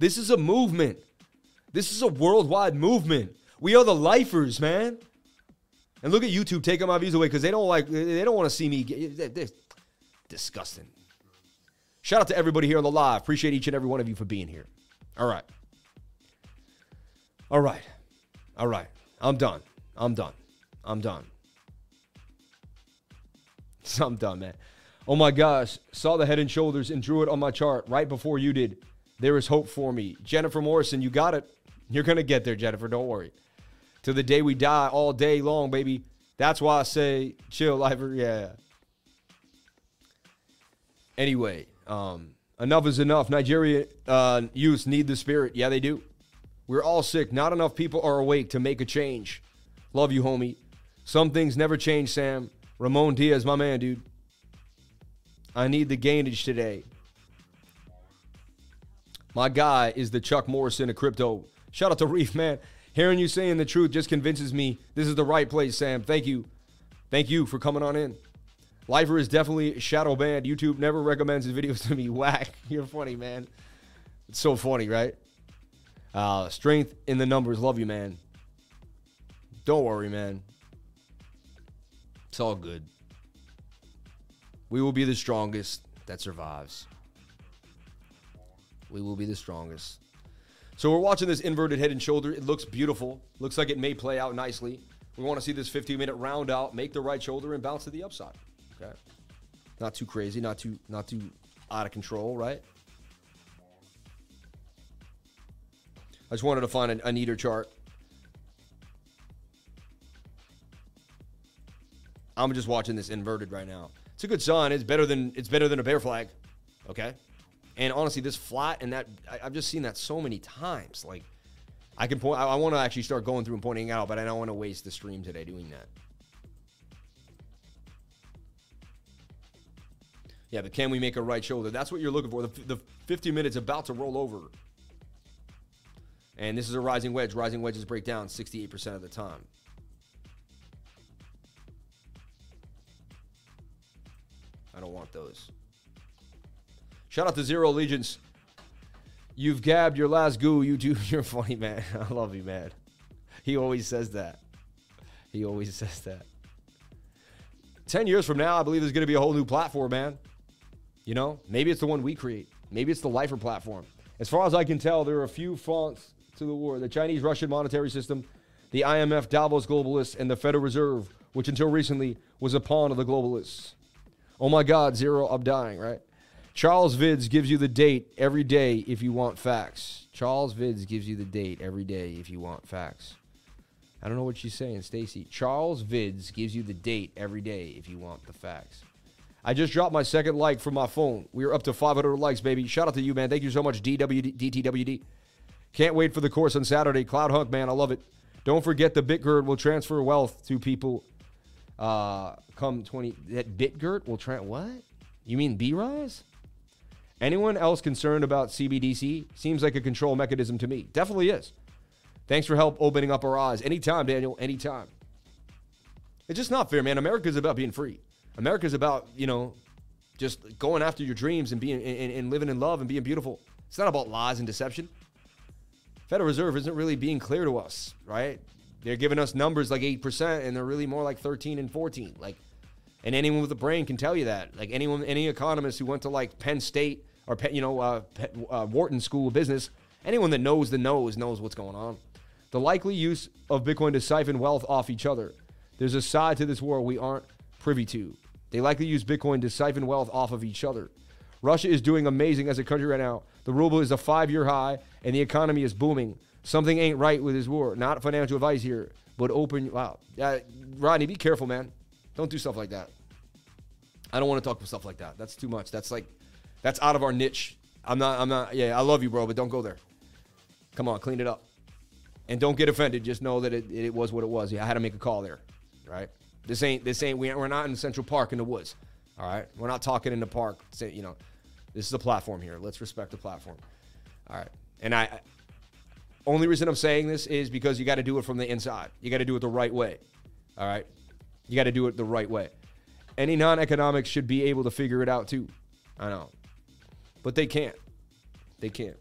This is a movement. This is a worldwide movement. We are the lifers, man. And look at YouTube taking my views away because they don't like, they don't want to see me. Get, they're disgusting. Shout out to everybody here on the live. Appreciate each and every one of you for being here. All right. All right. All right, I'm done. I'm done. I'm done. I'm done, man. Oh, my gosh. Saw the Head and Shoulders and drew it on my chart right before you did. There is hope for me. Jennifer Morrison, you got it. You're going to get there, Jennifer. Don't worry. To the day we die all day long, baby. That's why I say chill, lifer. Yeah. Anyway, um, enough is enough. Nigeria uh, youth need the spirit. Yeah, they do. We're all sick. Not enough people are awake to make a change. Love you, homie. Some things never change, Sam. Ramon Diaz, my man, dude. I need the gainage today. My guy is the Chuck Morrison of crypto. Shout out to Reef, man. Hearing you saying the truth just convinces me this is the right place, Sam. Thank you. Thank you for coming on in. Lifer is definitely shadow banned. YouTube never recommends his videos to me. Whack. You're funny, man. It's so funny, right? Uh, strength in the numbers. Love you, man. Don't worry, man. It's all good. We will be the strongest that survives. We will be the strongest. So we're watching this inverted head and shoulder. It looks beautiful. Looks like it may play out nicely. We want to see this fifteen minute round out, make the right shoulder and bounce to the upside. Okay. Not too crazy, not too not too out of control, right? I just wanted to find a, a neater chart. I'm just watching this inverted right now. It's a good sign. It's better than it's better than a bear flag. Okay. And honestly, this flat and that, I, I've just seen that so many times. Like, I can point, I, I want to actually start going through and pointing out, but I don't want to waste the stream today doing that. Yeah, but can we make a right shoulder? That's what you're looking for. The, the fifty minutes about to roll over. And this is a rising wedge. Rising wedges break down sixty-eight percent of the time. I don't want those. Shout out to Zero Allegiance. You've gabbed your last goo. You do. You're funny, man. I love you, man. He always says that. He always says that. ten years from now, I believe there's going to be a whole new platform, man. You know, maybe it's the one we create. Maybe it's the Lifer platform. As far as I can tell, there are a few fronts to the war. The Chinese-Russian monetary system, the I M F, Davos globalists, and the Federal Reserve, which until recently was a pawn of the globalists. Oh my God, Zero, I'm dying, right? Charles Vids gives you the date every day if you want facts. Charles Vids gives you the date every day if you want facts. I don't know what she's saying, Stacy. Charles Vids gives you the date every day if you want the facts. I just dropped my second like from my phone. We are up to five hundred likes, baby. Shout out to you, man. Thank you so much, D W D T W D. Can't wait for the course on Saturday. Cloud Hunk, man, I love it. Don't forget the BitGirt will transfer wealth to people uh, come twenty. That BitGirt will transfer, what? You mean B-Rise? Anyone else concerned about C B D C? Seems like a control mechanism to me. Definitely is. Thanks for help opening up our eyes. Anytime, Daniel, anytime. It's just not fair, man. America's about being free. America's about, you know, just going after your dreams and being and, and living in love and being beautiful. It's not about lies and deception. Federal Reserve isn't really being clear to us, right? They're giving us numbers like eight percent, and they're really more like thirteen and fourteen. Like, and anyone with a brain can tell you that. Like anyone, any economist who went to like Penn State or Penn, you know, uh, Penn, uh, Wharton School of Business, anyone that knows the knows knows what's going on. The likely use of Bitcoin to siphon wealth off each other. There's a side to this war we aren't privy to. They likely use Bitcoin to siphon wealth off of each other. Russia is doing amazing as a country right now. The ruble is a five-year high, and the economy is booming. Something ain't right with this war. Not financial advice here, but open... Wow. Uh, Rodney, be careful, man. Don't do stuff like that. I don't want to talk about stuff like that. That's too much. That's like... That's out of our niche. I'm not... I'm not... Yeah, I love you, bro, but don't go there. Come on, clean it up. And don't get offended. Just know that it, it was what it was. Yeah, I had to make a call there, right? This ain't, this ain't, we, we're not in Central Park in the woods, all right? We're not talking in the park. Say, you know, this is a platform here. Let's respect the platform, all right? And I, I only reason I'm saying this is because you got to do it from the inside. You got to do it the right way, all right? You got to do it the right way. Any non-economics should be able to figure it out too. I know, but they can't. They can't.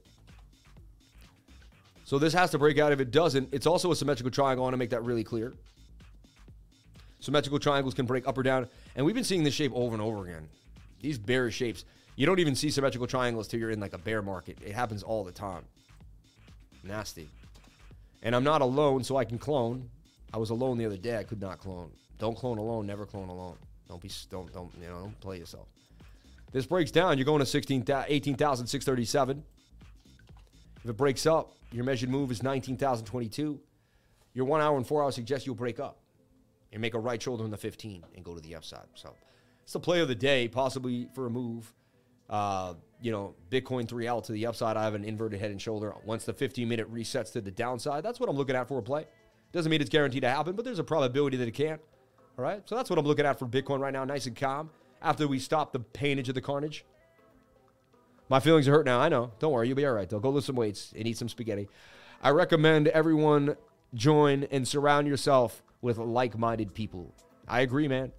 So this has to break out. If it doesn't, it's also a symmetrical triangle. I want to make that really clear. Symmetrical triangles can break up or down. And we've been seeing this shape over and over again. These bearish shapes. You don't even see symmetrical triangles till you're in like a bear market. It happens all the time. Nasty. And I'm not alone, so I can clone. I was alone the other day. I could not clone. Don't clone alone. Never clone alone. Don't be, don't, don't, you know, don't play yourself. This breaks down. You're going to sixteen, eighteen thousand six hundred thirty-seven. If it breaks up, your measured move is nineteen thousand twenty-two. Your one hour and four hour suggests you'll break up and make a right shoulder in the fifteen and go to the upside. So it's the play of the day, possibly for a move. Uh, you know, Bitcoin three L to the upside. I have an inverted head and shoulder. Once the fifteen minute resets to the downside, that's what I'm looking at for a play. Doesn't mean it's guaranteed to happen, but there's a probability that it can. All right. So that's what I'm looking at for Bitcoin right now. Nice and calm after we stop the painage of the carnage. My feelings are hurt now. I know. Don't worry. You'll be all right. They'll go lift some weights and eat some spaghetti. I recommend everyone join and surround yourself with like-minded people. I agree, man.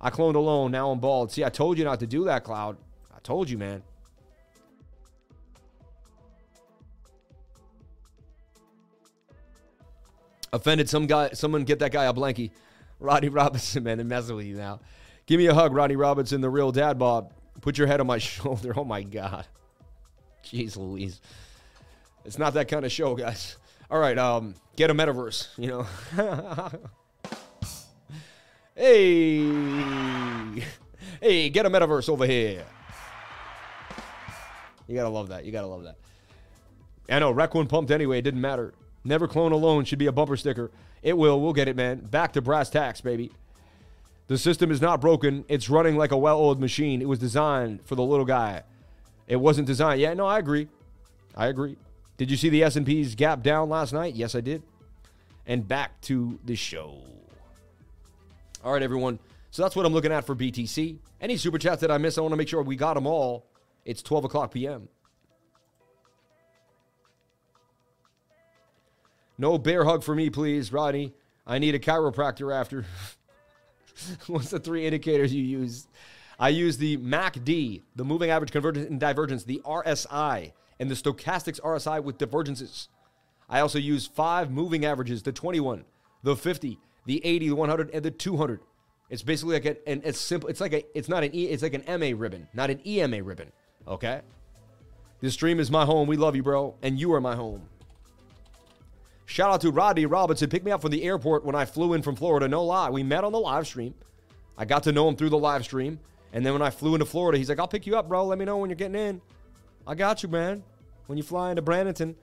I cloned alone. Now I'm bald. See, I told you not to do that, Cloud. I told you, man. Offended some guy. Someone get that guy a blankie. Rodney Robinson, man. They're messing with you now. Give me a hug, Rodney Robinson, the real dad, Bob. Put your head on my shoulder. Oh, my God. Jeez Louise. It's not that kind of show, guys. All right, um, get a metaverse, you know. Hey. Hey, get a metaverse over here. You gotta love that. You gotta love that. I know, Requiem pumped anyway. It didn't matter. Never clone alone should be a bumper sticker. It will. We'll get it, man. Back to brass tacks, baby. The system is not broken. It's running like a well-oiled machine. It was designed for the little guy. It wasn't designed. Yeah, no, I agree. I agree. Did you see the S and P's gap down last night? Yes, I did. And back to the show. All right, everyone. So that's what I'm looking at for B T C. Any super chats that I miss, I want to make sure we got them all. It's twelve o'clock p m No bear hug for me, please, Rodney. I need a chiropractor after. What's the three indicators you use? I use the M A C D, the moving average convergence and divergence, the R S I, and the Stochastics R S I with divergences. I also use five moving averages, the twenty-one, the fifty, the eighty, the one hundred, and the two hundred. It's basically like a, an, it's simple, it's like a, it's not an E, it's like an M A ribbon, not an E M A ribbon, okay? This stream is my home. We love you, bro, and you are my home. Shout out to Rodney Robinson. Picked me up from the airport when I flew in from Florida. No lie. We met on the live stream. I got to know him through the live stream. And then when I flew into Florida, he's like, I'll pick you up, bro. Let me know when you're getting in. I got you, man. When you fly into Bradenton.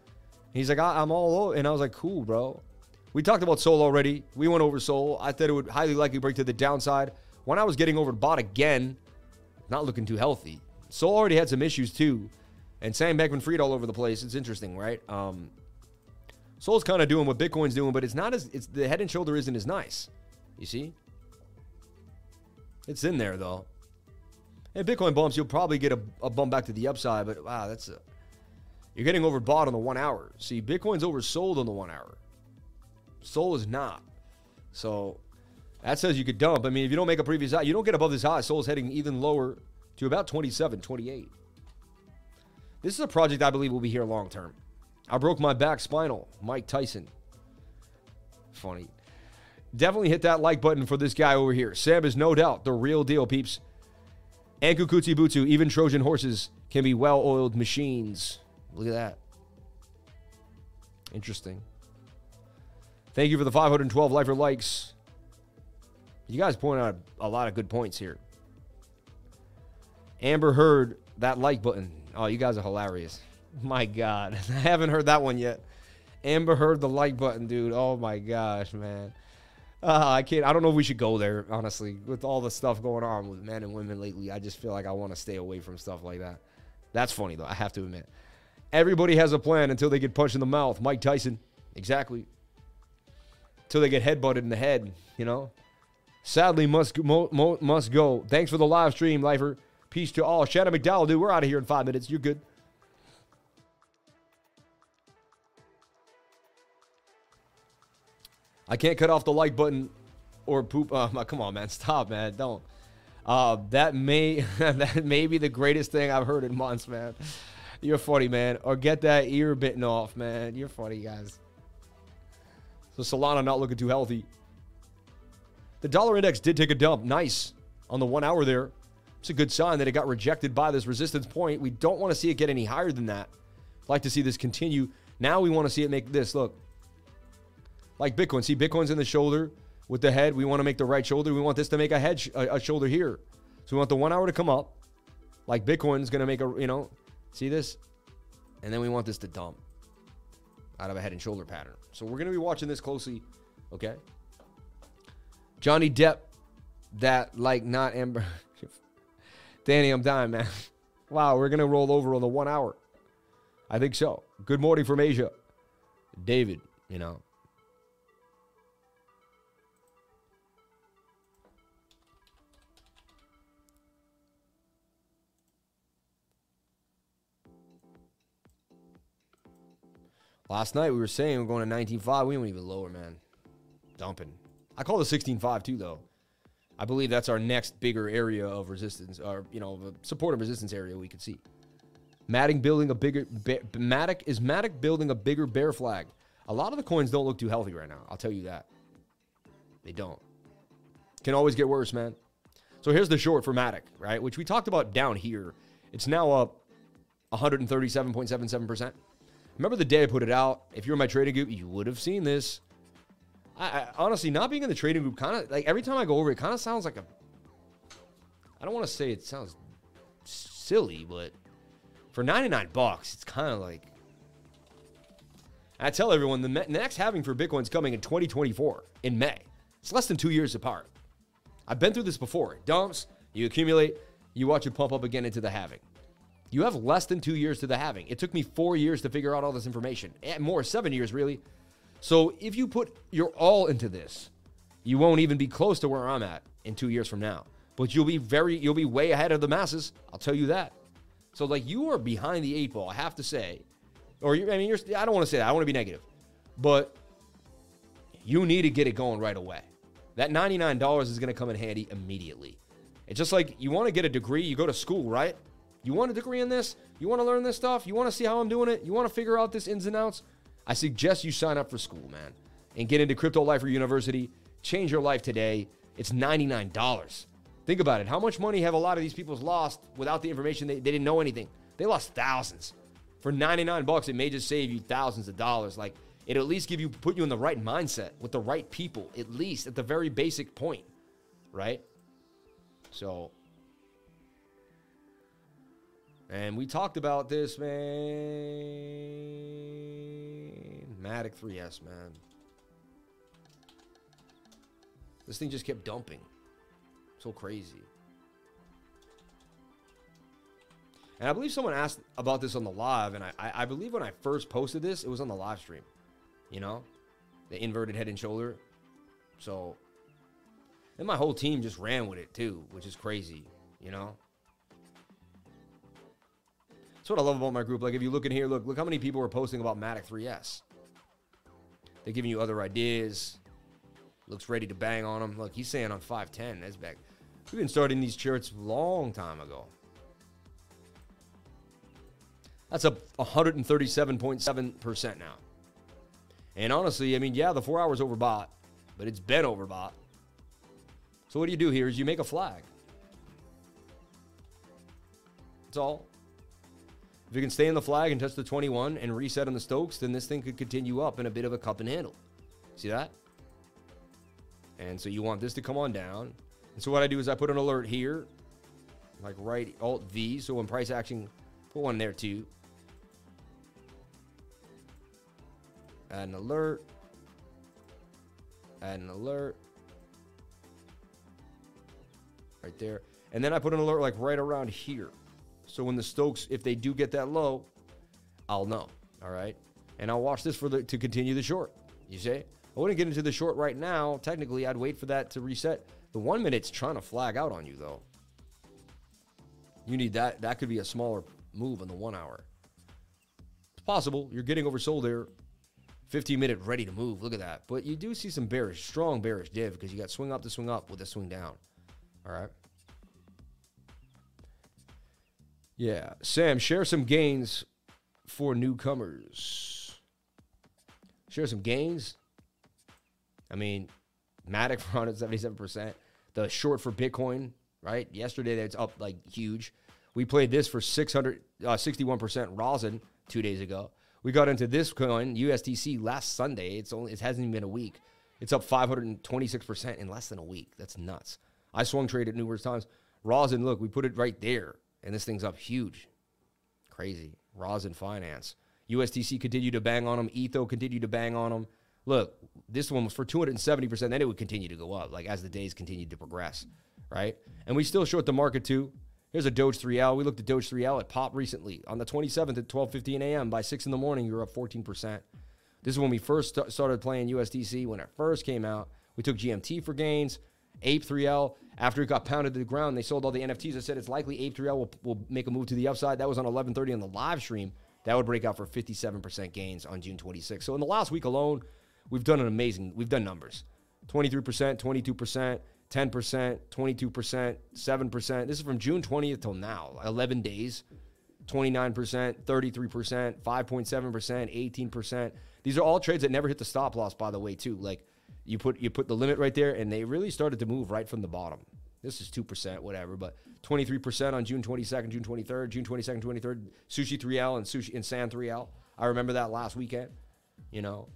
He's like, I I'm all over. And I was like, cool, bro. We talked about Sol already. We went over Sol. I thought it would highly likely break to the downside. When I was getting over bought again, not looking too healthy. Sol already had some issues, too. And Sam Bankman-Fried all over the place. It's interesting, right? Um... Sol's kind of doing what Bitcoin's doing, but it's not as, it's the head and shoulder isn't as nice. You see? It's in there, though. And Bitcoin bumps, you'll probably get a, a bump back to the upside, but wow, that's a, you're getting overbought on the one hour. See, Bitcoin's oversold on the one hour. Sol is not. So that says you could dump. I mean, if you don't make a previous high, you don't get above this high. Sol's heading even lower to about twenty-seven, twenty-eight. This is a project I believe will be here long term. I broke my back spinal. Mike Tyson. Funny. Definitely hit that like button for this guy over here. Sam is no doubt the real deal, peeps. Anku Kutsi Butsu. Even Trojan horses can be well-oiled machines. Look at that. Interesting. Thank you for the five hundred twelve lifer likes. You guys point out a lot of good points here. Amber Heard, that like button. Oh, you guys are hilarious. My God, I haven't heard that one yet. Amber Heard, the like button, dude. Oh my gosh, man. Uh, I can't. I don't know if we should go there, honestly. With all the stuff going on with men and women lately, I just feel like I want to stay away from stuff like that. That's funny though. I have to admit. Everybody has a plan until they get punched in the mouth. Mike Tyson, exactly. Until they get headbutted in the head, you know. Sadly, must mo, mo, must go. Thanks for the live stream, lifer. Peace to all. Shannon McDowell, dude. We're out of here in five minutes. You're good. I can't cut off the like button or poop. Uh, come on, man. Stop, man. Don't. Uh, that may that may be the greatest thing I've heard in months, man. You're funny, man. Or get that ear bitten off, man. You're funny, guys. So Solana not looking too healthy. The dollar index did take a dump. Nice. On the one hour there. It's a good sign that it got rejected by this resistance point. We don't want to see it get any higher than that. I'd like to see this continue. Now we want to see it make this. Look. Like Bitcoin. See, Bitcoin's in the shoulder with the head. We want to make the right shoulder. We want this to make a head, sh a, a shoulder here. So we want the one hour to come up. Like Bitcoin's going to make a, you know, see this? And then we want this to dump out of a head and shoulder pattern. So we're going to be watching this closely. Okay. Johnny Depp, that like not Amber. Danny, I'm dying, man. Wow, we're going to roll over on the one hour. I think so. Good morning from Asia. David, you know. Last night we were saying we're going to nineteen point five. We went even lower, man. Dumping. I call the sixteen point five too, though. I believe that's our next bigger area of resistance, or you know, the support and resistance area we could see. Matic building a bigger bear, Matic is Matic building a bigger bear flag. A lot of the coins don't look too healthy right now. I'll tell you that. They don't. Can always get worse, man. So here's the short for Matic, right? Which we talked about down here. It's now up one hundred thirty-seven point seven seven percent. Remember the day I put it out? If you were in my trading group, you would have seen this. I, I honestly, not being in the trading group, kind of like every time I go over, it kind of sounds like a, I don't want to say it sounds silly, but for ninety-nine bucks, it's kind of like, I tell everyone the next halving for Bitcoin's coming in twenty twenty-four in May. It's less than two years apart. I've been through this before. It dumps, you accumulate, you watch it pump up again into the halving. You have less than two years to the halving. It took me four years to figure out all this information. And more, seven years really. So if you put your all into this, you won't even be close to where I'm at in two years from now. But you'll be very, you'll be way ahead of the masses. I'll tell you that. So like you are behind the eight ball, I have to say. Or you, I mean, you're, I don't want to say that. I want to be negative. But you need to get it going right away. That ninety-nine dollars is going to come in handy immediately. It's just like you want to get a degree. You go to school, right? You want a degree in this? You want to learn this stuff? You want to see how I'm doing it? You want to figure out this ins and outs? I suggest you sign up for school, man, and get into Crypto Life or University. Change your life today. It's ninety-nine dollars. Think about it. How much money have a lot of these people lost without the information? They, they didn't know anything. They lost thousands. For ninety-nine bucks, it may just save you thousands of dollars. Like, it'll at least give you, put you in the right mindset with the right people, at least at the very basic point, right? So, and we talked about this, man. Matic three S, man. This thing just kept dumping. So crazy. And I believe someone asked about this on the live, and I, I believe when I first posted this, it was on the live stream. You know, the inverted head and shoulder. So, and my whole team just ran with it too, which is crazy, you know. That's what I love about my group. Like, if you look in here, look, look how many people are posting about Matic three S. They're giving you other ideas. Looks ready to bang on them. Look, he's saying on five ten, that's back. We've been starting these charts a long time ago. That's up one hundred thirty-seven point seven percent now. And honestly, I mean, yeah, the four hours overbought, but it's been overbought. So what do you do here is you make a flag. That's all. If you can stay in the flag and touch the twenty-one and reset on the Stokes, then this thing could continue up in a bit of a cup and handle. See that? And so you want this to come on down. And so what I do is I put an alert here, like right alt V, so when price action, put one there too. Add an alert. Add an alert. Right there. And then I put an alert like right around here. So when the Stokes, if they do get that low, I'll know. All right. And I'll watch this for the to continue the short. You see? I wouldn't get into the short right now. Technically, I'd wait for that to reset. The one minute's trying to flag out on you though. You need that. That could be a smaller move on the one hour. It's possible. You're getting oversold there. fifteen minute ready to move. Look at that. But you do see some bearish, strong bearish div because you got swing up to swing up with a swing down. All right. Yeah. Sam, share some gains for newcomers. Share some gains. I mean, Matic for one hundred seventy-seven percent. The short for Bitcoin, right? Yesterday, that's up like huge. We played this for six hundred sixty-one percent rosin two days ago. We got into this coin, U S D C, last Sunday. It's only, it hasn't even been a week. It's up five hundred twenty-six percent in less than a week. That's nuts. I swung traded numerous times. Rosin, look, we put it right there, and this thing's up huge. Crazy. Rosin Finance. U S D C continued to bang on them. Etho continued to bang on them. Look, this one was for two hundred seventy percent. Then it would continue to go up, like as the days continued to progress, right? And we still short the market too. Here's a Doge three L. We looked at Doge three L. It popped recently on the twenty-seventh at twelve fifteen a m By six in the morning, you're up fourteen percent. This is when we first st started playing U S D C. When it first came out, we took G M T for gains. Ape three L, after it got pounded to the ground, they sold all the N F Ts. I said it's likely Ape three L will, will make a move to the upside. That was on eleven thirty on the live stream. That would break out for fifty-seven percent gains on June twenty-sixth. So in the last week alone, we've done an amazing, we've done numbers. twenty-three percent, twenty-two percent, ten percent, twenty-two percent, seven percent. This is from June twentieth till now, eleven days, twenty-nine percent, thirty-three percent, five point seven percent, eighteen percent. These are all trades that never hit the stop loss, by the way, too. Like, You put you put the limit right there, and they really started to move right from the bottom. This is two percent, whatever, but twenty-three percent on June twenty-second, June twenty-third, June twenty-second, twenty-third, Sushi three L and Sushi and Sand three L. I remember that last weekend, you know.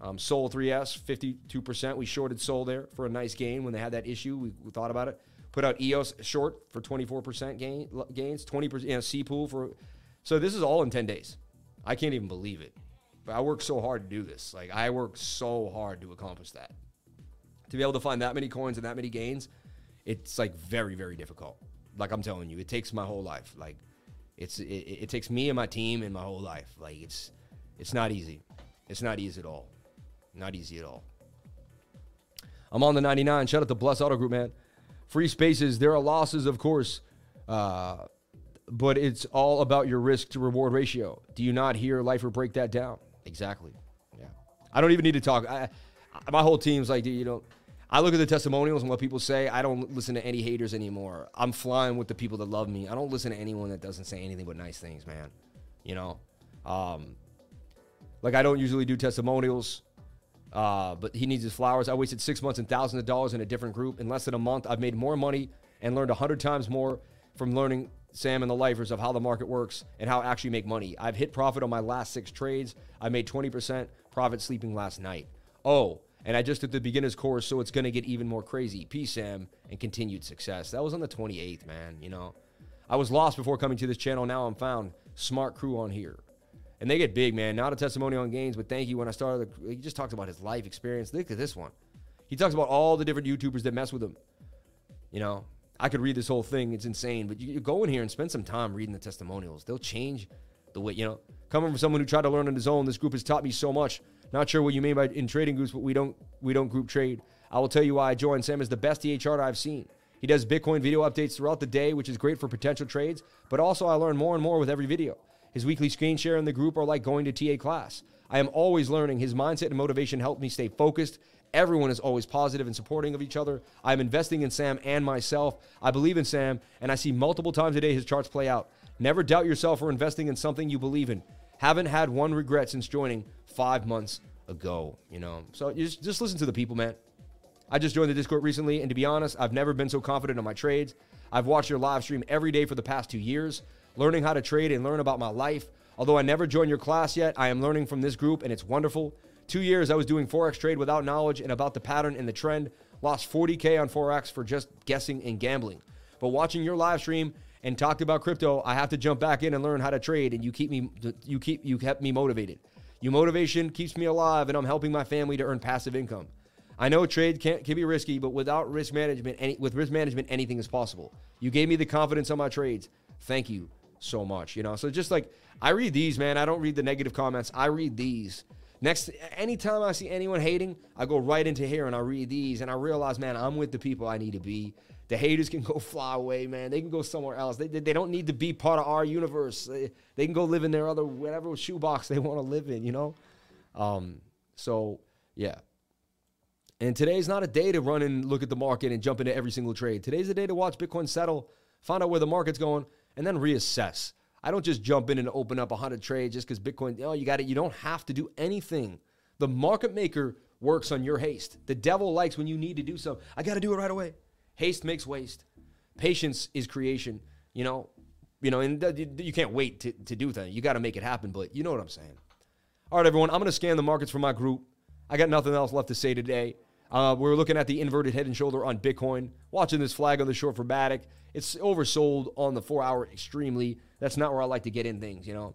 Um, Sol three S, fifty-two percent. We shorted Sol there for a nice gain when they had that issue. We, we thought about it. Put out E O S short for twenty-four percent gain, gains, twenty percent, you know, C pool for. So this is all in ten days. I can't even believe it. But I worked so hard to do this. Like, I worked so hard to accomplish that. To be able to find that many coins and that many gains, it's like very, very difficult. Like I'm telling you, it takes my whole life. Like it's, it, it takes me and my team and my whole life. Like it's, it's not easy. It's not easy at all. Not easy at all. I'm on the ninety-nine. Shout out to Bless Auto Group, man. Free spaces. There are losses, of course. Uh, but it's all about your risk to reward ratio. Do you not hear Lifer break that down? Exactly. Yeah. I don't even need to talk. I, I, my whole team's like, dude, you know, I look at the testimonials and what people say. I don't listen to any haters anymore. I'm flying with the people that love me. I don't listen to anyone that doesn't say anything but nice things, man. You know? Um, like, I don't usually do testimonials. Uh, but he needs his flowers. I wasted six months and thousands of dollars in a different group. In less than a month, I've made more money and learned a hundred times more from learning Sam and the lifers of how the market works and how I actually make money. I've hit profit on my last six trades. I made twenty percent profit sleeping last night. Oh, and I just did the beginner's course, so it's going to get even more crazy. Peace, Sam, and continued success. That was on the twenty-eighth, man, you know. I was lost before coming to this channel. Now I'm found. Smart crew on here. And they get big, man. Not a testimony on gains, but thank you. When I started, he just talks about his life experience. Look at this one. He talks about all the different YouTubers that mess with him. You know, I could read this whole thing. It's insane. But you, you go in here and spend some time reading the testimonials. They'll change the way, you know. Coming from someone who tried to learn on his own, this group has taught me so much. Not sure what you mean by in trading groups, but we don't, we don't group trade. I will tell you why I joined. Sam is the best E A charter I've seen. He does Bitcoin video updates throughout the day, which is great for potential trades. But also, I learn more and more with every video. His weekly screen share in the group are like going to T A class. I am always learning. His mindset and motivation help me stay focused. Everyone is always positive and supporting of each other. I'm investing in Sam and myself. I believe in Sam, and I see multiple times a day his charts play out. Never doubt yourself for investing in something you believe in. Haven't had one regret since joining five months ago, you know. So you just, just listen to the people, man. I just joined the Discord recently, and to be honest, I've never been so confident in my trades. I've watched your live stream every day for the past two years. Learning how to trade and learn about my life. Although I never joined your class yet, I am learning from this group, and it's wonderful. Two years, I was doing Forex trade without knowledge and about the pattern and the trend. Lost forty K on Forex for just guessing and gambling. But watching your live stream and talked about crypto, I have to jump back in and learn how to trade, and you keep me, you keep, you kept me motivated. Your motivation keeps me alive, and I'm helping my family to earn passive income. I know trade can, can be risky, but without risk management, any, with risk management, anything is possible. You gave me the confidence on my trades. Thank you so much, you know. So just like, I read these, man. I don't read the negative comments. I read these. Next, anytime I see anyone hating, I go right into here and I read these, and I realize, man, I'm with the people I need to be. The haters can go fly away, man. They can go somewhere else. They, they don't need to be part of our universe. They, they can go live in their other, whatever shoebox they want to live in, you know. Um, so, yeah. And today's not a day to run and look at the market and jump into every single trade. Today's the day to watch Bitcoin settle, find out where the market's going, and then reassess. I don't just jump in and open up one hundred trades just because Bitcoin, oh, you got it. You don't have to do anything. The market maker works on your haste. The devil likes when you need to do something. I got to do it right away. Haste makes waste. Patience is creation, you know. You know, and you can't wait to, to do that. You got to make it happen, but you know what I'm saying. All right, everyone, I'm going to scan the markets for my group. I got nothing else left to say today. Uh, we were looking at the inverted head and shoulder on Bitcoin, watching this flag on the short for Baddock. It's oversold on the four-hour extremely. That's not where I like to get in things, you know.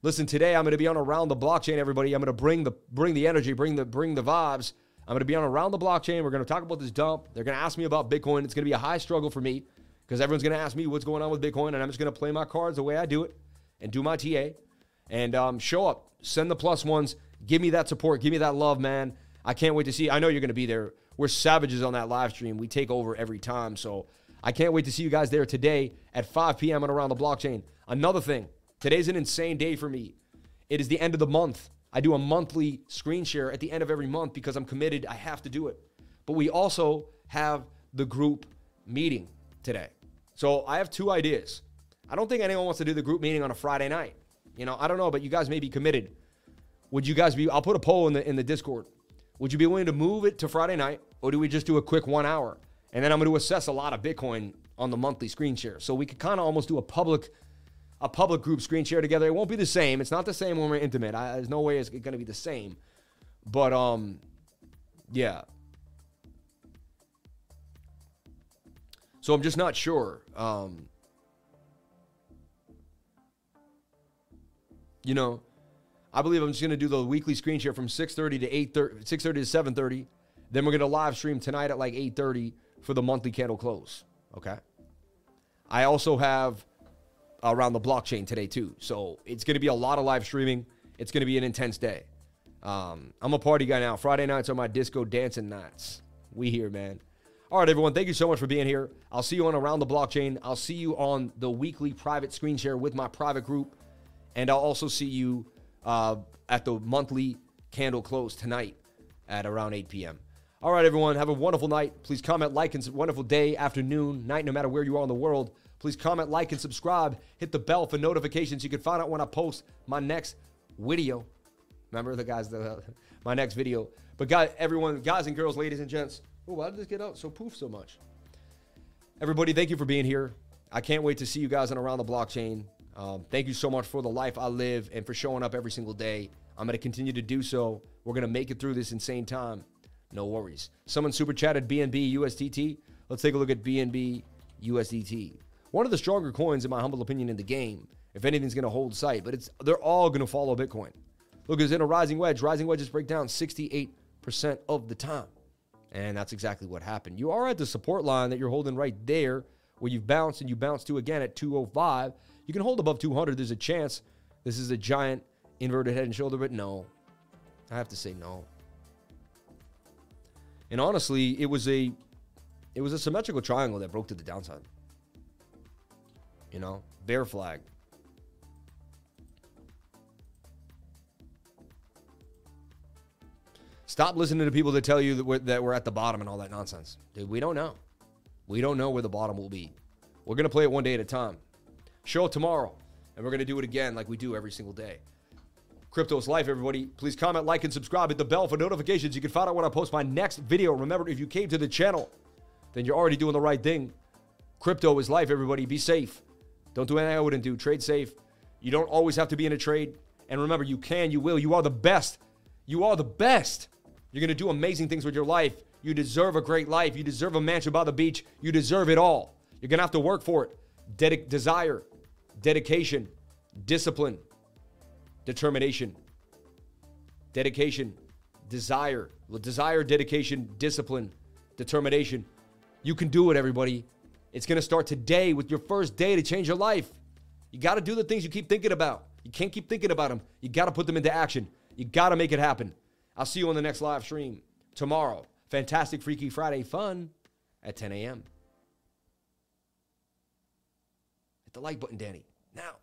Listen, today I'm going to be on Around the Blockchain, everybody. I'm going to bring the bring the energy, bring the bring the vibes. I'm going to be on Around the Blockchain. We're going to talk about this dump. They're going to ask me about Bitcoin. It's going to be a high struggle for me because everyone's going to ask me what's going on with Bitcoin, and I'm just going to play my cards the way I do it and do my T A and um, show up, send the plus ones, give me that support, give me that love, man. I can't wait to see. I know you're going to be there. We're savages on that live stream. We take over every time. So I can't wait to see you guys there today at five P M on Around the Blockchain. Another thing, today's an insane day for me. It is the end of the month. I do a monthly screen share at the end of every month because I'm committed. I have to do it. But we also have the group meeting today. So I have two ideas. I don't think anyone wants to do the group meeting on a Friday night. You know, I don't know, but you guys may be committed. Would you guys be, I'll put a poll in the in the Discord. Would you be willing to move it to Friday night, or do we just do a quick one hour And then I'm going to assess a lot of Bitcoin on the monthly screen share. So we could kind of almost do a public, a public group screen share together. It won't be the same. It's not the same when we're intimate. I, there's no way it's going to be the same. But, um, yeah. So I'm just not sure. Um, you know, I believe I'm just going to do the weekly screen share from six thirty to eight thirty, six thirty to seven thirty. Then we're going to live stream tonight at like eight thirty for the monthly candle close. Okay. I also have Around the Blockchain today too. So it's going to be a lot of live streaming. It's going to be an intense day. Um, I'm a party guy now. Friday nights are my disco dancing nights. We here, man. All right, everyone. Thank you so much for being here. I'll see you on Around the Blockchain. I'll see you on the weekly private screen share with my private group. And I'll also see you uh, at the monthly candle close tonight at around eight p m All right, everyone. Have a wonderful night. Please comment, like, and wonderful day, afternoon, night, no matter where you are in the world. Please comment, like, and subscribe. Hit the bell for notifications. You can find out when I post my next video. Remember the guys, the, my next video. But guys, everyone, guys and girls, ladies and gents. Oh, why did this get out so poof so much? Everybody, thank you for being here. I can't wait to see you guys on Around the Blockchain. Um, thank you so much for the life I live and for showing up every single day. I'm going to continue to do so. We're going to make it through this insane time. No worries. Someone super chatted B N B, U S D T. Let's take a look at B N B, U S D T. One of the stronger coins, in my humble opinion, in the game. If anything's going to hold sight, but it's they're all going to follow Bitcoin. Look, it's in a rising wedge. Rising wedges break down sixty-eight percent of the time. And that's exactly what happened. You are at the support line that you're holding right there where you've bounced and you bounced to again at two oh five. You can hold above two hundred. There's a chance this is a giant inverted head and shoulder, but no. I have to say no. And honestly, it was a it was a symmetrical triangle that broke to the downside. You know, bear flag. Stop listening to people that tell you that we're, that we're at the bottom and all that nonsense. Dude, we don't know. We don't know where the bottom will be. We're going to play it one day at a time. Show tomorrow. And we're going to do it again like we do every single day. Crypto's life, everybody. Please comment, like, and subscribe. Hit the bell for notifications. You can find out when I post my next video. Remember, if you came to the channel, then you're already doing the right thing. Crypto is life, everybody. Be safe. Don't do anything I wouldn't do. Trade safe. You don't always have to be in a trade. And remember, you can, you will. You are the best. You are the best. You're going to do amazing things with your life. You deserve a great life. You deserve a mansion by the beach. You deserve it all. You're going to have to work for it. Dedic- desire, dedication, discipline, determination, dedication, desire, desire, dedication, discipline, determination. You can do it, everybody. It's going to start today with your first day to change your life. You got to do the things you keep thinking about. You can't keep thinking about them. You got to put them into action. You got to make it happen. I'll see you on the next live stream tomorrow. Fantastic Freaky Friday fun at ten a m Hit the like button, Danny. Now.